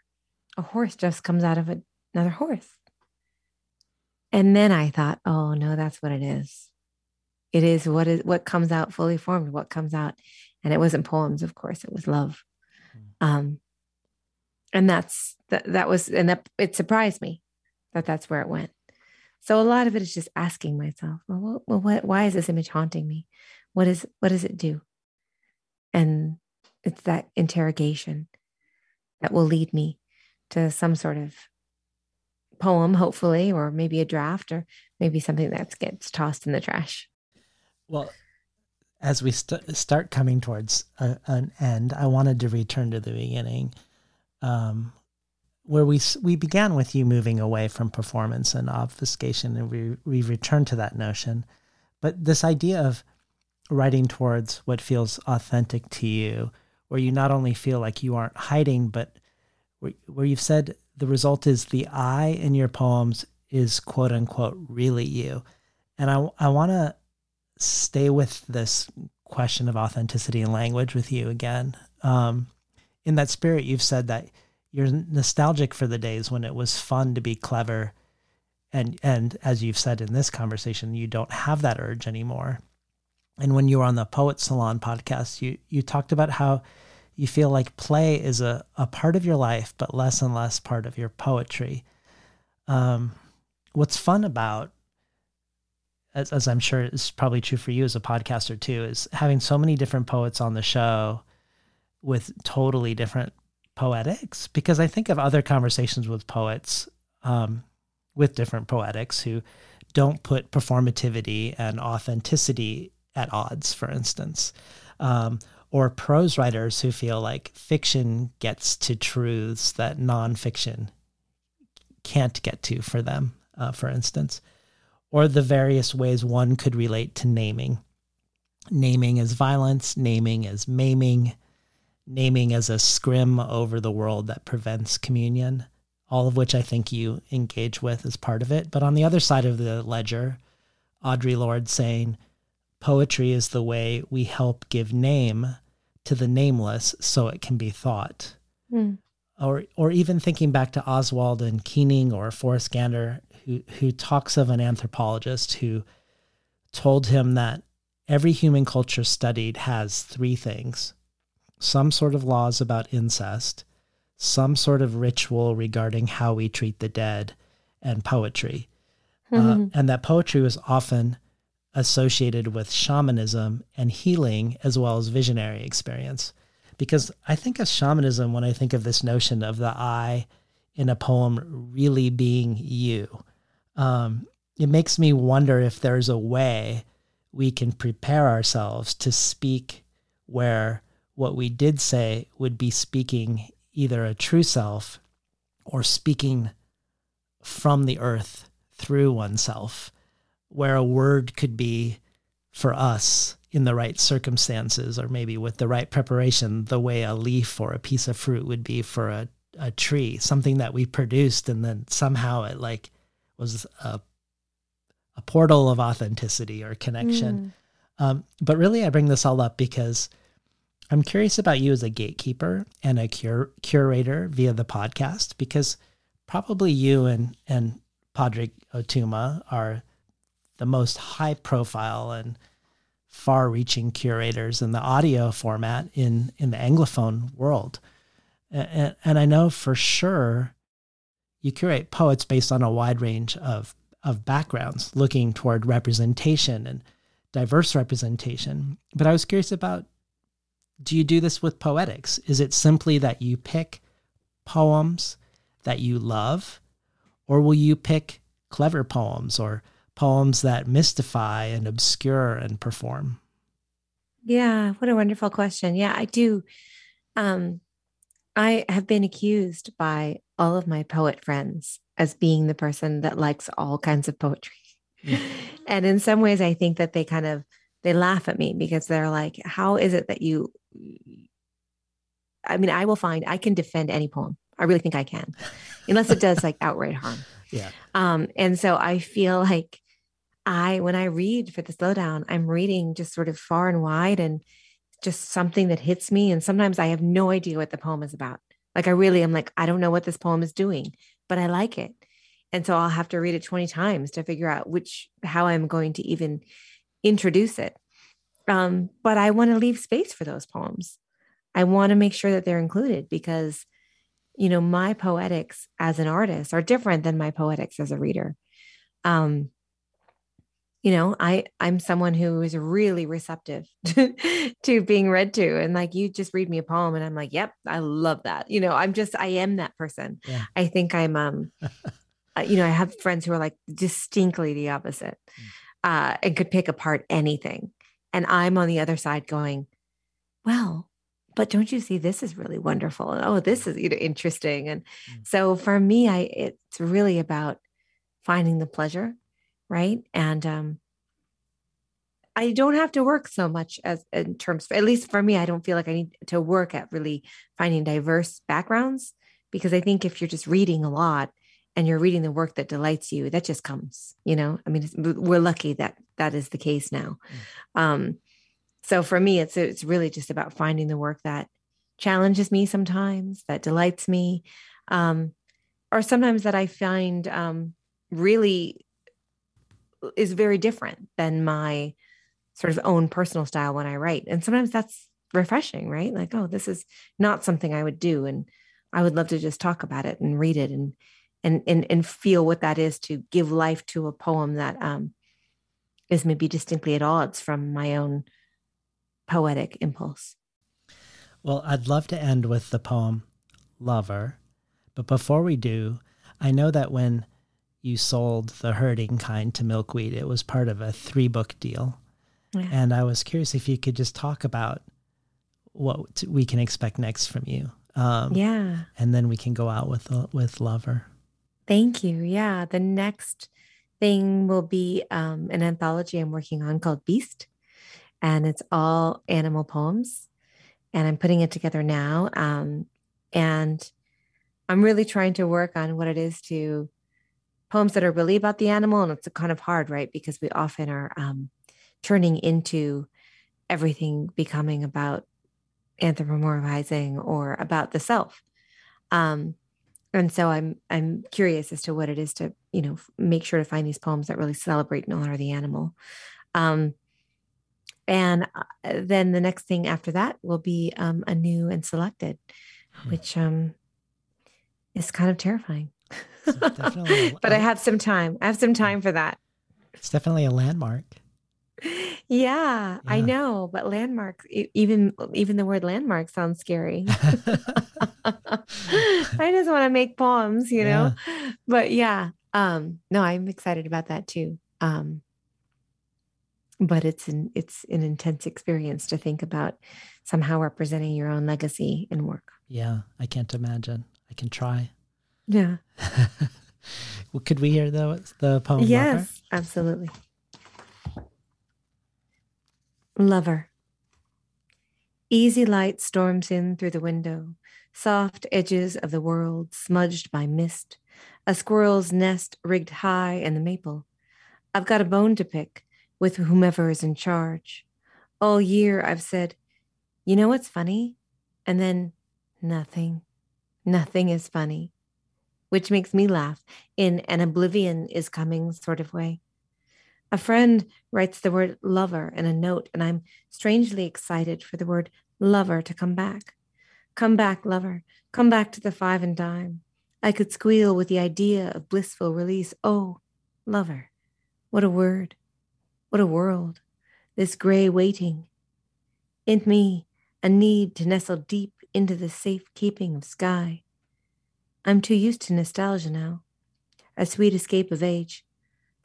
A horse just comes out of a, another horse." And then I thought, "Oh no, that's what it is. It is what is what comes out fully formed, what comes out." And it wasn't poems, of course, it was love. Um, and that's, that, that was, and that it surprised me that that's where it went. So a lot of it is just asking myself, well, what, what, why is this image haunting me? What is, what does it do? And it's that interrogation that will lead me to some sort of poem, hopefully, or maybe a draft, or maybe something that gets tossed in the trash. Well, as we st- start coming towards a, an end, I wanted to return to the beginning, um, where we we began with you moving away from performance and obfuscation, and we we returned to that notion. But this idea of writing towards what feels authentic to you, where you not only feel like you aren't hiding, but where, where you've said the result is the I in your poems is quote unquote really you. And I I want to stay with this question of authenticity and language with you again. Um, in that spirit, you've said that you're nostalgic for the days when it was fun to be clever. And, and as you've said in this conversation, you don't have that urge anymore. And when you were on the Poet Salon podcast, you, you talked about how you feel like play is a, a part of your life, but less and less part of your poetry. Um, what's fun about, As, as I'm sure is probably true for you as a podcaster too, is having so many different poets on the show with totally different poetics. Because I think of other conversations with poets, um, with different poetics who don't put performativity and authenticity at odds, for instance, um, or prose writers who feel like fiction gets to truths that nonfiction can't get to for them, uh, for instance. Or the various ways one could relate to naming. Naming as violence, naming as maiming, naming as a scrim over the world that prevents communion, all of which I think you engage with as part of it. But on the other side of the ledger, Audre Lorde saying, poetry is the way we help give name to the nameless so it can be thought. Mm. Or, or even thinking back to Oswald and Keening or Forrest Gander, Who, who talks of an anthropologist who told him that every human culture studied has three things: some sort of laws about incest, some sort of ritual regarding how we treat the dead, and poetry. Mm-hmm. Uh, and that poetry was often associated with shamanism and healing as well as visionary experience. Because I think of shamanism when I think of this notion of the I in a poem really being you. Um, it makes me wonder if there's a way we can prepare ourselves to speak where what we did say would be speaking either a true self or speaking from the earth through oneself, where a word could be, for us, in the right circumstances, or maybe with the right preparation, the way a leaf or a piece of fruit would be for a, a tree, something that we produced, and then somehow it like was a a portal of authenticity or connection. Mm. Um, but really, I bring this all up because I'm curious about you as a gatekeeper and a cur- curator via the podcast, because probably you and, and Padraig O'Tuama are the most high-profile and far-reaching curators in the audio format in, in the Anglophone world. And, and I know for sure you curate poets based on a wide range of of backgrounds, looking toward representation and diverse representation. But I was curious about, do you do this with poetics? Is it simply that you pick poems that you love, or will you pick clever poems or poems that mystify and obscure and perform? Yeah, what a wonderful question. Yeah, I do. Um, I have been accused by all of my poet friends as being the person that likes all kinds of poetry. Yeah. And in some ways, I think that they kind of, they laugh at me because they're like, how is it that you, I mean, I will find, I can defend any poem. I really think I can, unless it does like outright harm. Yeah. Um, and so I feel like I, when I read for the Slowdown, I'm reading just sort of far and wide and just something that hits me. And sometimes I have no idea what the poem is about. Like I really am like, I don't know what this poem is doing, but I like it. And so I'll have to read it twenty times to figure out which, how I'm going to even introduce it. Um, but I want to leave space for those poems. I want to make sure that they're included because, you know, my poetics as an artist are different than my poetics as a reader. Um, you know, I, I'm someone who is really receptive to, to being read to. And like, you just read me a poem and I'm like, yep, I love that. You know, I'm just, I am that person. Yeah. I think I'm, um, you know, I have friends who are like distinctly the opposite uh, and could pick apart anything. And I'm on the other side going, well, but don't you see, this is really wonderful. And oh, this is, you know, interesting. And mm. so for me, I, it's really about finding the pleasure. Right. And, um, I don't have to work so much as in terms, at least for me, I don't feel like I need to work at really finding diverse backgrounds, because I think if you're just reading a lot and you're reading the work that delights you, that just comes, you know, I mean, it's, we're lucky that that is the case now. Mm. Um, so for me, it's, it's really just about finding the work that challenges me sometimes, that delights me, um, or sometimes that I find um, really is very different than my sort of own personal style when I write. And sometimes that's refreshing, right? Like, oh, this is not something I would do. And I would love to just talk about it and read it and, and, and, and feel what that is to give life to a poem that um, is maybe distinctly at odds from my own poetic impulse. Well, I'd love to end with the poem Lover, but before we do, I know that when you sold The Hurting Kind to Milkweed, it was part of a three book deal. Yeah. And I was curious if you could just talk about what we can expect next from you. Um, yeah. And then we can go out with, with Lover. Thank you. Yeah. The next thing will be um, an anthology I'm working on called Beast. And it's all animal poems, and I'm putting it together now. Um, and I'm really trying to work on what it is to poems that are really about the animal. And it's kind of hard, right? Because we often are um, turning into everything becoming about anthropomorphizing or about the self. Um, and so I'm, I'm curious as to what it is to, you know, make sure to find these poems that really celebrate and honor the animal. Um, And then the next thing after that will be um, a new and selected, which um, is kind of terrifying. But I have some time. I have some time for that. It's definitely a landmark. Yeah, yeah. I know. But landmark, even even the word landmark sounds scary. I just want to make poems, you know. Yeah. But yeah, um, no, I'm excited about that too. Um, But it's an it's an intense experience to think about somehow representing your own legacy in work. Yeah, I can't imagine. I can try. Yeah. Well, could we hear the the poem? Yes, Lover? Absolutely. Lover. Easy light storms in through the window, soft edges of the world smudged by mist, a squirrel's nest rigged high in the maple. I've got a bone to pick with whomever is in charge. All year I've said, you know what's funny? And then nothing, nothing is funny, which makes me laugh in an oblivion is coming sort of way. A friend writes the word lover in a note, and I'm strangely excited for the word lover to come back. Come back, lover. Come back to the five and dime. I could squeal with the idea of blissful release. Oh, lover. What a word. What a world. This gray waiting. In me, a need to nestle deep into the safe keeping of sky. I'm too used to nostalgia now. A sweet escape of age.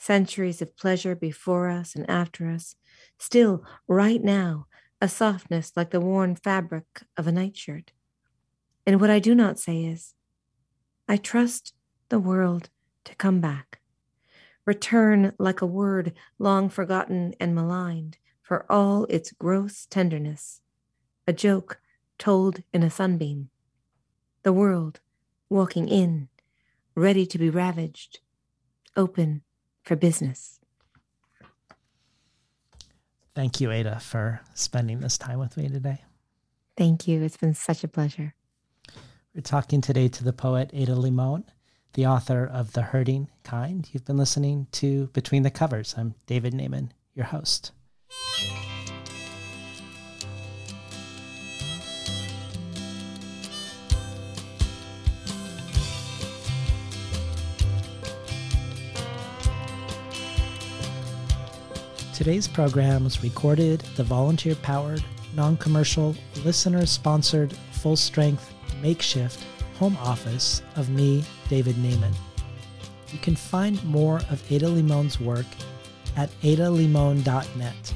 Centuries of pleasure before us and after us. Still, right now, a softness like the worn fabric of a nightshirt. And what I do not say is, I trust the world to come back. Return like a word long forgotten and maligned for all its gross tenderness. A joke told in a sunbeam. The world walking in, ready to be ravaged, open for business. Thank you, Ada, for spending this time with me today. Thank you. It's been such a pleasure. We're talking today to the poet Ada Limón, the author of The Hurting Kind. You've been listening to Between the Covers. I'm David Naiman, your host. Today's program was recorded at the volunteer-powered, non-commercial, listener-sponsored, full-strength, makeshift home office of me, David Naiman. You can find more of Ada Limón's work at ada limón dot net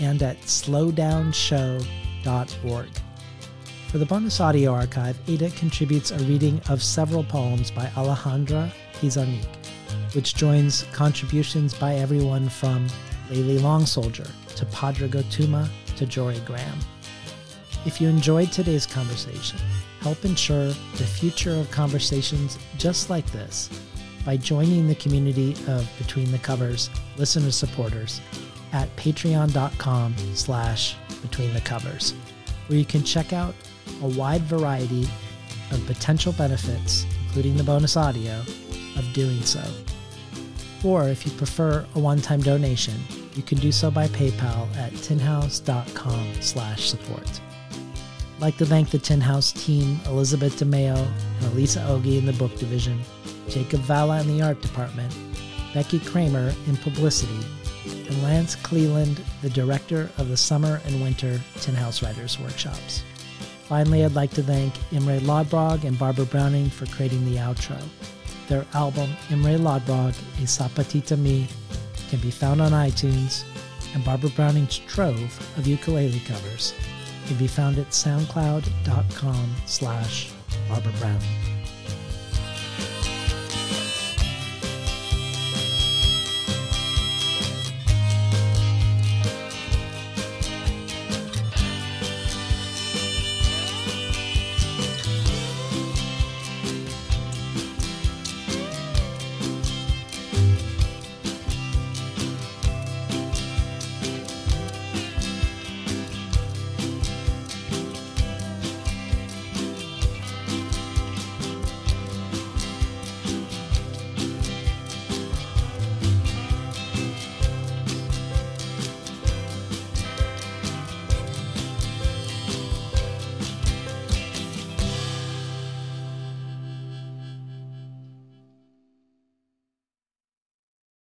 and at slow down show dot org. For the bonus audio archive, Ada contributes a reading of several poems by Alejandra Pizarnik, which joins contributions by everyone from Lely Long Soldier to Padraig O'Tuama to Jory Graham. If you enjoyed today's conversation, help ensure the future of conversations just like this by joining the community of Between the Covers listener supporters at patreon.com slash Between the Covers, where you can check out a wide variety of potential benefits, including the bonus audio, of doing so. Or if you prefer a one-time donation, you can do so by PayPal at tinhouse.com slash support. I'd like to thank the Tin House team, Elizabeth DeMeo and Elisa Ogie in the book division, Jacob Valla in the art department, Becky Kramer in publicity, and Lance Cleland, the director of the Summer and Winter Tin House Writers Workshops. Finally, I'd like to thank Imre Lodbrog and Barbara Browning for creating the outro. Their album, Imre Lodbrog, A Zapatita Me, can be found on iTunes, and Barbara Browning's trove of ukulele covers can be found at soundcloud.com slash Barbara Browning.